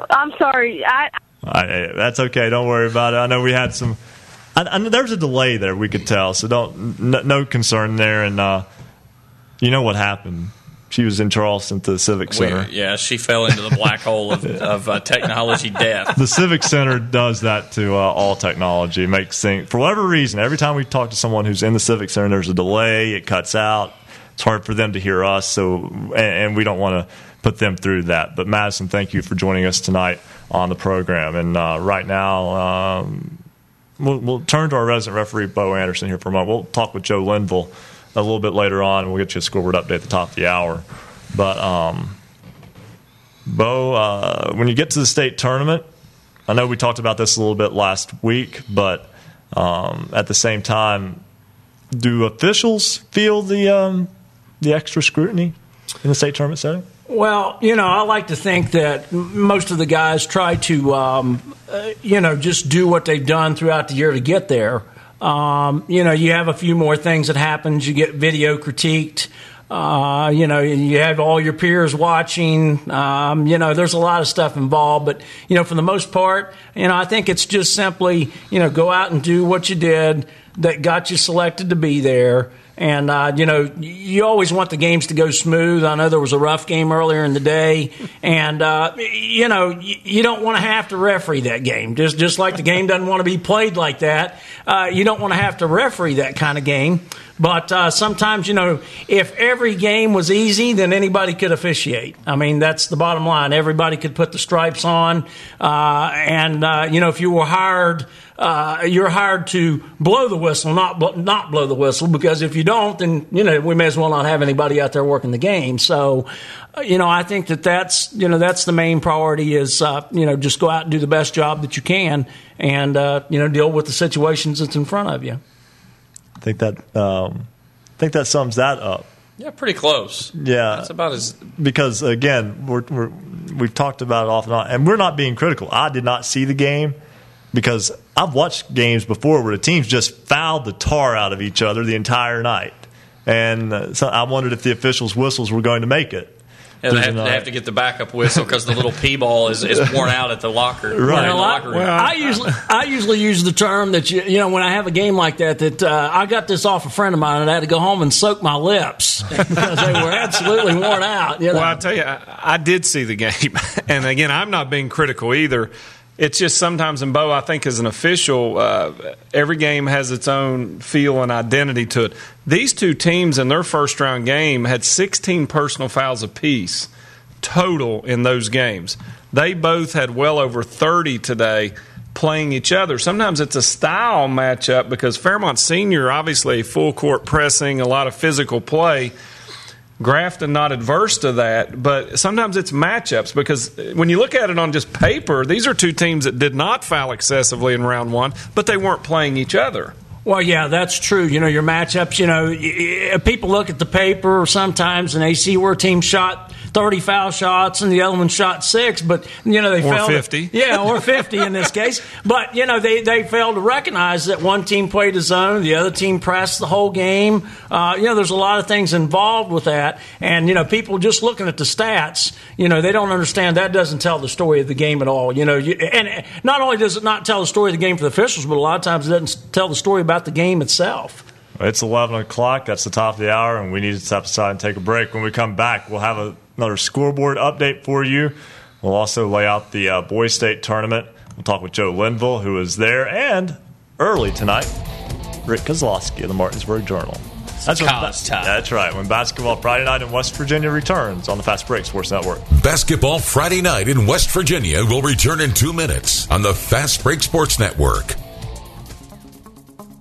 I'm sorry. I, I, that's okay. Don't worry about it. I know we had some – I know there was a delay there, we could tell, so don't no, no concern there. And uh, you know what happened. She was in Charleston to the Civic Center. We, yeah, she fell into the black hole of, of uh, technology death. The Civic Center does that to uh, all technology. It makes things, for whatever reason, every time we talk to someone who's in the Civic Center, there's a delay, it cuts out. It's hard for them to hear us, so and, and we don't want to put them through that. But, Madison, thank you for joining us tonight on the program. And uh, right now, um, we'll, we'll turn to our resident referee, Bo Anderson, here for a moment. We'll talk with Joe Linville a little bit later on, and we'll get you a scoreboard update at the top of the hour. But, um, Bo, uh, when you get to the state tournament, I know we talked about this a little bit last week, but um, at the same time, do officials feel the um, the extra scrutiny in the state tournament setting? Well, you know, I like to think that most of the guys try to, um, uh, you know, just do what they've done throughout the year to get there. Um, you know, you have a few more things that happens. You get video critiqued. Uh, you know, you have all your peers watching. Um, you know, there's a lot of stuff involved. But, you know, for the most part, you know, I think it's just simply, you know, go out and do what you did that got you selected to be there. And, uh, you know, you always want the games to go smooth. I know there was a rough game earlier in the day. And, uh, you know, you don't want to have to referee that game. Just just like the game doesn't want to be played like that, uh, you don't want to have to referee that kind of game. But uh, sometimes, you know, if every game was easy, then anybody could officiate. I mean, that's the bottom line. Everybody could put the stripes on. Uh, and, uh, you know, if you were hired – Uh, you're hired to blow the whistle, not bl- not blow the whistle, because if you don't, then, you know, we may as well not have anybody out there working the game. So, uh, you know, I think that that's, you know, that's the main priority is, uh, you know, just go out and do the best job that you can and, uh, you know, deal with the situations that's in front of you. I think that, um, I think that sums that up. Yeah, pretty close. Yeah. That's about as. Because, again, we're, we're, we've talked about it off and on, and we're not being critical. I did not see the game. Because I've watched games before where the teams just fouled the tar out of each other the entire night. And so I wondered if the officials' whistles were going to make it. And they have, they have to get the backup whistle because the little P-ball is, is worn out at the locker. Right. Well, the locker room. Well, I usually I usually use the term that, you, you know, when I have a game like that, that uh, I got this off a friend of mine, and I had to go home and soak my lips because they were absolutely worn out. You know? Well, I tell you, I, I did see the game. And, again, I'm not being critical either. It's just sometimes, and Bo, I think as an official, uh, every game has its own feel and identity to it. These two teams in their first-round game had sixteen personal fouls apiece total in those games. They both had well over thirty today playing each other. Sometimes it's a style matchup because Fairmont Senior, obviously full-court pressing, a lot of physical play. Grafton not adverse to that, but sometimes it's matchups because when you look at it on just paper, these are two teams that did not foul excessively in round one, but they weren't playing each other. Well, yeah, that's true. You know, your matchups, you know, people look at the paper sometimes and they see where a team shot thirty foul shots and the other one shot six, but, you know, they failed. Or fifty. To, yeah, or fifty in this case. But, you know, they, they failed to recognize that one team played a zone, the other team pressed the whole game. Uh, you know, there's a lot of things involved with that. And, you know, people just looking at the stats, you know, they don't understand that doesn't tell the story of the game at all. You know, you, and not only does it not tell the story of the game for the officials, but a lot of times it doesn't tell the story about the game itself. It's eleven o'clock. That's the top of the hour, and we need to step aside and take a break. When we come back, we'll have a, another scoreboard update for you. We'll also lay out the uh, Boys State Tournament. We'll talk with Joe Linville, who is there, and early tonight, Rick Kozlowski of the Martinsburg Journal. That's college time. That's right. When Basketball Friday Night in West Virginia returns on the Fast Break Sports Network. Basketball Friday Night in West Virginia will return in two minutes on the Fast Break Sports Network.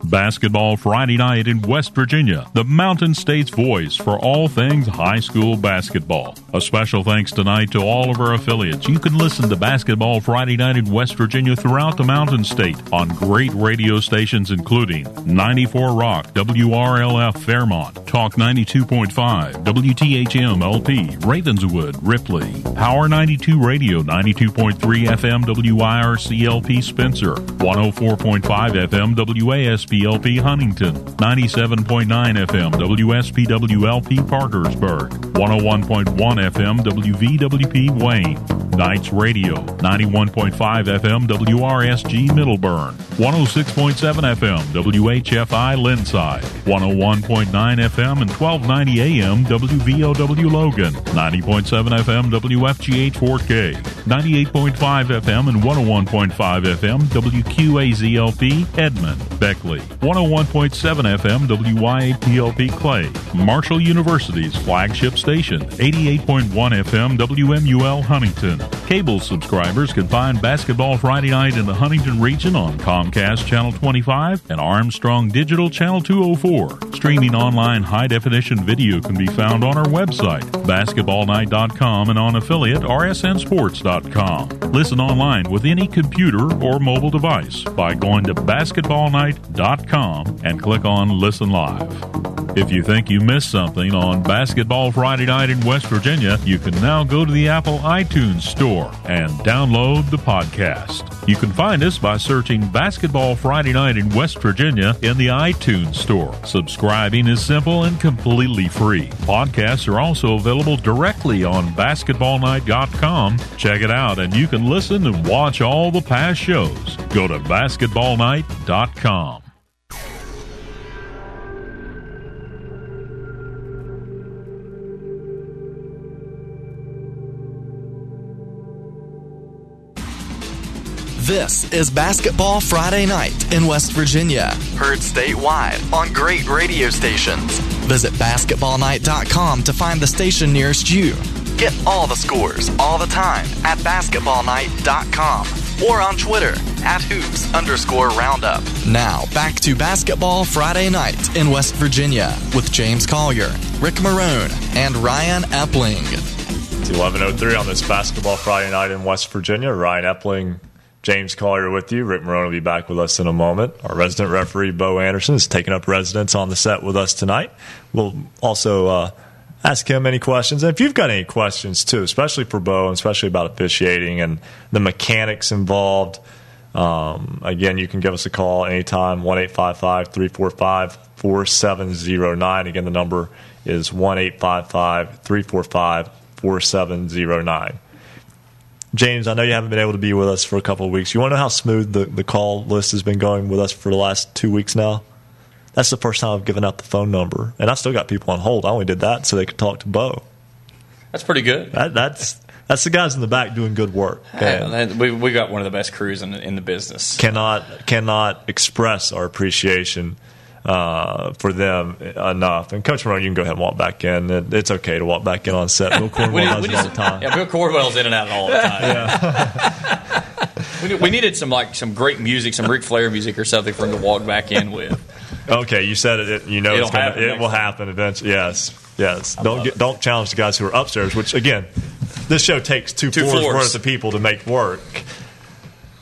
Basketball Friday Night in West Virginia, the Mountain State's voice for all things high school basketball. A special thanks tonight to all of our affiliates. You can listen to Basketball Friday Night in West Virginia throughout the Mountain State on great radio stations including ninety-four Rock, W R L F Fairmont, Talk ninety-two point five, W T H M L P, Ravenswood, Ripley, Power ninety-two Radio, ninety-two point three F M, W I R C L P Spencer, one oh four point five F M, W A S P W S P L P Huntington, ninety-seven point nine F M W S P W L P Parkersburg, one oh one point one F M W V W P Wayne, Knights Radio, ninety-one point five F M W R S G Middleburn, one oh six point seven F M W H F I Linside, one oh one point nine F M and twelve ninety A M W V O W Logan, ninety point seven F M W F G H Fort Gay, ninety-eight point five F M and one oh one point five F M W Q A Z L P Edmond, Beckley, one oh one point seven F M W Y A P L P Clay, Marshall University's flagship station, eighty-eight point one F M W M U L Huntington. Cable subscribers can find Basketball Friday Night in the Huntington region on Comcast Channel twenty-five and Armstrong Digital Channel two oh four. Streaming online high-definition video can be found on our website, basketball night dot com, and on affiliate r s n sports dot com. Listen online with any computer or mobile device by going to basketball night dot com and click on Listen Live. If you think you missed something on Basketball Friday Night in West Virginia, you can now go to the Apple iTunes Store and download the podcast. You can find us by searching Basketball Friday Night in West Virginia in the iTunes Store. Subscribing is simple and completely free. Podcasts are also available directly on basketball night dot com. Check it out, and you can listen and watch all the past shows. Go to basketball night dot com. This is Basketball Friday Night in West Virginia. Heard statewide on great radio stations. Visit basketball night dot com to find the station nearest you. Get all the scores all the time at basketball night dot com or on Twitter at hoops underscore roundup. Now back to Basketball Friday Night in West Virginia with James Collier, Rick Marone, and Ryan Epling. It's eleven oh three on this Basketball Friday Night in West Virginia. Ryan Epling, James Collier with you. Rick Marone will be back with us in a moment. Our resident referee, Bo Anderson, is taking up residence on the set with us tonight. We'll also uh, ask him any questions. And if you've got any questions, too, especially for Bo, and especially about officiating and the mechanics involved, um, again, you can give us a call anytime, one eight five five, three four five, four seven zero nine. Again, the number is one eight five five, three four five, four seven zero nine. four seven zero nine. James, I know you haven't been able to be with us for a couple of weeks. You want to know how smooth the, the call list has been going with us for the last two weeks now? That's the first time I've given out the phone number, and I still got people on hold. I only did that so they could talk to Bo. That's pretty good. That, that's that's the guys in the back doing good work. Hey, we we got one of the best crews in, in the business. Cannot cannot express our appreciation uh, for them enough. And Coach Marone, you can go ahead and walk back in. It, it's okay to walk back in on set. Bill Cornwell does all the time. Yeah, Bill Cornwell's in and out all the time. Yeah. we, we needed some like some great music, some Ric Flair music or something for him to walk back in with. Okay, you said it. You know, It'll it's gonna, it will happen eventually. Yes, yes. I don't get, don't challenge the guys who are upstairs. Which again, this show takes two, two floors, floors worth of people to make work.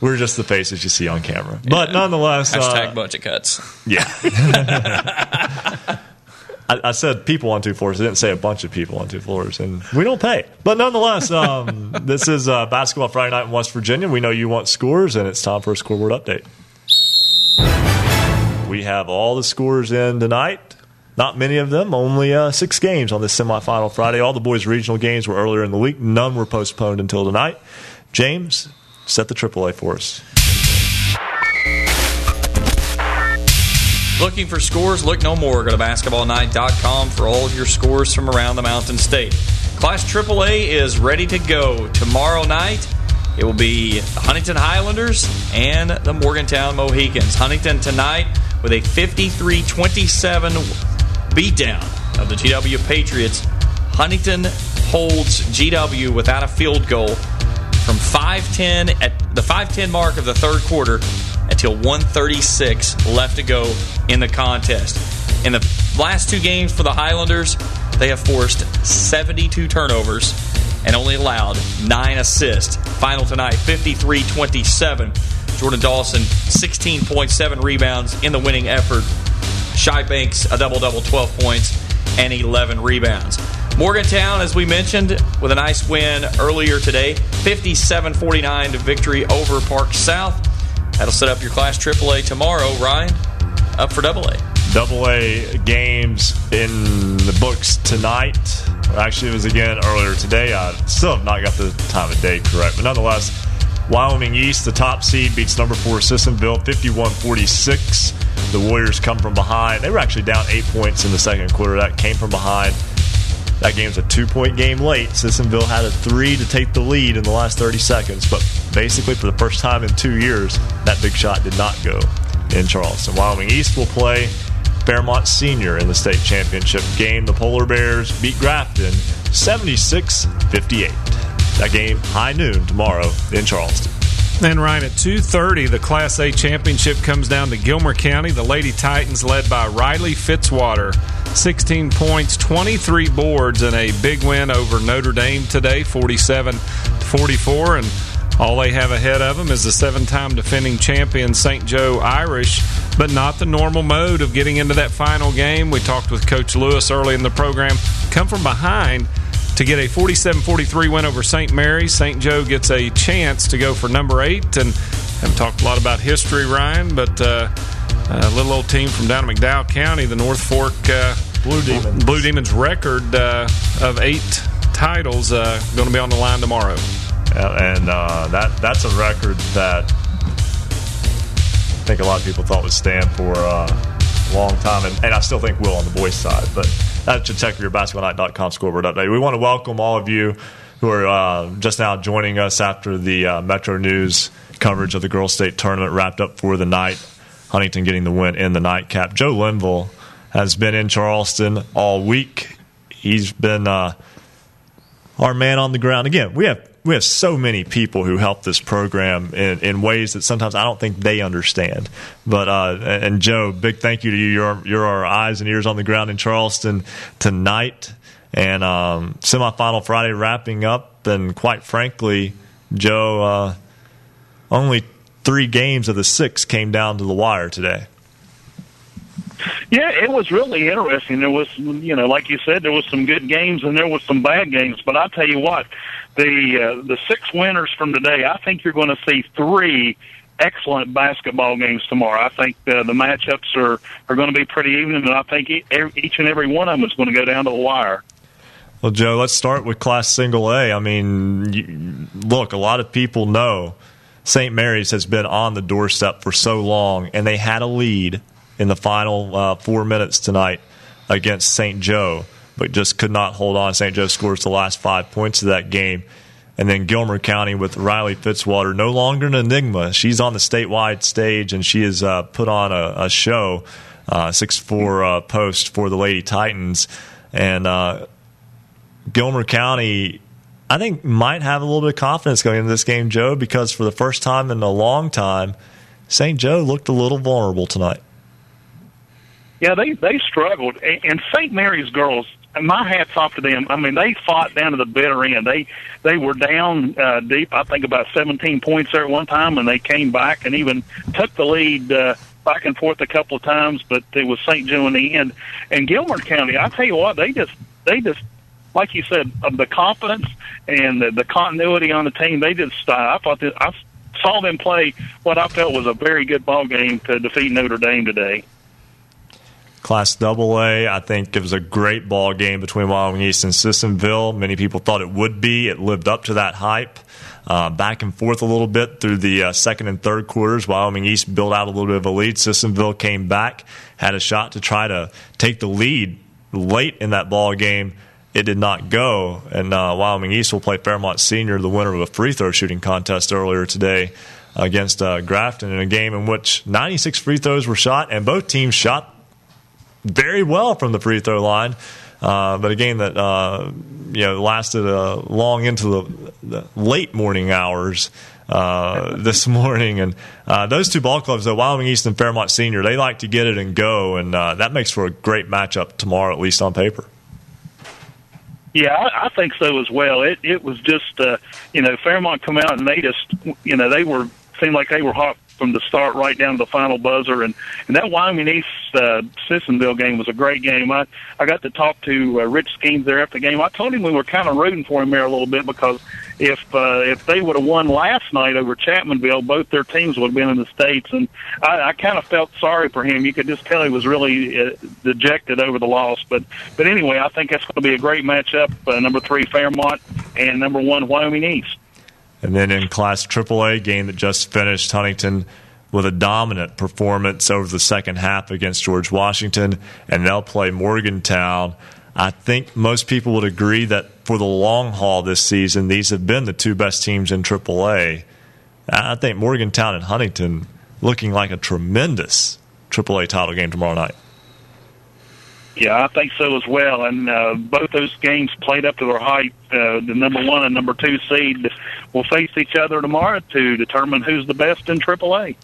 We're just the faces you see on camera, yeah. But nonetheless, hashtag uh, budget cuts. Yeah. I, I said people on two floors. I didn't say a bunch of people on two floors, and we don't pay. But nonetheless, um, this is uh, Basketball Friday Night in West Virginia. We know you want scores, and it's time for a scoreboard update. We have all the scores in tonight. Not many of them, only uh, six games on this semifinal Friday. All the boys' regional games were earlier in the week. None were postponed until tonight. James, set the triple A for us. Looking for scores? Look no more. Go to basketball night dot com for all of your scores from around the Mountain State. Class triple A is ready to go. Tomorrow night, it will be the Huntington Highlanders and the Morgantown Mohicans. Huntington tonight with a fifty-three twenty-seven beatdown of the G W Patriots. Huntington holds G W without a field goal from five ten at the five ten mark of the third quarter until one thirty-six left to go in the contest. In the last two games for the Highlanders, they have forced seventy-two turnovers and only allowed nine assists. Final tonight, fifty-three twenty-seven. Jordan Dawson, sixteen point seven rebounds in the winning effort. Shy Banks, a double-double, twelve points and eleven rebounds. Morgantown, as we mentioned, with a nice win earlier today, fifty-seven forty-nine to victory over Park South. That'll set up your Class triple A tomorrow. Ryan, up for double A. double A games in the books tonight. Actually, it was again earlier today. I still have not got the time of day correct, but nonetheless, Wyoming East, the top seed, beats number four Sissonville, fifty-one forty-six. The Warriors come from behind. They were actually down eight points in the second quarter. That came from behind. That game's a two-point game late. Sissonville had a three to take the lead in the last thirty seconds, but basically for the first time in two years, that big shot did not go in Charleston. Wyoming East will play Fairmont Senior in the state championship game. The Polar Bears beat Grafton seventy-six fifty-eight. That game, high noon tomorrow in Charleston. And Ryan, at two thirty, the Class A championship comes down to Gilmer County. The Lady Titans led by Riley Fitzwater. sixteen points, twenty-three boards, and a big win over Notre Dame today, forty-seven forty-four. And all they have ahead of them is the seven-time defending champion Saint Joe Irish, but not the normal mode of getting into that final game. We talked with Coach Lewis early in the program. Come from behind to get a forty-seven forty-three win over Saint Mary's. Saint Joe gets a chance to go for number eight. And haven't talked a lot about history, Ryan, but uh, a little old team from down in McDowell County, the North Fork uh, Blue Demons. Blue Demons record uh, of eight titles uh, going to be on the line tomorrow. Yeah, and uh, that that's a record that I think a lot of people thought would stand for uh, a long time, and, and I still think will on the boys' side, but that should check for your basketball night dot com scoreboard update. We want to welcome all of you who are uh, just now joining us after the uh, Metro News coverage of the Girls State Tournament wrapped up for the night. Huntington getting the win in the nightcap. Joe Linville has been in Charleston all week. He's been uh, our man on the ground. Again, we have we have so many people who help this program in, in ways that sometimes I don't think they understand. But uh, and Joe, big thank you to you. You're, you're our eyes and ears on the ground in Charleston tonight. And um, semifinal Friday wrapping up. And quite frankly, Joe, uh, only three games of the six came down to the wire today. Yeah, it was really interesting. There was, you know, like you said, there was some good games and there was some bad games. But I tell you what, the uh, the six winners from today, I think you're going to see three excellent basketball games tomorrow. I think uh, the matchups are, are going to be pretty even, and I think each and every one of them is going to go down to the wire. Well, Joe, let's start with Class Single A. I mean, you, look, a lot of people know Saint Mary's has been on the doorstep for so long, and they had a lead in the final uh, four minutes tonight against Saint Joe, but just could not hold on. Saint Joe scores the last five points of that game. And then Gilmer County with Riley Fitzwater, no longer an enigma. She's on the statewide stage, and she has uh, put on a, a show, uh, six four uh, post for the Lady Titans. And uh, Gilmer County, I think, might have a little bit of confidence going into this game, Joe, because for the first time in a long time, Saint Joe looked a little vulnerable tonight. Yeah, they, they struggled. And Saint Mary's girls, my hat's off to them. I mean, they fought down to the bitter end. They they were down uh, deep, I think about seventeen points there at one time, and they came back and even took the lead uh, back and forth a couple of times, but it was Saint Joe in the end. And Gilmer County, I tell you what, they just, they just like you said, of the confidence and the, the continuity on the team, they just uh, I thought that, I saw them play what I felt was a very good ball game to defeat Notre Dame today. Class double A, I think it was a great ball game between Wyoming East and Sissonville. Many people thought it would be. It lived up to that hype. Uh, back and forth a little bit through the uh, second and third quarters. Wyoming East built out a little bit of a lead. Sissonville came back, had a shot to try to take the lead late in that ball game. It did not go, and uh, Wyoming East will play Fairmont Senior, the winner of a free throw shooting contest earlier today against uh, Grafton, in a game in which ninety-six free throws were shot, and both teams shot very well from the free throw line, uh, but a game that uh, you know lasted uh, long into the, the late morning hours uh, this morning. And uh, those two ball clubs, though, Wyoming East and Fairmont Senior, they like to get it and go, and uh, that makes for a great matchup tomorrow, at least on paper. Yeah, I, I think so as well. It it was just uh, you know Fairmont come out and they just you know they were seemed like they were hot from the start right down to the final buzzer. And, and that Wyoming East uh, Sissonville game was a great game. I, I got to talk to uh, Rich Skeens there after the game. I told him we were kind of rooting for him there a little bit because if uh, if they would have won last night over Chapmanville, both their teams would have been in the States. And I, I kind of felt sorry for him. You could just tell he was really uh, dejected over the loss. But, but anyway, I think that's going to be a great matchup, uh, number three Fairmont and number one Wyoming East. And then in Class triple A, game that just finished, Huntington with a dominant performance over the second half against George Washington, and they'll play Morgantown. I think most people would agree that for the long haul this season, these have been the two best teams in triple A. I think Morgantown and Huntington looking like a tremendous triple A title game tomorrow night. Yeah, I think so as well. And uh, both those games played up to their height. Uh, the number one and number two seed will face each other tomorrow to determine who's the best in triple A.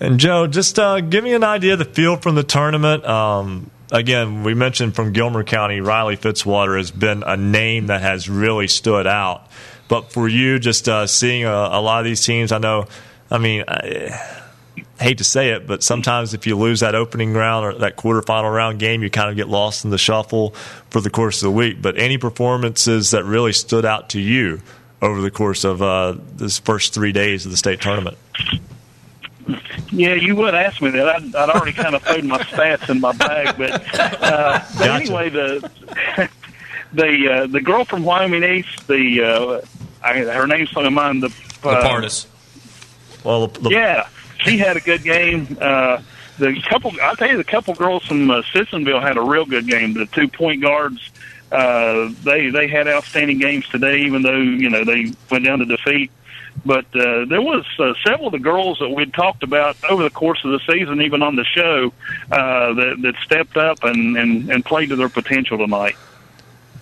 And, Joe, just uh, give me an idea of the field from the tournament. Um, again, we mentioned from Gilmer County, Riley Fitzwater has been a name that has really stood out. But for you, just uh, seeing a, a lot of these teams, I know, I mean, I, hate to say it, but sometimes if you lose that opening round or that quarterfinal round game, you kind of get lost in the shuffle for the course of the week. But any performances that really stood out to you over the course of uh, this first three days of the state tournament? Yeah, you would ask me that. I'd, I'd already kind of thrown my stats in my bag. But, uh, gotcha. But anyway, the the uh, the girl from Wyoming East, the uh, I, her name's on my mind. The uh, Partis. Well, the, the, yeah. She had a good game. Uh, the couple, I tell you, the couple girls from uh, Sissonville had a real good game. The two point guards, uh, they they had outstanding games today, even though you know they went down to defeat. But uh, there was uh, several of the girls that we'd talked about over the course of the season, even on the show, uh, that, that stepped up and, and, and played to their potential tonight.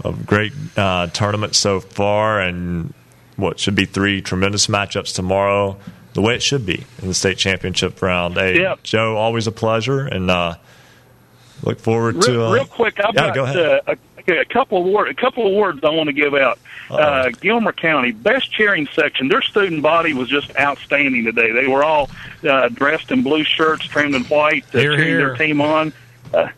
A great uh, tournament so far, and what should be three tremendous matchups tomorrow. The way it should be in the state championship round. Hey, yep. Joe, always a pleasure, and uh, look forward real, to. Uh, real quick, I've yeah, got go uh, a, a couple awards. A couple awards I want to give out. Uh, Gilmer County best cheering section. Their student body was just outstanding today. They were all uh, dressed in blue shirts, trimmed in white, uh, cheering their team on. Uh,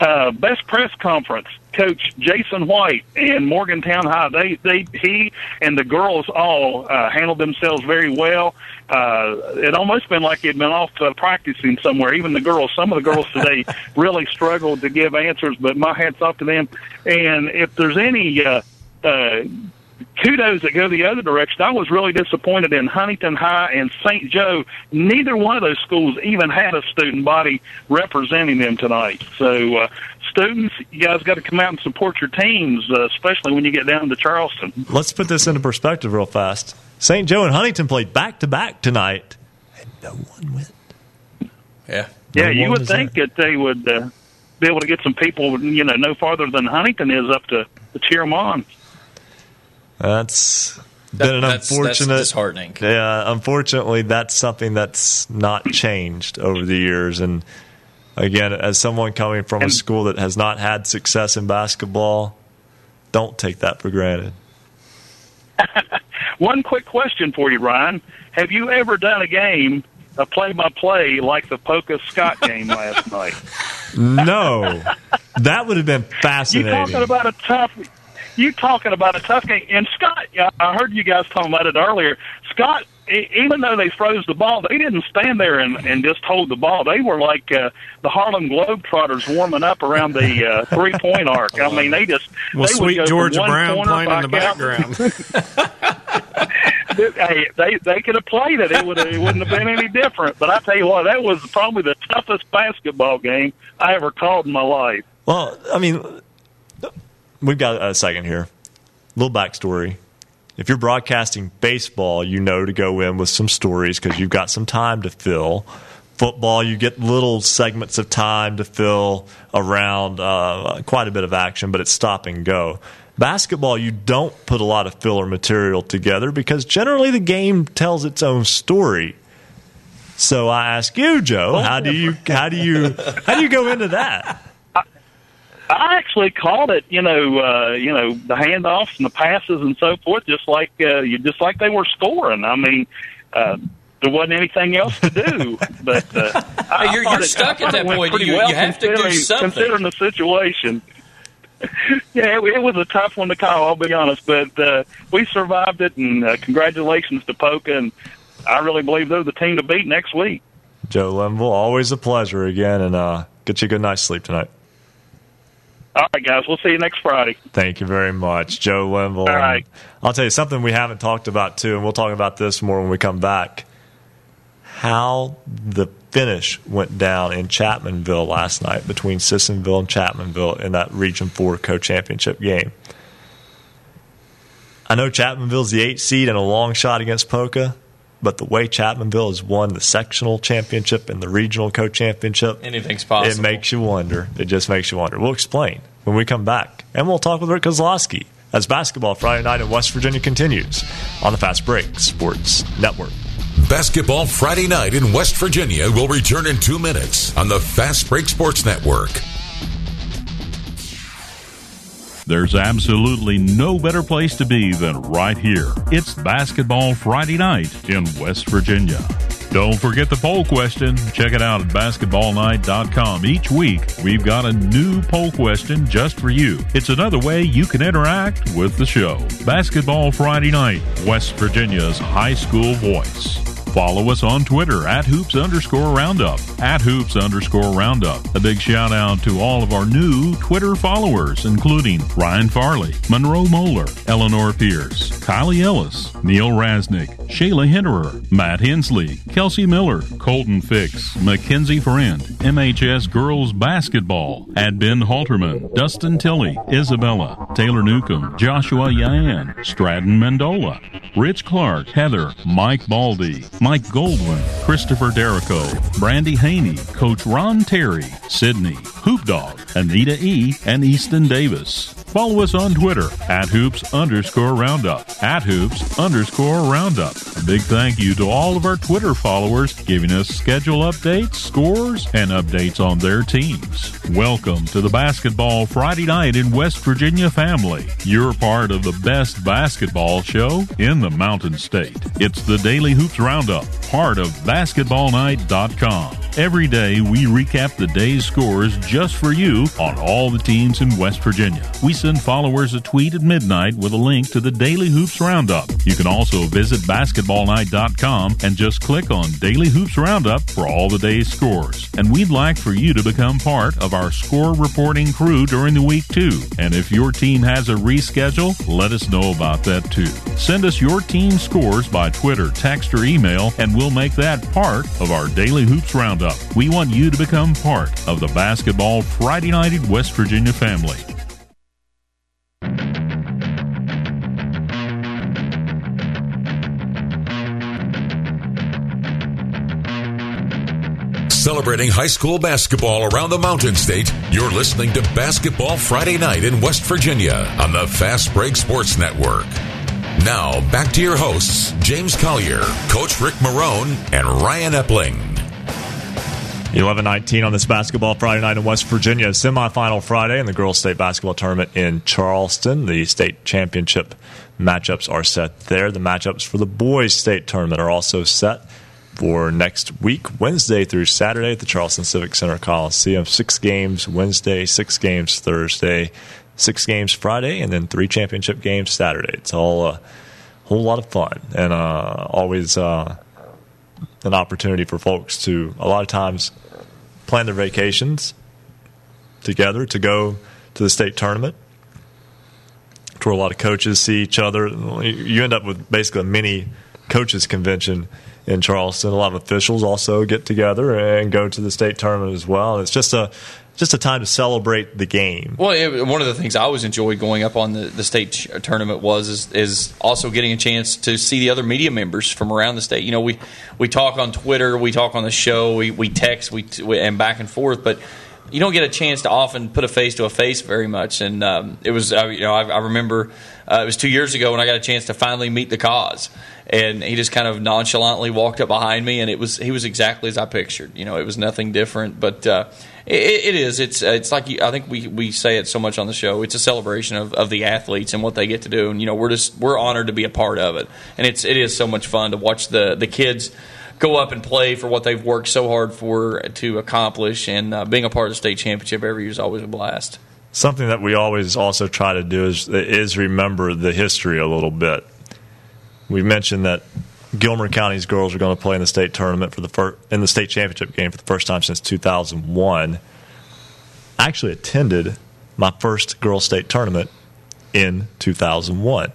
uh, best press conference. coach Jason White and Morgantown High, they, they he and the girls all uh, handled themselves very well. Uh, it almost been like they'd been off uh, practicing somewhere. Even the girls, some of the girls today really struggled to give answers, but my hat's off to them. And if there's any uh, uh, kudos that go the other direction, I was really disappointed in Huntington High and Saint Joe. Neither one of those schools even had a student body representing them tonight. So, uh, students, you guys got to come out and support your teams, uh, especially when you get down to Charleston. Let's put this into perspective real fast. Saint Joe and Huntington played back-to-back tonight, and no one went. Yeah. No yeah, you would think there. that they would uh, be able to get some people, you know, no farther than Huntington is up to, to cheer them on. That's been an that's, unfortunate. That's disheartening. Yeah, unfortunately, that's something that's not changed over the years. And again, as someone coming from and, a school that has not had success in basketball, don't take that for granted. One quick question for you, Ryan. Have you ever done a game, a play-by-play, like the Poca Scott game last night? No. That would have been fascinating. You're talking about a tough. You talking about a tough game. And Scott, I heard you guys talking about it earlier. Scott, even though they froze the ball, they didn't stand there and, and just hold the ball. They were like uh, the Harlem Globetrotters warming up around the uh, three-point arc. I mean, they just well, they sweet would go Georgia from one Brown corner playing in the background. Hey, they they could have played it. It would it wouldn't have been any different. But I tell you what, that was probably the toughest basketball game I ever called in my life. Well, I mean. We've got a second here. A little backstory. If you're broadcasting baseball, you know to go in with some stories because you've got some time to fill. Football, you get little segments of time to fill around uh, quite a bit of action, but it's stop and go. Basketball, you don't put a lot of filler material together because generally the game tells its own story. So I ask you, Joe, how do you how do you how do you go into that? I actually called it, you know, uh, you know, the handoffs and the passes and so forth, just like uh, you, just like they were scoring. I mean, uh, there wasn't anything else to do. But uh, I you're, you're it, stuck I at that point. You, well you have to do something considering the situation. Yeah, it, it was a tough one to call. I'll be honest, but uh, we survived it, and uh, congratulations to Poca. And I really believe they're the team to beat next week. Joe Linville, always a pleasure again, and uh, get you a good night's sleep tonight. All right, guys. We'll see you next Friday. Thank you very much, Joe Wimble. All right. I'll tell you something we haven't talked about, too, and we'll talk about this more when we come back. How the finish went down in Chapmanville last night between Sissonville and Chapmanville in that Region four co-championship game. I know Chapmanville's the eighth seed and a long shot against Poca, but the way Chapmanville has won the sectional championship and the regional co-championship, anything's possible. It makes you wonder. It just makes you wonder. We'll explain when we come back. And we'll talk with Rick Kozlowski as Basketball Friday Night in West Virginia continues on the Fast Break Sports Network. Basketball Friday Night in West Virginia will return in two minutes on the Fast Break Sports Network. There's absolutely no better place to be than right here. It's Basketball Friday Night in West Virginia. Don't forget the poll question. Check it out at basketball night dot com. Each week, we've got a new poll question just for you. It's another way you can interact with the show. Basketball Friday Night, West Virginia's high school voice. Follow us on Twitter at Hoops underscore Roundup, at Hoops underscore Roundup. A big shout out to all of our new Twitter followers, including Ryan Farley, Monroe Moeller, Eleanor Pierce, Kylie Ellis, Neil Rasnick, Shayla Hinderer, Matt Hensley, Kelsey Miller, Colton Fix, Mackenzie Friend, M H S Girls Basketball, at Ben Halterman, Dustin Tilley, Isabella, Taylor Newcomb, Joshua Yan, Stratton Mandola, Rich Clark, Heather, Mike Baldy, Mike Goldwyn, Christopher Derrico, Brandy Haney, Coach Ron Terry, Sydney, Hoop Dog, Anita E., and Easton Davis. Follow us on Twitter at Hoops underscore Roundup, at Hoops underscore Roundup. A big thank you to all of our Twitter followers giving us schedule updates, scores, and updates on their teams. Welcome to the Basketball Friday Night in West Virginia family. You're part of the best basketball show in the Mountain State. It's the Daily Hoops Roundup, part of basketball night dot com. Every day, we recap the day's scores just for you on all the teams in West Virginia. We send followers a tweet at midnight with a link to the Daily Hoops Roundup. You can also visit basketball night dot com and just click on Daily Hoops Roundup for all the day's scores. And we'd like for you to become part of our score reporting crew during the week, too. And if your team has a reschedule, let us know about that, too. Send us your team scores by Twitter, text, or email, and we'll make that part of our Daily Hoops Roundup. We want you to become part of the Basketball Friday Night in West Virginia family. Celebrating high school basketball around the Mountain State, you're listening to Basketball Friday Night in West Virginia on the Fast Break Sports Network. Now, back to your hosts, James Collier, Coach Rick Marone, and Ryan Epling. eleven nineteen on this Basketball Friday Night in West Virginia. Semifinal Friday in the Girls State Basketball Tournament in Charleston. The state championship matchups are set there. The matchups for the Boys State Tournament are also set for next week, Wednesday through Saturday at the Charleston Civic Center Coliseum. Six games Wednesday, six games Thursday, six games Friday, and then three championship games Saturday. It's all a whole lot of fun, and uh, always uh, an opportunity for folks to, a lot of times, plan their vacations together to go to the state tournament, where a lot of coaches see each other. You end up with basically a mini coaches convention in Charleston. A lot of officials also get together and go to the state tournament as well. It's just a Just a time to celebrate the game. Well, it, one of the things I always enjoyed going up on the, the state ch- tournament was is, is also getting a chance to see the other media members from around the state. You know, we, we talk on Twitter, we talk on the show, we, we text, we, we and back and forth, but you don't get a chance to often put a face to a face very much. And um, it was, uh, you know, I, I remember uh, it was two years ago when I got a chance to finally meet the cause. And he just kind of nonchalantly walked up behind me, and it was he was exactly as I pictured. You know, it was nothing different, but uh, it, it is. It's it's like you, I think we, we say it so much on the show. It's a celebration of, of the athletes and what they get to do, and you know we're just we're honored to be a part of it. And it's it is so much fun to watch the the kids go up and play for what they've worked so hard for to accomplish. And uh, being a part of the state championship every year is always a blast. Something that we always also try to do is is remember the history a little bit. We mentioned that Gilmer County's girls are going to play in the state tournament for the first, in the state championship game for the first time since two thousand one. I actually attended my first girls' state tournament in two thousand one.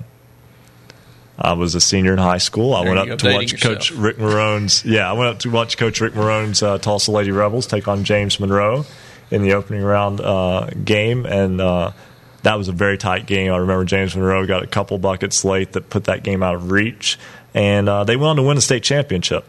I was a senior in high school. I there went up to watch yourself. Coach Rick Marone's. Yeah, I went up to watch Coach Rick Marone's uh, Tulsa Lady Rebels take on James Monroe in the opening round uh, game, and. Uh, That was a very tight game. I remember James Monroe got a couple buckets late that put that game out of reach, and uh, they went on to win a state championship.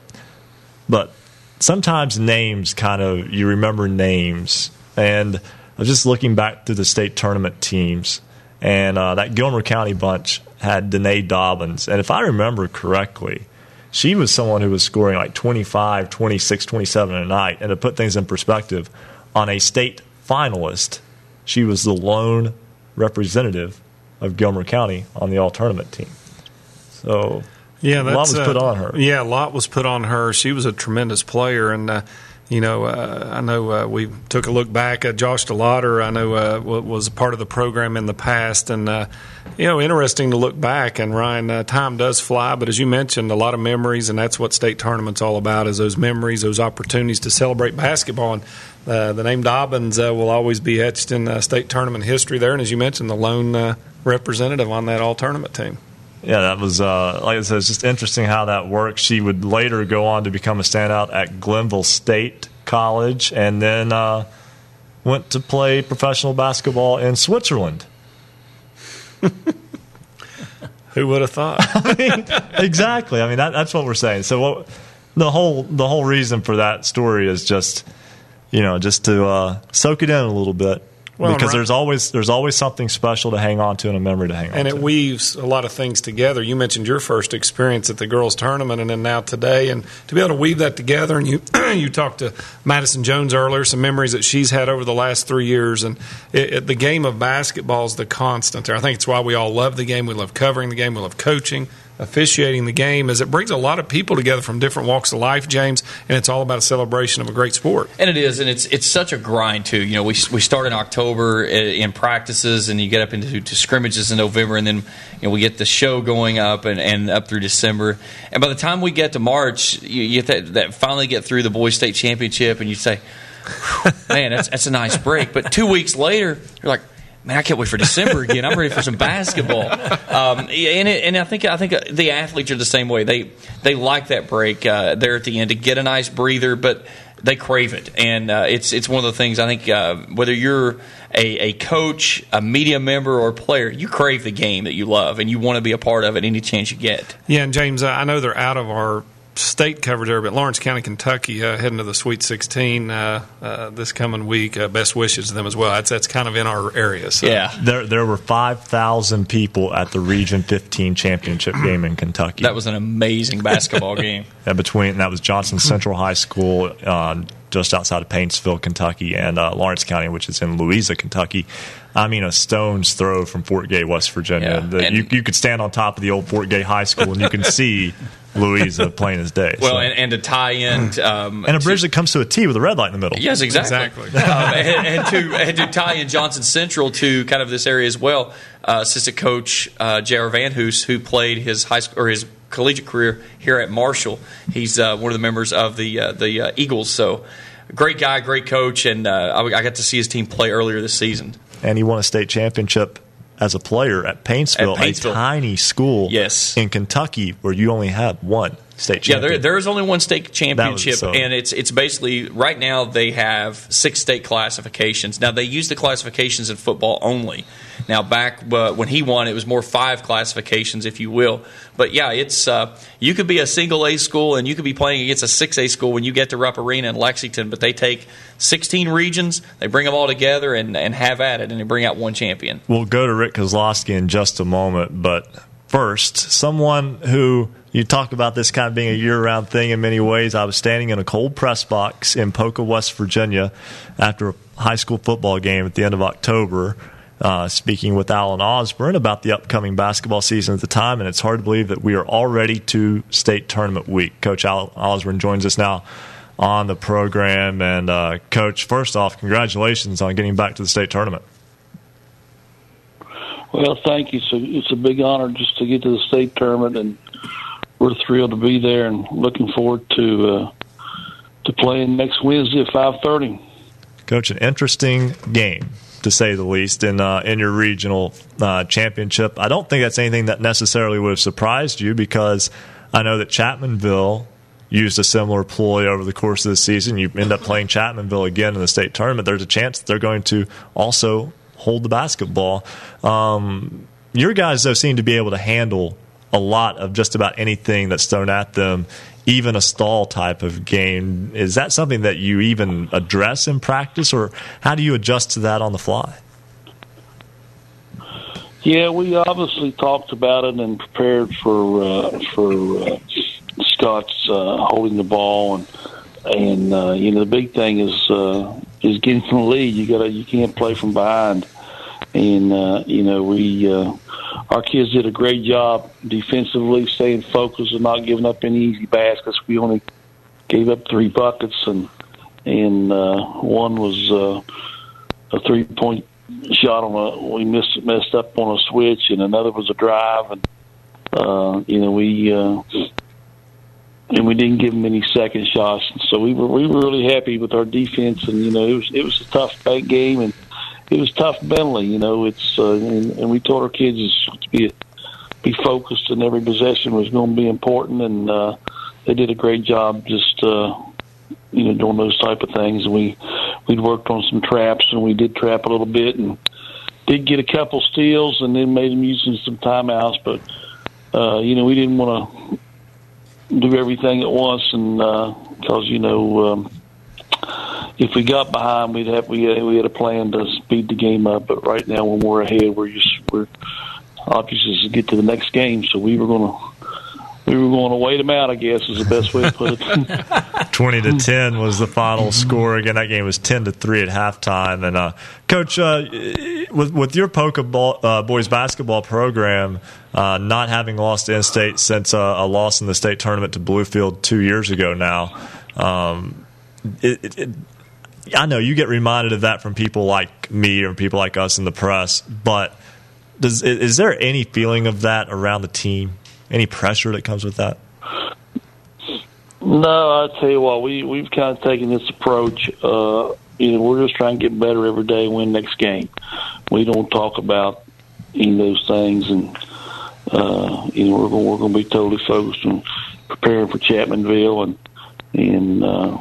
But sometimes names kind of – you remember names. And I was just looking back through the state tournament teams, and uh, that Gilmer County bunch had Danae Dobbins. And if I remember correctly, she was someone who was scoring like twenty-five, twenty-six, twenty-seven a night. And to put things in perspective, on a state finalist, she was the lone representative of Gilmer County on the all-tournament team. So yeah, that's, a lot was put on her. Uh, yeah, a lot was put on her. She was a tremendous player, and, uh, you know, uh, I know uh, we took a look back. Uh, Josh DeLauder, I know, uh, was a part of the program in the past, and, uh, you know, interesting to look back. And, Ryan, uh, time does fly, but as you mentioned, a lot of memories, and that's what state tournament's all about is those memories, those opportunities to celebrate basketball. And, Uh, the name Dobbins uh, will always be etched in uh, state tournament history there, and as you mentioned, the lone uh, representative on that all-tournament team. Yeah, that was uh, like I said, it's just interesting how that works. She would later go on to become a standout at Glenville State College, and then uh, went to play professional basketball in Switzerland. Who would have thought? I mean, exactly. I mean, that, that's what we're saying. So what, the whole the whole reason for that story is just. You know, just to uh, soak it in a little bit, well, because right. there's always there's always something special to hang on to and a memory to hang on to. And it weaves a lot of things together. You mentioned your first experience at the girls' tournament and then now today. And to be able to weave that together, and you you talked to Madison Jones earlier, some memories that she's had over the last three years. And it, it, the game of basketball is the constant there. I think it's why we all love the game. We love covering the game. We love coaching. officiating the game is it brings a lot of people together from different walks of life, James, and it's all about a celebration of a great sport. And it is, and it's it's such a grind, too. You know, we we start in October in practices, and you get up into to scrimmages in November, and then you know, we get the show going up and, and up through December. And by the time we get to March, you, you get that, that finally get through the boys' state championship, and you say, man, that's, that's a nice break. But two weeks later, you're like, man, I can't wait for December again. I'm ready for some basketball. Um, and it, and I think I think the athletes are the same way. They they like that break uh, there at the end to get a nice breather, but they crave it. And uh, it's it's one of the things I think uh, whether you're a, a coach, a media member, or a player, you crave the game that you love, and you want to be a part of it any chance you get. Yeah, and James, I know they're out of our state coverage there, but Lawrence County, Kentucky, uh, heading to the Sweet sixteen uh, uh, this coming week. Uh, best wishes to them as well. That's that's kind of in our area. So. Yeah, there there were five thousand people at the Region fifteen championship game in Kentucky. That was an amazing basketball game. Yeah, between that was Johnson Central High School, uh, just outside of Paintsville, Kentucky, and uh, Lawrence County, which is in Louisa, Kentucky. I mean, a stone's throw from Fort Gay, West Virginia. Yeah, the, you, you could stand on top of the old Fort Gay High School, and you can see Louisa plain as day. Well, so. and, and a tie-in. Um, and a bridge to, that comes to a T with a red light in the middle. Yes, exactly. exactly. um, and, and, to, and to tie in Johnson Central to kind of this area as well, uh, assistant coach uh, J R Van Hoos, who played his high school or his collegiate career here at Marshall. He's uh, one of the members of the, uh, the uh, Eagles. So great guy, great coach, and uh, I, I got to see his team play earlier this season. And he won a state championship as a player at Paintsville, at Paintsville. a tiny school yes. in Kentucky where you only had one state championship. Yeah, there, there is only one state championship, so. and it's it's basically right now they have six state classifications. Now, they use the classifications in football only. Now, back uh, when he won, it was more five classifications, if you will. But, yeah, it's uh, you could be a single-A school and you could be playing against a six A school when you get to Rupp Arena in Lexington, but they take sixteen regions, they bring them all together and, and have at it, and they bring out one champion. We'll go to Rick Kozlowski in just a moment, but first, someone who you talk about this kind of being a year-round thing in many ways. I was standing in a cold press box in Poca, West Virginia after a high school football game at the end of October, Uh, speaking with Alan Osborne about the upcoming basketball season at the time, and it's hard to believe that we are already to state tournament week. Coach Al- Osborne joins us now on the program. And, uh, Coach, first off, congratulations on getting back to the state tournament. Well, thank you. So it's a big honor just to get to the state tournament, and we're thrilled to be there and looking forward to uh, to playing next Wednesday at five thirty. Coach, an interesting game, to say the least, in uh, in your regional uh, championship. I don't think that's anything that necessarily would have surprised you, because I know that Chapmanville used a similar ploy over the course of the season. You end up playing Chapmanville again in the state tournament. There's a chance that they're going to also hold the basketball. Um, your guys, though, seem to be able to handle a lot of just about anything that's thrown at them, even a stall type of game. Is that something that you even address in practice, or how do you adjust to that on the fly? Yeah, we obviously talked about it and prepared for uh, for uh, Scott's uh, holding the ball, and and uh, you know the big thing is uh, is getting from the lead. You gotta you can't play from behind, and uh, you know we. Uh, Our kids did a great job defensively, staying focused and not giving up any easy baskets. We only gave up three buckets, and and uh, one was uh, a three-point shot on a we missed messed up on a switch, and another was a drive. And uh, you know we uh, and we didn't give them any second shots. And so we were we were really happy with our defense, and you know it was it was a tough back game, and it was tough mentally, you know. It's uh, and, and we told our kids to be be focused, and every possession was going to be important. And uh, they did a great job, just uh, you know, doing those type of things. And we we'd worked on some traps, and we did trap a little bit, and did get a couple steals, and then made them using some timeouts. But uh, you know, we didn't want to do everything at once, and because uh, you know. Um, If we got behind, we'd have we had, we had a plan to speed the game up. But right now, when we're ahead, we're just we're obviously to get to the next game. So we were gonna we were going to wait them out, I guess, is the best way to put it. Twenty to ten was the final score. Again, that game was ten to three at halftime. And uh, Coach, uh, with with your Poca ball, uh, boys basketball program uh, not having lost in state since uh, a loss in the state tournament to Bluefield two years ago now, um, it, it, it, I know you get reminded of that from people like me or people like us in the press, but does is there any feeling of that around the team? Any pressure that comes with that? No, I'll tell you what, we, we've kind of taken this approach. Uh, you know, we're just trying to get better every day and win next game. We don't talk about any of those things, and uh, you know, we're going we're going to be totally focused on preparing for Chapmanville, and and uh,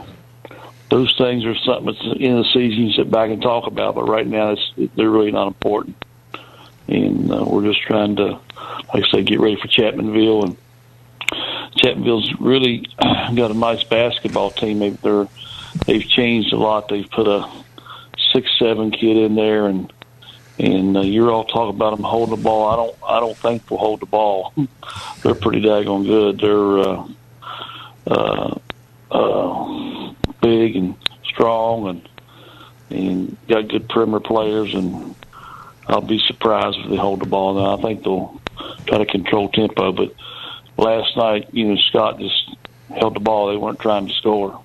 those things are something that's at the end of the season you sit back and talk about. But right now, it's, they're really not important, and uh, we're just trying to, like I say, get ready for Chapmanville. And Chapmanville's really got a nice basketball team. They've, they're, they've changed a lot. They've put a six seven kid in there, and and uh, you're all talking about them holding the ball. I don't I don't think they'll hold the ball. They're pretty daggone good. They're uh, uh, uh, big and strong, and and got good perimeter players. And I'll be surprised if they hold the ball. Now I think they'll try to control tempo, but. Last night, you know, Scott just held the ball. They weren't trying to score.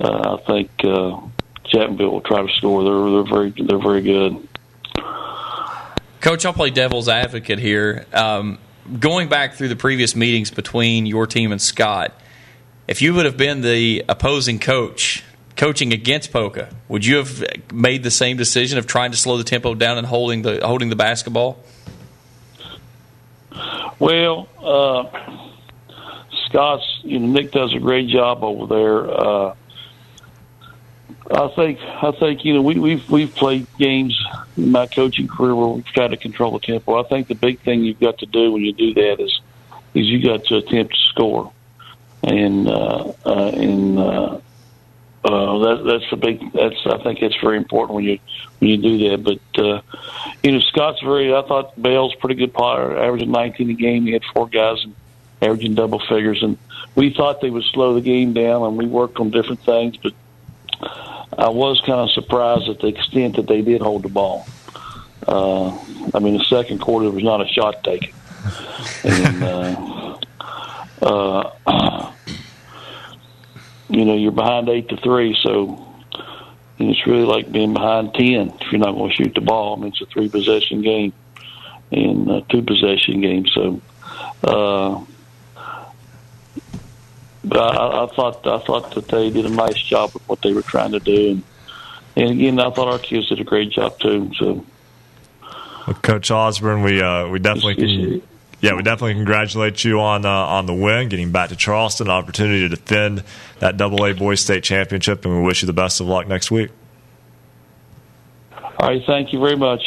Uh, I think uh, Chapmanville will try to score. They're they're very they're very good. Coach, I'll play devil's advocate here. Um, going back through the previous meetings between your team and Scott, if you would have been the opposing coach coaching against Poca, would you have made the same decision of trying to slow the tempo down and holding the holding the basketball? Well, uh, Scott's, you know, Nick does a great job over there. Uh, I think, I think, you know, we, we've, we've played games in my coaching career where we've tried to control the tempo. I think the big thing you've got to do when you do that is, is you got to attempt to score. And, uh, uh, and, uh, uh, that, that's the big, that's, I think it's very important when you, when you do that. But, uh, you know, Scott's very, I thought Bell's a pretty good player, averaging nineteen a game. He had four guys and averaging double figures. And we thought they would slow the game down, and we worked on different things. But I was kind of surprised at the extent that they did hold the ball. Uh, I mean, the second quarter, there was not a shot taken. And, uh, uh, you know, you're behind eight to three, so. And it's really like being behind ten if you're not going to shoot the ball. I mean, it's a three-possession game and a two-possession game. So, uh, but I, I thought I thought that they did a nice job with what they were trying to do. And, and again, I thought our kids did a great job too. So, well, Coach Osborne, we uh, we definitely can, yeah, we definitely congratulate you on uh, on the win, getting back to Charleston, an opportunity to defend that double A Boys State Championship, and we wish you the best of luck next week. All right, thank you very much.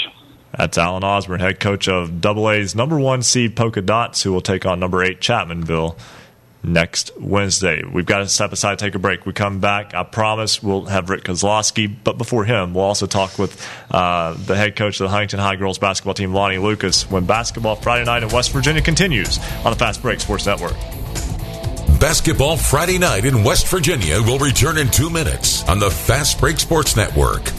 That's Alan Osborne, head coach of double A's number one seed Polka Dots, who will take on number eight Chapmanville next Wednesday. We've got to step aside, take a break. We come back, I promise we'll have Rick Kozlowski, but before him, we'll also talk with uh, the head coach of the Huntington High girls basketball team, Lonnie Lucas, when Basketball Friday Night in West Virginia continues on the Fast Break Sports Network. Basketball Friday Night in West Virginia will return in two minutes on the Fast Break Sports Network.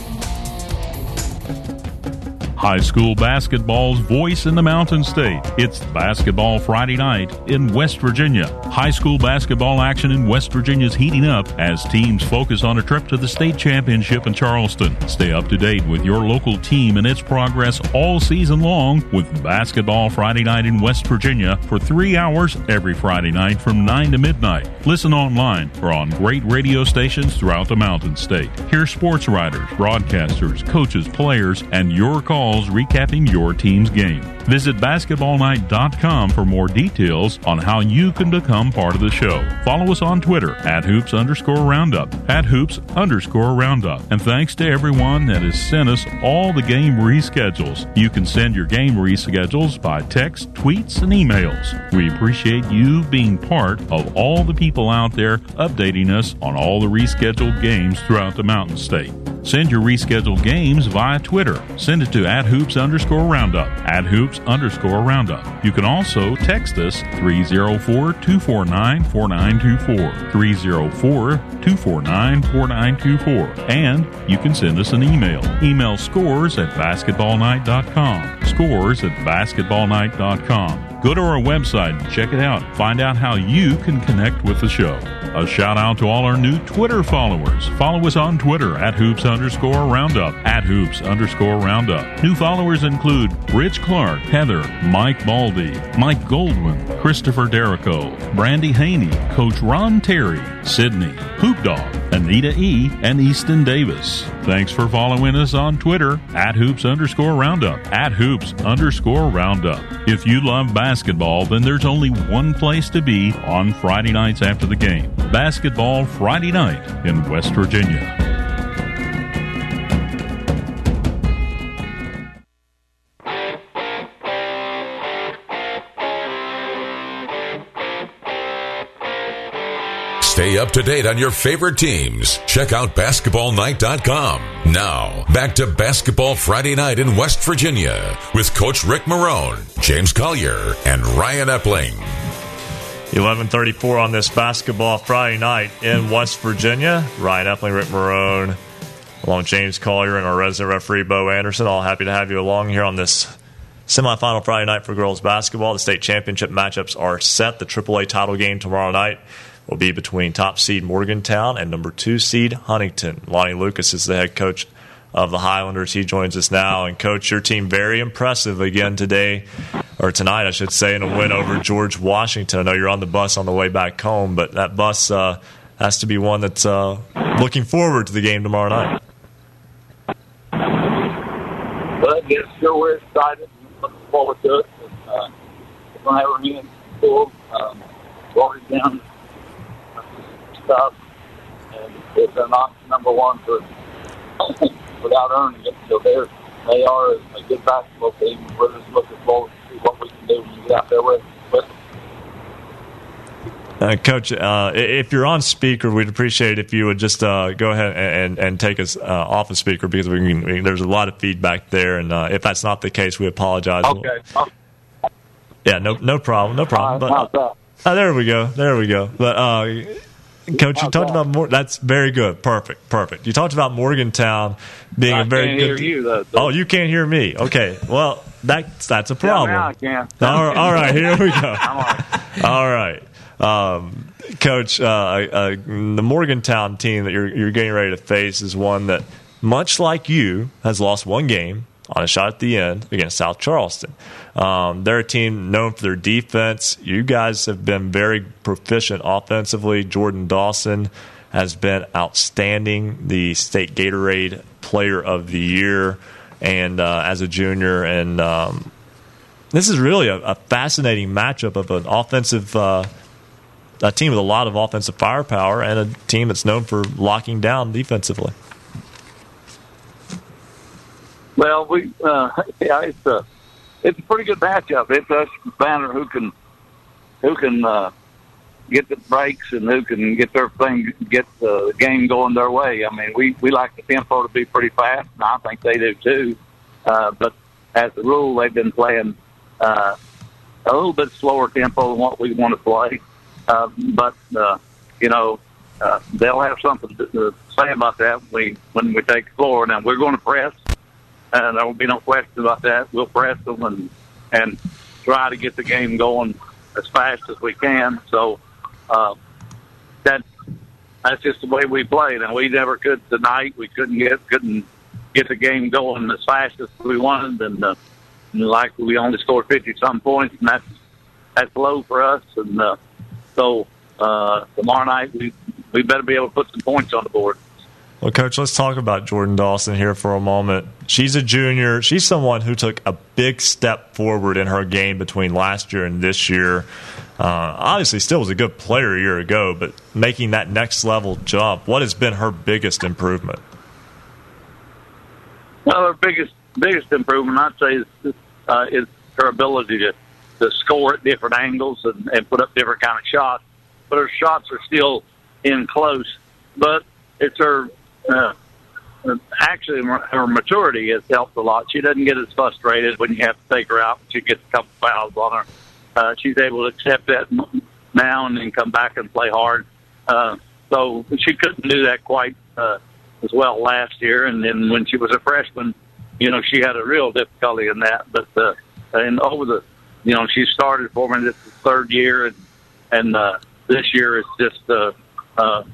High school basketball's voice in the Mountain State. It's Basketball Friday Night in West Virginia. High school basketball action in West Virginia is heating up as teams focus on a trip to the state championship in Charleston. Stay up to date with your local team and its progress all season long with Basketball Friday Night in West Virginia for three hours every Friday night from nine to midnight. Listen online or on great radio stations throughout the Mountain State. Hear sports writers, broadcasters, coaches, players, and your calls recapping your team's game. Visit basketball night dot com for more details on how you can become part of the show. Follow us on Twitter at hoops underscore roundup, at hoops underscore roundup. And thanks to everyone that has sent us all the game reschedules. You can send your game reschedules by text, tweets, and emails. We appreciate you being part of all the people out there updating us on all the rescheduled games throughout the Mountain State. Send your rescheduled games via Twitter. Send it to at at hoops underscore roundup, at hoops underscore roundup. You can also text us three oh four, two four nine, four nine two four, three oh four, two four nine, four nine two four. And you can send us an email. Email scores at basketball night dot com, scores at basketball night dot com. Go to our website and check it out. Find out how you can connect with the show. A shout out to all our new Twitter followers. Follow us on Twitter at hoops underscore roundup, at hoops underscore roundup. New followers include Rich Clark, Heather, Mike Baldy, Mike Goldman, Christopher Derrico, Brandy Haney, Coach Ron Terry, Sydney, Hoop Dog, Anita E., and Easton Davis. Thanks for following us on Twitter at hoops underscore roundup, at hoops underscore roundup. If you love basketball, then there's only one place to be on Friday nights after the game. Basketball Friday night in West Virginia. Stay up to date on your favorite teams. Check out basketball night dot com. Now, back to Basketball Friday Night in West Virginia with Coach Rick Marone, James Collier, and Ryan Epling. eleven thirty-four on this Basketball Friday Night in West Virginia. Ryan Epling, Rick Marone, along with James Collier and our resident referee, Bo Anderson. All happy to have you along here on this semifinal Friday night for girls basketball. The state championship matchups are set. The triple A title game tomorrow night will be between top seed Morgantown and number two seed Huntington. Lonnie Lucas is the head coach of the Highlanders. He joins us now. And, Coach, your team very impressive again today, or tonight, I should say, in a win over George Washington. I know you're on the bus on the way back home, but that bus uh, has to be one that's uh, looking forward to the game tomorrow night. Well, yes, sure, we're excited. Looking forward to it. Uh, we're going to have our hands full, um, watered down stuff, and if they're not number one for without earning it, so they're, they are a good basketball team. We're just looking forward to see what we can do when we get out there with them. Uh, Coach, uh, if you're on speaker, we'd appreciate it if you would just uh, go ahead and, and take us uh, off of speaker, because we can, we, there's a lot of feedback there, and uh, if that's not the case, we apologize. Okay. Yeah, no, no problem, no problem. Right, but, oh, there we go, there we go. But uh, Coach, you talked about more. That's very good. Perfect. Perfect. You talked about Morgantown being I a very can't good. Hear you, though, though. Oh, you can't hear me. Okay. Well, that's that's a problem. Yeah, I can. All, right, all right. Here we go. All right, um, Coach. Uh, uh, the Morgantown team that you're you're getting ready to face is one that, much like you, has lost one game on a shot at the end against South Charleston. Um, they're a team known for their defense. You guys have been very proficient offensively. Jordan Dawson has been outstanding, the state Gatorade Player of the Year, and uh, as a junior. And um, this is really a, a fascinating matchup of an offensive uh, a team with a lot of offensive firepower and a team that's known for locking down defensively. Well, we uh, yeah, it's a it's a pretty good matchup. It's us banner who can who can uh, get the breaks and who can get their thing, get the game going their way. I mean, we, we like the tempo to be pretty fast, and I think they do too. Uh, but as a rule, they've been playing uh, a little bit slower tempo than what we want to play. Uh, but uh, you know, uh, they'll have something to say about that when we when we take the floor. Now we're going to press. And there will be no question about that. We'll press them and, and try to get the game going as fast as we can. So uh, that that's just the way we play. Now, we never could tonight. We couldn't get couldn't get the game going as fast as we wanted. And, uh, and like we only scored fifty-some points, and that's, that's low for us. And uh, so uh, tomorrow night we, we better be able to put some points on the board. Well, Coach, let's talk about Jordan Dawson here for a moment. She's a junior. She's someone who took a big step forward in her game between last year and this year. Uh, obviously, still was a good player a year ago, but making that next level jump, what has been her biggest improvement? Well, her biggest biggest improvement, I'd say, is, uh, is her ability to, to score at different angles and, and put up different kind of shots. But her shots are still in close. But it's her... Uh, actually her maturity has helped a lot. She doesn't get as frustrated when you have to take her out. She gets a couple fouls on her. Uh, she's able to accept that now and then come back and play hard. Uh, so she couldn't do that quite uh, as well last year. And then when she was a freshman, you know, she had a real difficulty in that. But uh, and over the, you know, she started for me this is the third year, and and uh, this year it's just uh, uh,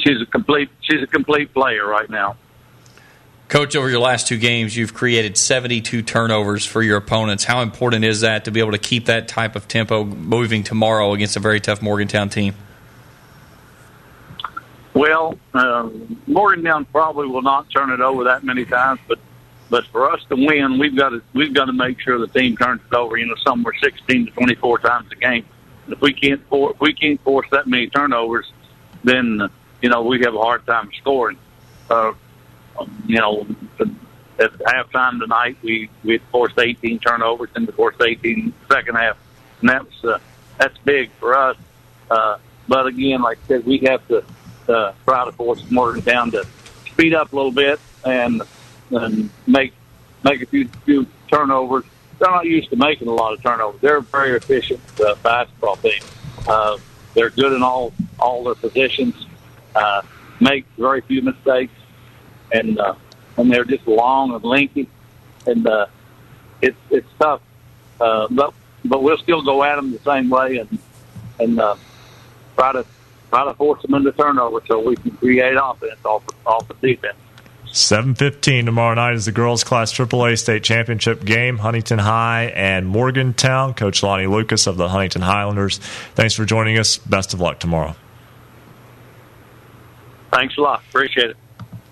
she's a complete she's a complete player right now. Coach, over your last two games, you've created seventy-two turnovers for your opponents. How important is that to be able to keep that type of tempo moving tomorrow against a very tough Morgantown team? Well, uh, Morgantown probably will not turn it over that many times, but but for us to win, we've got to we've got to make sure the team turns it over. You know, somewhere sixteen to twenty-four times a game. And if we can't for, if we can't force that many turnovers, then uh, you know we have a hard time scoring. Uh, You know, at halftime tonight, we, we forced eighteen turnovers and we forced eighteen second half. And that's, uh, that's big for us. Uh, but again, like I said, we have to uh, try to force Morgantown to speed up a little bit and, and make make a few, few turnovers. They're not used to making a lot of turnovers. They're a very efficient uh, basketball team. Uh, they're good in all, all their positions, uh, make very few mistakes. And uh, and they're just long and lanky, and uh, it's it's tough. Uh, but but we'll still go at them the same way, and and uh, try to try to force them into turnover so we can create offense off off the defense. seven fifteen tomorrow night is the girls' class triple A state championship game, Huntington High and Morgantown. Coach Lonnie Lucas of the Huntington Highlanders, thanks for joining us. Best of luck tomorrow. Thanks a lot. Appreciate it.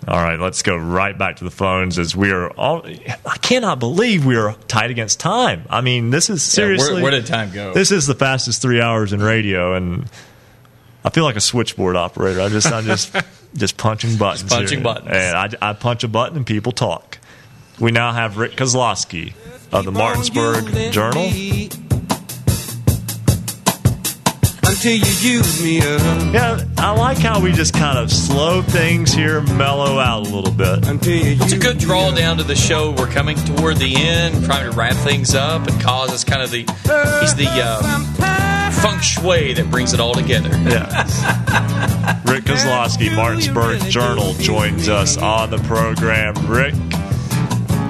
All right, let's go right back to the phones as we are all. I cannot believe we are tight against time. I mean, this is seriously. Yeah, where, where did time go? This is the fastest three hours in radio, and I feel like a switchboard operator. I just, I'm just, just punching buttons. Just punching here. buttons, and I, I punch a button, and people talk. We now have Rick Kozlowski of the Martinsburg Journal. Until you use me up. Yeah, I like how we just kind of slow things here, mellow out a little bit. Until you it's a good draw down to the show. We're coming toward the end, trying to wrap things up and cause us kind of the he's the uh, feng shui that brings it all together. Yeah. Rick Kozlowski, Martinsburg Journal, joins us on the program. Rick,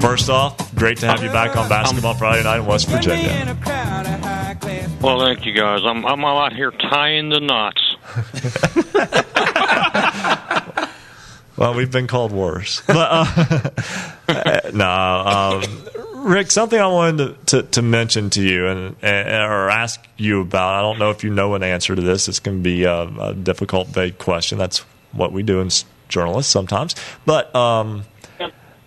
first off, great to have you back on Basketball Friday Night in West Virginia. Well, thank you, guys. I'm I'm out here tying the knots. Well, we've been called worse. But, uh, no, um, Rick, something I wanted to, to, to mention to you and, and or ask you about. I don't know if you know an answer to this. It's going to be a, a difficult, vague question. That's what we do as journalists sometimes. But um,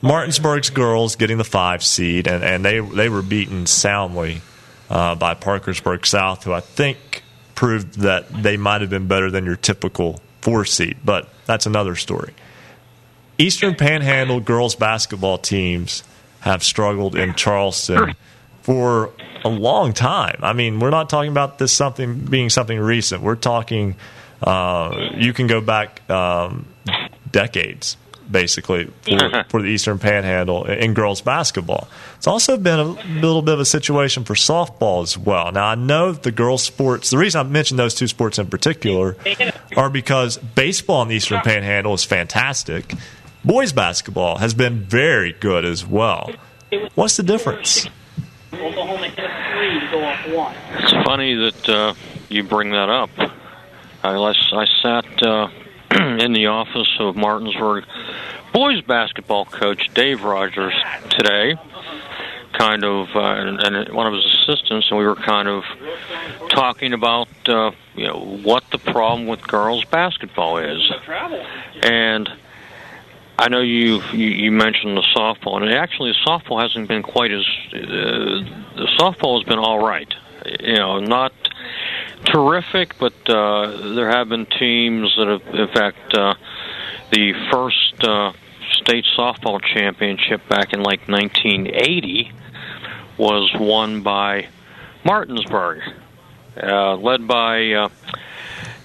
Martinsburg's girls getting the five seed, and, and they they were beaten soundly. Uh, by Parkersburg South, who I think proved that they might have been better than your typical four seed, but that's another story. Eastern Panhandle girls basketball teams have struggled in Charleston for a long time. I mean, we're not talking about this something being something recent. We're talking uh, you can go back um, decades. Basically, for, for the Eastern Panhandle in girls basketball. It's also been a little bit of a situation for softball as well. Now, I know the girls' sports, the reason I mentioned those two sports in particular are because baseball in the Eastern Panhandle is fantastic. Boys basketball has been very good as well. What's the difference? It's funny that uh, you bring that up. I, I sat... Uh, in the office of Martinsburg boys basketball coach Dave Rogers today, kind of, uh, and, and one of his assistants, and we were kind of talking about uh, you know what the problem with girls basketball is. And I know you you, you mentioned the softball, and actually the softball hasn't been quite as uh, the softball has been all right, you know, not. Terrific, but uh, there have been teams that have, in fact, uh, the first uh, state softball championship back in like nineteen eighty was won by Martinsburg, uh, led by uh,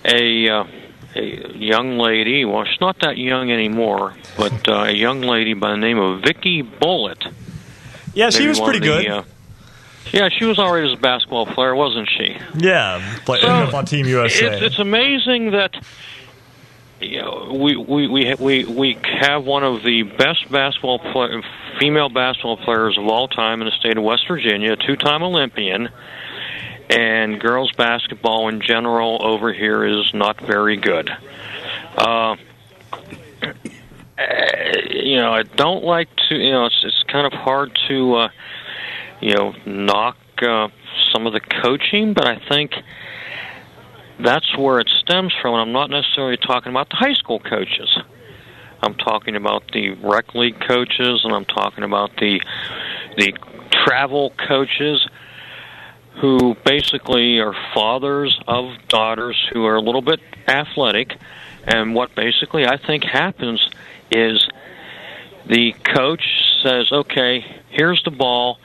a, uh, a young lady. Well, she's not that young anymore, but uh, a young lady by the name of Vicky Bullitt. Yeah, she was pretty the, good. Uh, yeah, she was all right as a basketball player, wasn't she? Yeah, like, so up on Team U S A. It's, it's amazing that you know, we, we, we, we, we have one of the best basketball play, female basketball players of all time in the state of West Virginia, a two-time Olympian, and girls basketball in general over here is not very good. Uh, you know, I don't like to, you know, it's, it's kind of hard to, uh, you know, knock uh, some of the coaching, but I think that's where it stems from. And I'm not necessarily talking about the high school coaches. I'm talking about the rec league coaches, and I'm talking about the the travel coaches who basically are fathers of daughters who are a little bit athletic. And what basically I think happens is the coach says, okay, here's the ball,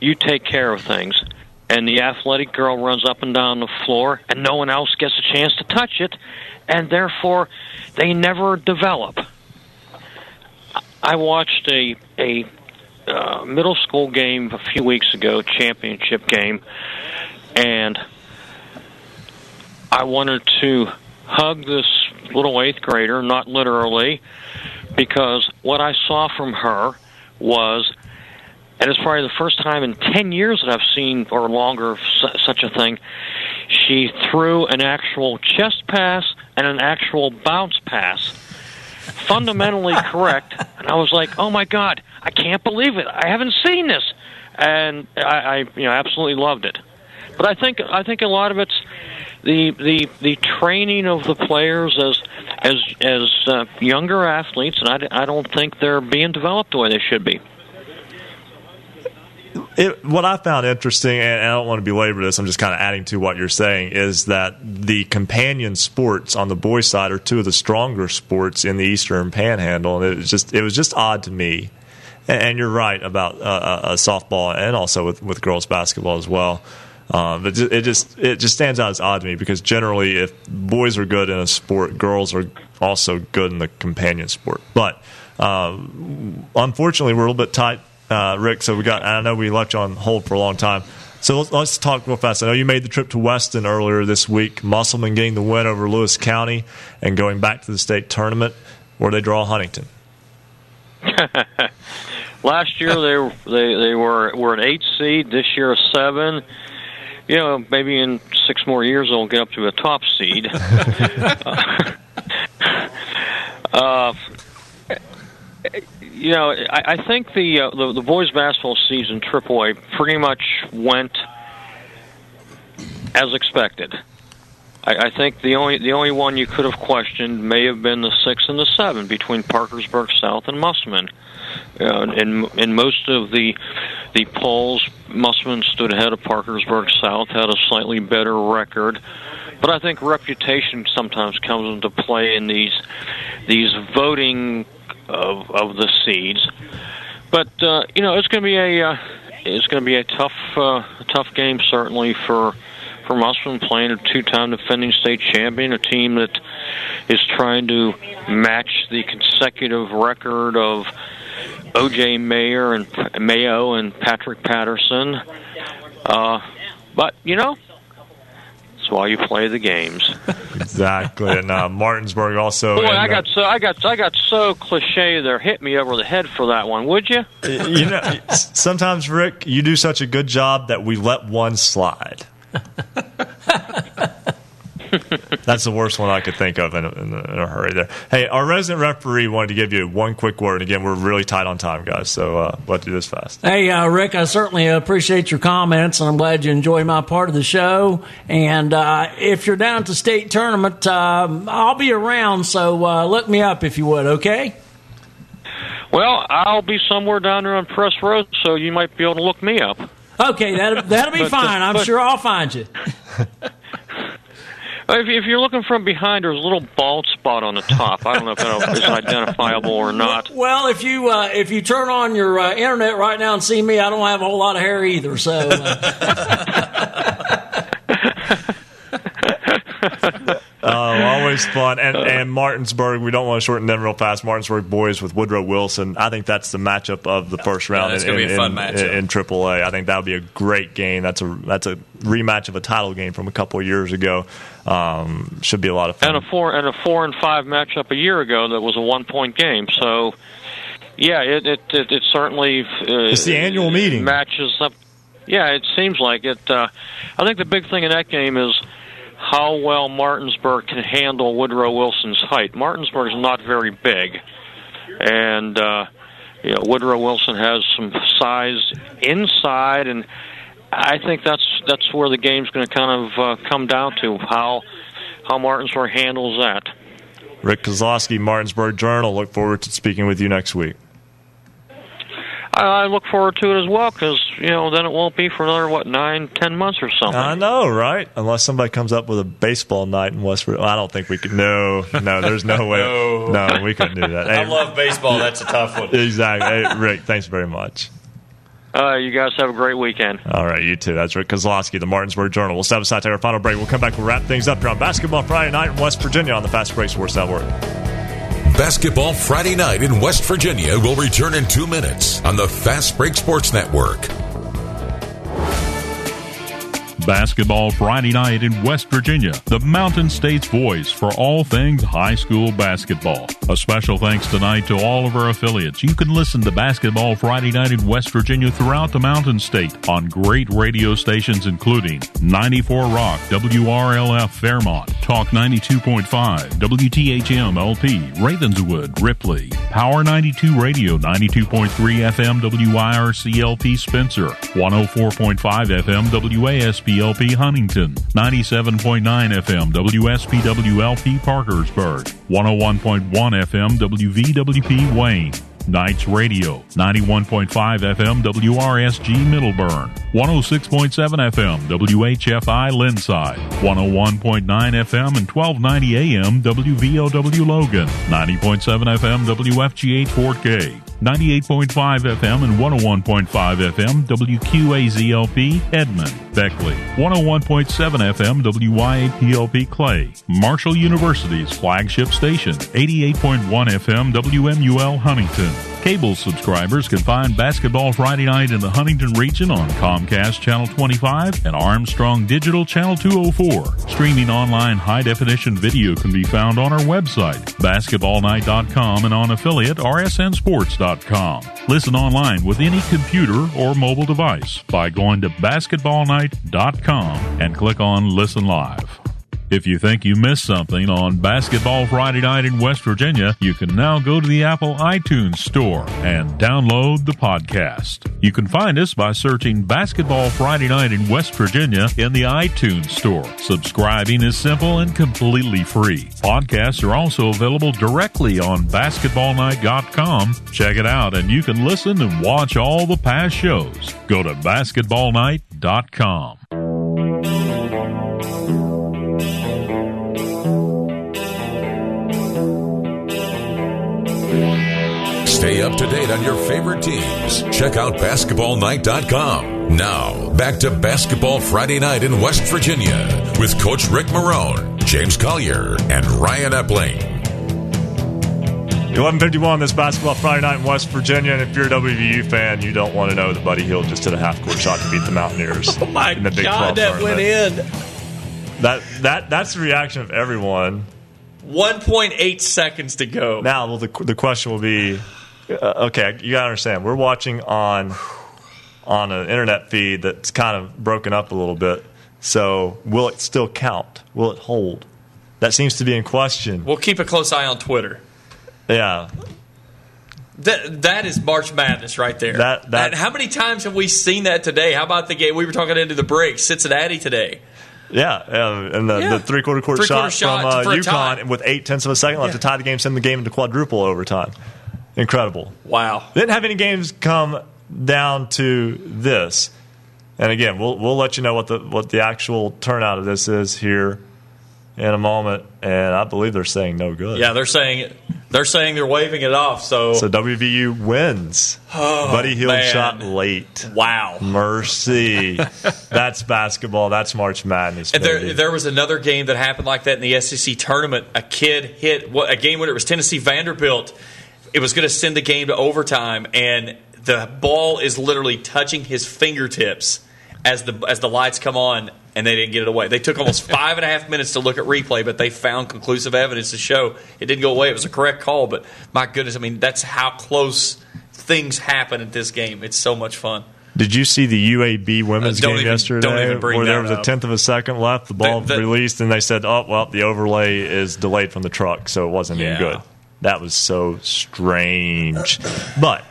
you take care of things. And the athletic girl runs up and down the floor, and no one else gets a chance to touch it, and therefore they never develop. I watched a a uh, middle school game a few weeks ago, championship game, and I wanted to hug this little eighth grader, not literally, because what I saw from her was, and it's probably the first time in ten years that I've seen or longer such a thing, she threw an actual chest pass and an actual bounce pass. Fundamentally correct. And I was like, oh my God, I can't believe it. I haven't seen this. And I, I you know, absolutely loved it. But I think I think a lot of it's the the, the training of the players as as as uh, younger athletes, and I, I don't think they're being developed the way they should be. It, what I found interesting, and I don't want to belabor this, I'm just kind of adding to what you're saying, is that the companion sports on the boys' side are two of the stronger sports in the Eastern Panhandle, and it was just it was just odd to me. And, and you're right about uh, uh, softball, and also with, with girls basketball as well. Uh, but it just it just stands out as odd to me because generally, if boys are good in a sport, girls are also good in the companion sport. But uh, unfortunately, we're a little bit tight. Uh, Rick, so we got. I know we left you on hold for a long time. So let's, let's talk real fast. I know you made the trip to Weston earlier this week. Musselman getting the win over Lewis County and going back to the state tournament where they draw Huntington. Last year they they they were were an eight seed. This year a seven. You know, maybe in six more years they'll get up to a top seed. uh, uh You know, I, I think the, uh, the the boys' basketball season, triple A, pretty much went as expected. I, I think the only the only one you could have questioned may have been the six and the seven between Parkersburg South and Musselman. Uh, in in most of the the polls, Musselman stood ahead of Parkersburg South, had a slightly better record. But I think reputation sometimes comes into play in these these voting Of, of the seeds, but uh, you know it's going to be a uh, it's going to be a tough uh, tough game certainly for for Musselman, playing a two-time defending state champion, a team that is trying to match the consecutive record of O J. Mayer and Mayo and Patrick Patterson. Uh, but you know. While you play the games, exactly, and uh, Martinsburg also. Boy, and, I got so I got I got so cliche there. Hit me over the head for that one, would you? You know, sometimes Rick, you do such a good job that we let one slide. That's the worst one I could think of in a, in, a, in a hurry. There. Hey, our resident referee wanted to give you one quick word. Again, we're really tight on time, guys, so uh, let's do this fast. Hey, uh, Rick, I certainly appreciate your comments, and I'm glad you enjoy my part of the show. And uh, if you're down to state tournament, um, I'll be around, so uh, look me up if you would, okay? Well, I'll be somewhere down there on Press Road, so you might be able to look me up. Okay, that'll, that'll be but, fine. I'm but, sure I'll find you. If you're looking from behind, there's a little bald spot on the top. I don't know if that is identifiable or not. Well, if you uh, if you turn on your uh, internet right now and see me, I don't have a whole lot of hair either. So, uh. uh, always always fun. And, and Martinsburg, we don't want to shorten them real fast. Martinsburg boys with Woodrow Wilson. I think that's the matchup of the first round. It's yeah, going to be a fun in, matchup. In triple A. I think that would be a great game. That's a that's a rematch of a title game from a couple of years ago. Um, should be a lot of fun. And a four and a four and five matchup a year ago that was a one-point game. So, yeah, it it, it, it certainly uh, it's the annual meeting. Matches up. Yeah, it seems like it. Uh, I think the big thing in that game is how well Martinsburg can handle Woodrow Wilson's height. Martinsburg is not very big, and uh, you know, Woodrow Wilson has some size inside, and I think that's that's where the game's going to kind of uh, come down to how how Martinsburg handles that. Rick Kozlowski, Martinsburg Journal. Look forward to speaking with you next week. I look forward to it as well, because, you know, then it won't be for another, what, nine, ten months or something. I know, right? Unless somebody comes up with a baseball night in West Virginia. I don't think we could. No, no, there's no way. no. no, we couldn't do that. Hey, I love baseball. That's a tough one. Exactly. Hey, Rick, thanks very much. Uh, you guys have a great weekend. All right, you too. That's Rick Kozlowski, the Martinsburg Journal. We'll step aside to our final break. We'll come back. We'll wrap things up here on Basketball Friday Night in West Virginia on the Fast Break Sports Network. Basketball Friday Night in West Virginia will return in two minutes on the Fast Break Sports Network. Basketball Friday Night in West Virginia, the Mountain State's voice for all things high school basketball. A special thanks tonight to all of our affiliates. You can listen to Basketball Friday Night in West Virginia throughout the Mountain State on great radio stations including ninety-four Rock, W R L F Fairmont, Talk ninety-two point five, W T H M L P, Ravenswood, Ripley, Power ninety-two Radio, ninety-two point three F M, W I R C L P Spencer, one oh four point five F M, W A S P W S P L P Huntington, ninety-seven point nine F M W S P W L P Parkersburg, one oh one point one F M W V W P Wayne, Knights Radio, ninety-one point five F M W R S G Middleburn, one oh six point seven F M W H F I Linside, one oh one point nine F M and twelve ninety A M W V O W Logan, ninety point seven F M W F G H Fort Gay, ninety-eight point five F M and one oh one point five F M W Q A Z L P Edmond, Beckley, one oh one point seven F M W Y A P L P Clay, Marshall University's flagship station, eighty-eight point one F M W M U L Huntington. Cable subscribers can find Basketball Friday Night in the Huntington region on Comcast Channel twenty-five and Armstrong Digital Channel two oh four. Streaming online high-definition video can be found on our website, basketball night dot com, and on affiliate R S N sports dot com. Listen online with any computer or mobile device by going to basketball night dot com and click on Listen Live. If you think you missed something on Basketball Friday Night in West Virginia, you can now go to the Apple iTunes Store and download the podcast. You can find us by searching Basketball Friday Night in West Virginia in the iTunes Store. Subscribing is simple and completely free. Podcasts are also available directly on basketball night dot com. Check it out, and you can listen and watch all the past shows. Go to basketball night dot com. Stay up to date on your favorite teams. Check out basketball night dot com. Now, back to Basketball Friday Night in West Virginia with Coach Rick Marone, James Collier, and Ryan Epling. eleven fifty-one, this Basketball Friday Night in West Virginia, and if you're a W V U fan, you don't want to know that Buddy Hield just did a half-court shot to beat the Mountaineers. Oh, my in the Big God, that went in. That, that, that's the reaction of everyone. one point eight seconds to go. Now, well, the, the question will be... Uh, okay, you gotta understand. We're watching on on an internet feed that's kind of broken up a little bit. So, will it still count? Will it hold? That seems to be in question. We'll keep a close eye on Twitter. Yeah, that that is March Madness right there. That, that how many times have we seen that today? How about the game we were talking into the break, Cincinnati today? Yeah, yeah, and the, yeah. the three-quarter court three-quarter shot, shot from uh, UConn with eight tenths of a second left yeah. to tie the game, send the game into quadruple overtime. Incredible. Wow. Didn't have any games come down to this. And again, we'll we'll let you know what the what the actual turnout of this is here in a moment, and I believe they're saying no good. Yeah, they're saying they're saying they're waving it off. So so W V U wins. Oh, Buddy Hield man. Shot late. Wow, mercy. That's basketball. That's March Madness. And there, there was another game that happened like that in the S E C tournament. A kid hit a game winner. It was Tennessee Vanderbilt. It was going to send the game to overtime, and the ball is literally touching his fingertips as the as the lights come on, and they didn't get it away. They took almost five and a half minutes to look at replay, but they found conclusive evidence to show it didn't go away. It was a correct call, but my goodness, I mean, that's how close things happen at this game. It's so much fun. Did you see the U A B women's uh, game even, yesterday? Don't even bring where that there was up. A tenth of a second left, the ball the, the, released, and they said, oh, well, the overlay is delayed from the truck, so it wasn't yeah. any good. That was so strange. But,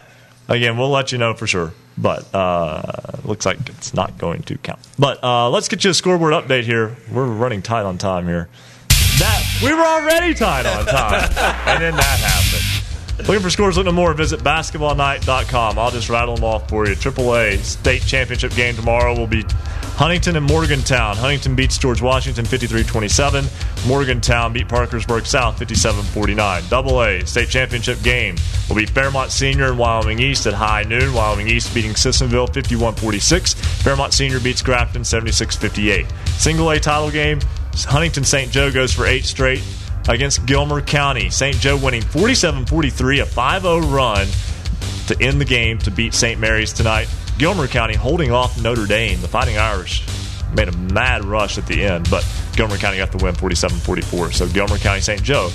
again, we'll let you know for sure. But uh looks like it's not going to count. But uh, let's get you a scoreboard update here. We're running tight on time here. That we were already tight on time. And then that happened. Looking for scores, looking more, visit basketball night dot com. I'll just rattle them off for you. triple A state championship game tomorrow will be Huntington and Morgantown. Huntington beats George Washington fifty-three twenty-seven. Morgantown beat Parkersburg South fifty-seven forty-nine. Double A state championship game will be Fairmont Senior and Wyoming East at high noon. Wyoming East beating Sissonville fifty-one forty-six. Fairmont Senior beats Grafton seventy-six fifty-eight. Single A title game, Huntington Saint Joe goes for eight straight against Gilmer County. Saint Joe winning forty-seven forty-three, a five oh run to end the game to beat Saint Mary's tonight. Gilmer County holding off Notre Dame. The Fighting Irish made a mad rush at the end, but Gilmer County got the win forty-seven forty-four. So Gilmer County Saint Joe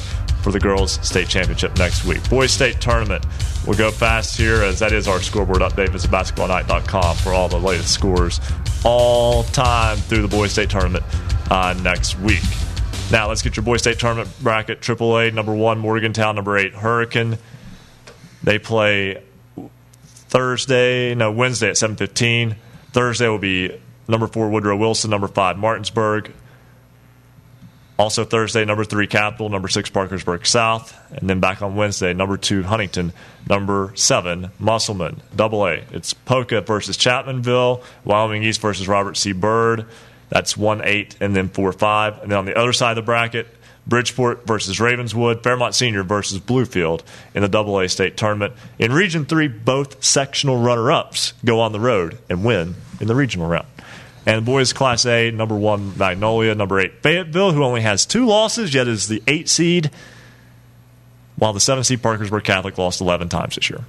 for the girls' state championship next week. Boys' state tournament. We'll go fast here as that is our scoreboard update. Visit basketball night dot com for all the latest scores all time through the boys' state tournament uh, next week. Now let's get your boys' state tournament bracket. triple A, number one, Morgantown, number eight, Hurricane. They play Thursday, no, Wednesday at seven fifteen. Thursday will be number four, Woodrow Wilson, number five, Martinsburg. Also Thursday, number three, Capital, number six, Parkersburg South. And then back on Wednesday, number two, Huntington, number seven, Musselman, double A. It's Poca versus Chapmanville, Wyoming East versus Robert C. Byrd. That's one eight and then four five. And then on the other side of the bracket, Bridgeport versus Ravenswood, Fairmont Senior versus Bluefield in the double A state tournament. In Region three, both sectional runner-ups go on the road and win in the regional round. And boys Class A, number one, Magnolia, number eight, Fayetteville, who only has two losses, yet is the eight seed, while the seven seed Parkersburg Catholic lost eleven times this year.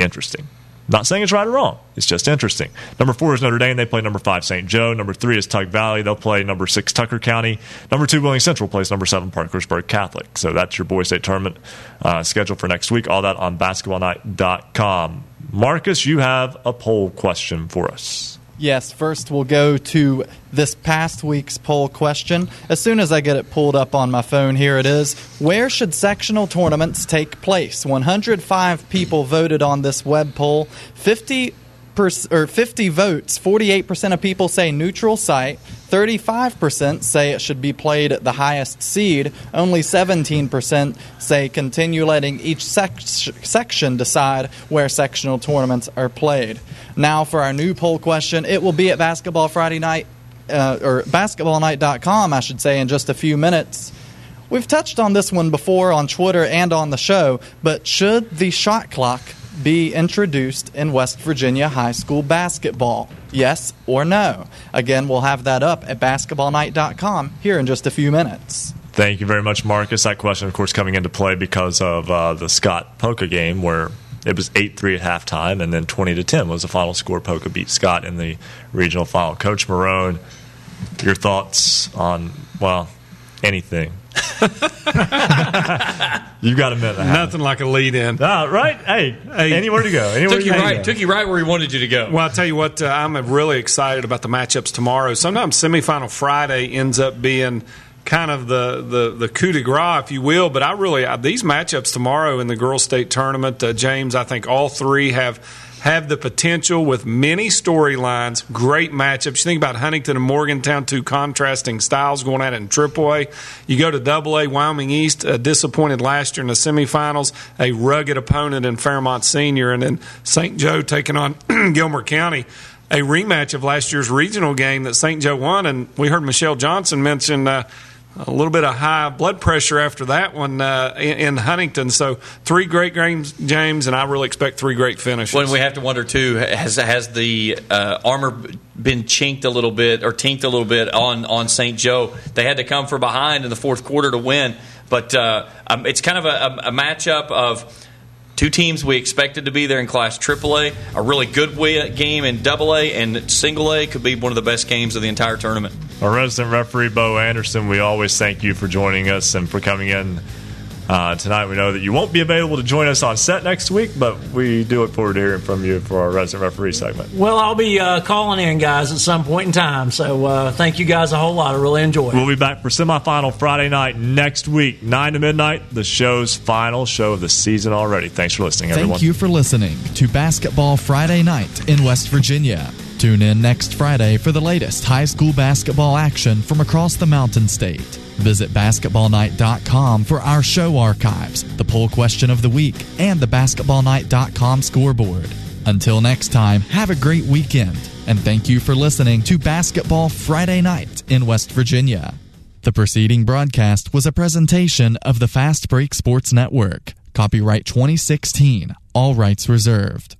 Interesting. Not saying it's right or wrong. It's just interesting. Number four is Notre Dame. They play number five, Saint Joe. Number three is Tug Valley. They'll play number six, Tucker County. Number two, Wheeling Central plays number seven, Parkersburg Catholic. So that's your boys' state tournament uh, schedule for next week. All that on basketball night dot com. Marcus, you have a poll question for us. Yes, first we'll go to this past week's poll question. As soon as I get it pulled up on my phone, here it is. Where should sectional tournaments take place? one hundred five people voted on this web poll. fifty per, or fifty votes, forty-eight percent of people say neutral site. thirty-five percent say it should be played at the highest seed. Only seventeen percent say continue letting each sec- section decide where sectional tournaments are played. Now for our new poll question. It will be at Basketball Friday Night, uh, or basketball night dot com, I should say, in just a few minutes. We've touched on this one before on Twitter and on the show, but should the shot clock be introduced in West Virginia high school basketball? Yes or no? Again, we'll have that up at basketball night dot com here in just a few minutes. Thank you very much, Marcus. That question, of course, coming into play because of uh, the Scott Poca game where it was eight three at halftime, and then twenty to ten was the final score. Poca beat Scott in the regional final. Coach Marone, your thoughts on, well, anything? You've got a minute. Nothing like a lead-in. Ah, right? Hey, hey, anywhere to go. Anywhere took, you right, go. took you right where he wanted you to go. Well, I'll tell you what, uh, I'm really excited about the matchups tomorrow. Sometimes semifinal Friday ends up being kind of the, the, the coup de grace, if you will. But I really – these matchups tomorrow in the girls' state tournament, uh, James, I think all three have have the potential with many storylines, great matchups. You think about Huntington and Morgantown, two contrasting styles going at it in triple A. You go to double A, Wyoming East, uh, disappointed last year in the semifinals, a rugged opponent in Fairmont Senior, and then Saint Joe taking on Gilmer County. A rematch of last year's regional game that Saint Joe won, and we heard Michelle Johnson mention uh, a little bit of high blood pressure after that one uh, in, in Huntington. So three great games, James, and I really expect three great finishes. Well, we have to wonder, too, has has the uh, armor been chinked a little bit or tinked a little bit on, on Saint Joe? They had to come from behind in the fourth quarter to win. But uh, um, it's kind of a, a matchup of two teams we expected to be there in Class triple A, a really good game in double A, and single A could be one of the best games of the entire tournament. Our resident referee, Bo Anderson, we always thank you for joining us and for coming in uh, tonight. We know that you won't be available to join us on set next week, but we do look forward to hearing from you for our resident referee segment. Well, I'll be uh, calling in, guys, at some point in time, so uh, thank you guys a whole lot. I really enjoyed it. We'll be back for semifinal Friday night next week, nine to midnight, the show's final show of the season already. Thanks for listening, everyone. Thank you for listening to Basketball Friday Night in West Virginia. Tune in next Friday for the latest high school basketball action from across the Mountain State. Visit basketball night dot com for our show archives, the poll question of the week, and the basketball night dot com scoreboard. Until next time, have a great weekend, and thank you for listening to Basketball Friday Night in West Virginia. The preceding broadcast was a presentation of the Fast Break Sports Network. Copyright twenty sixteen. All rights reserved.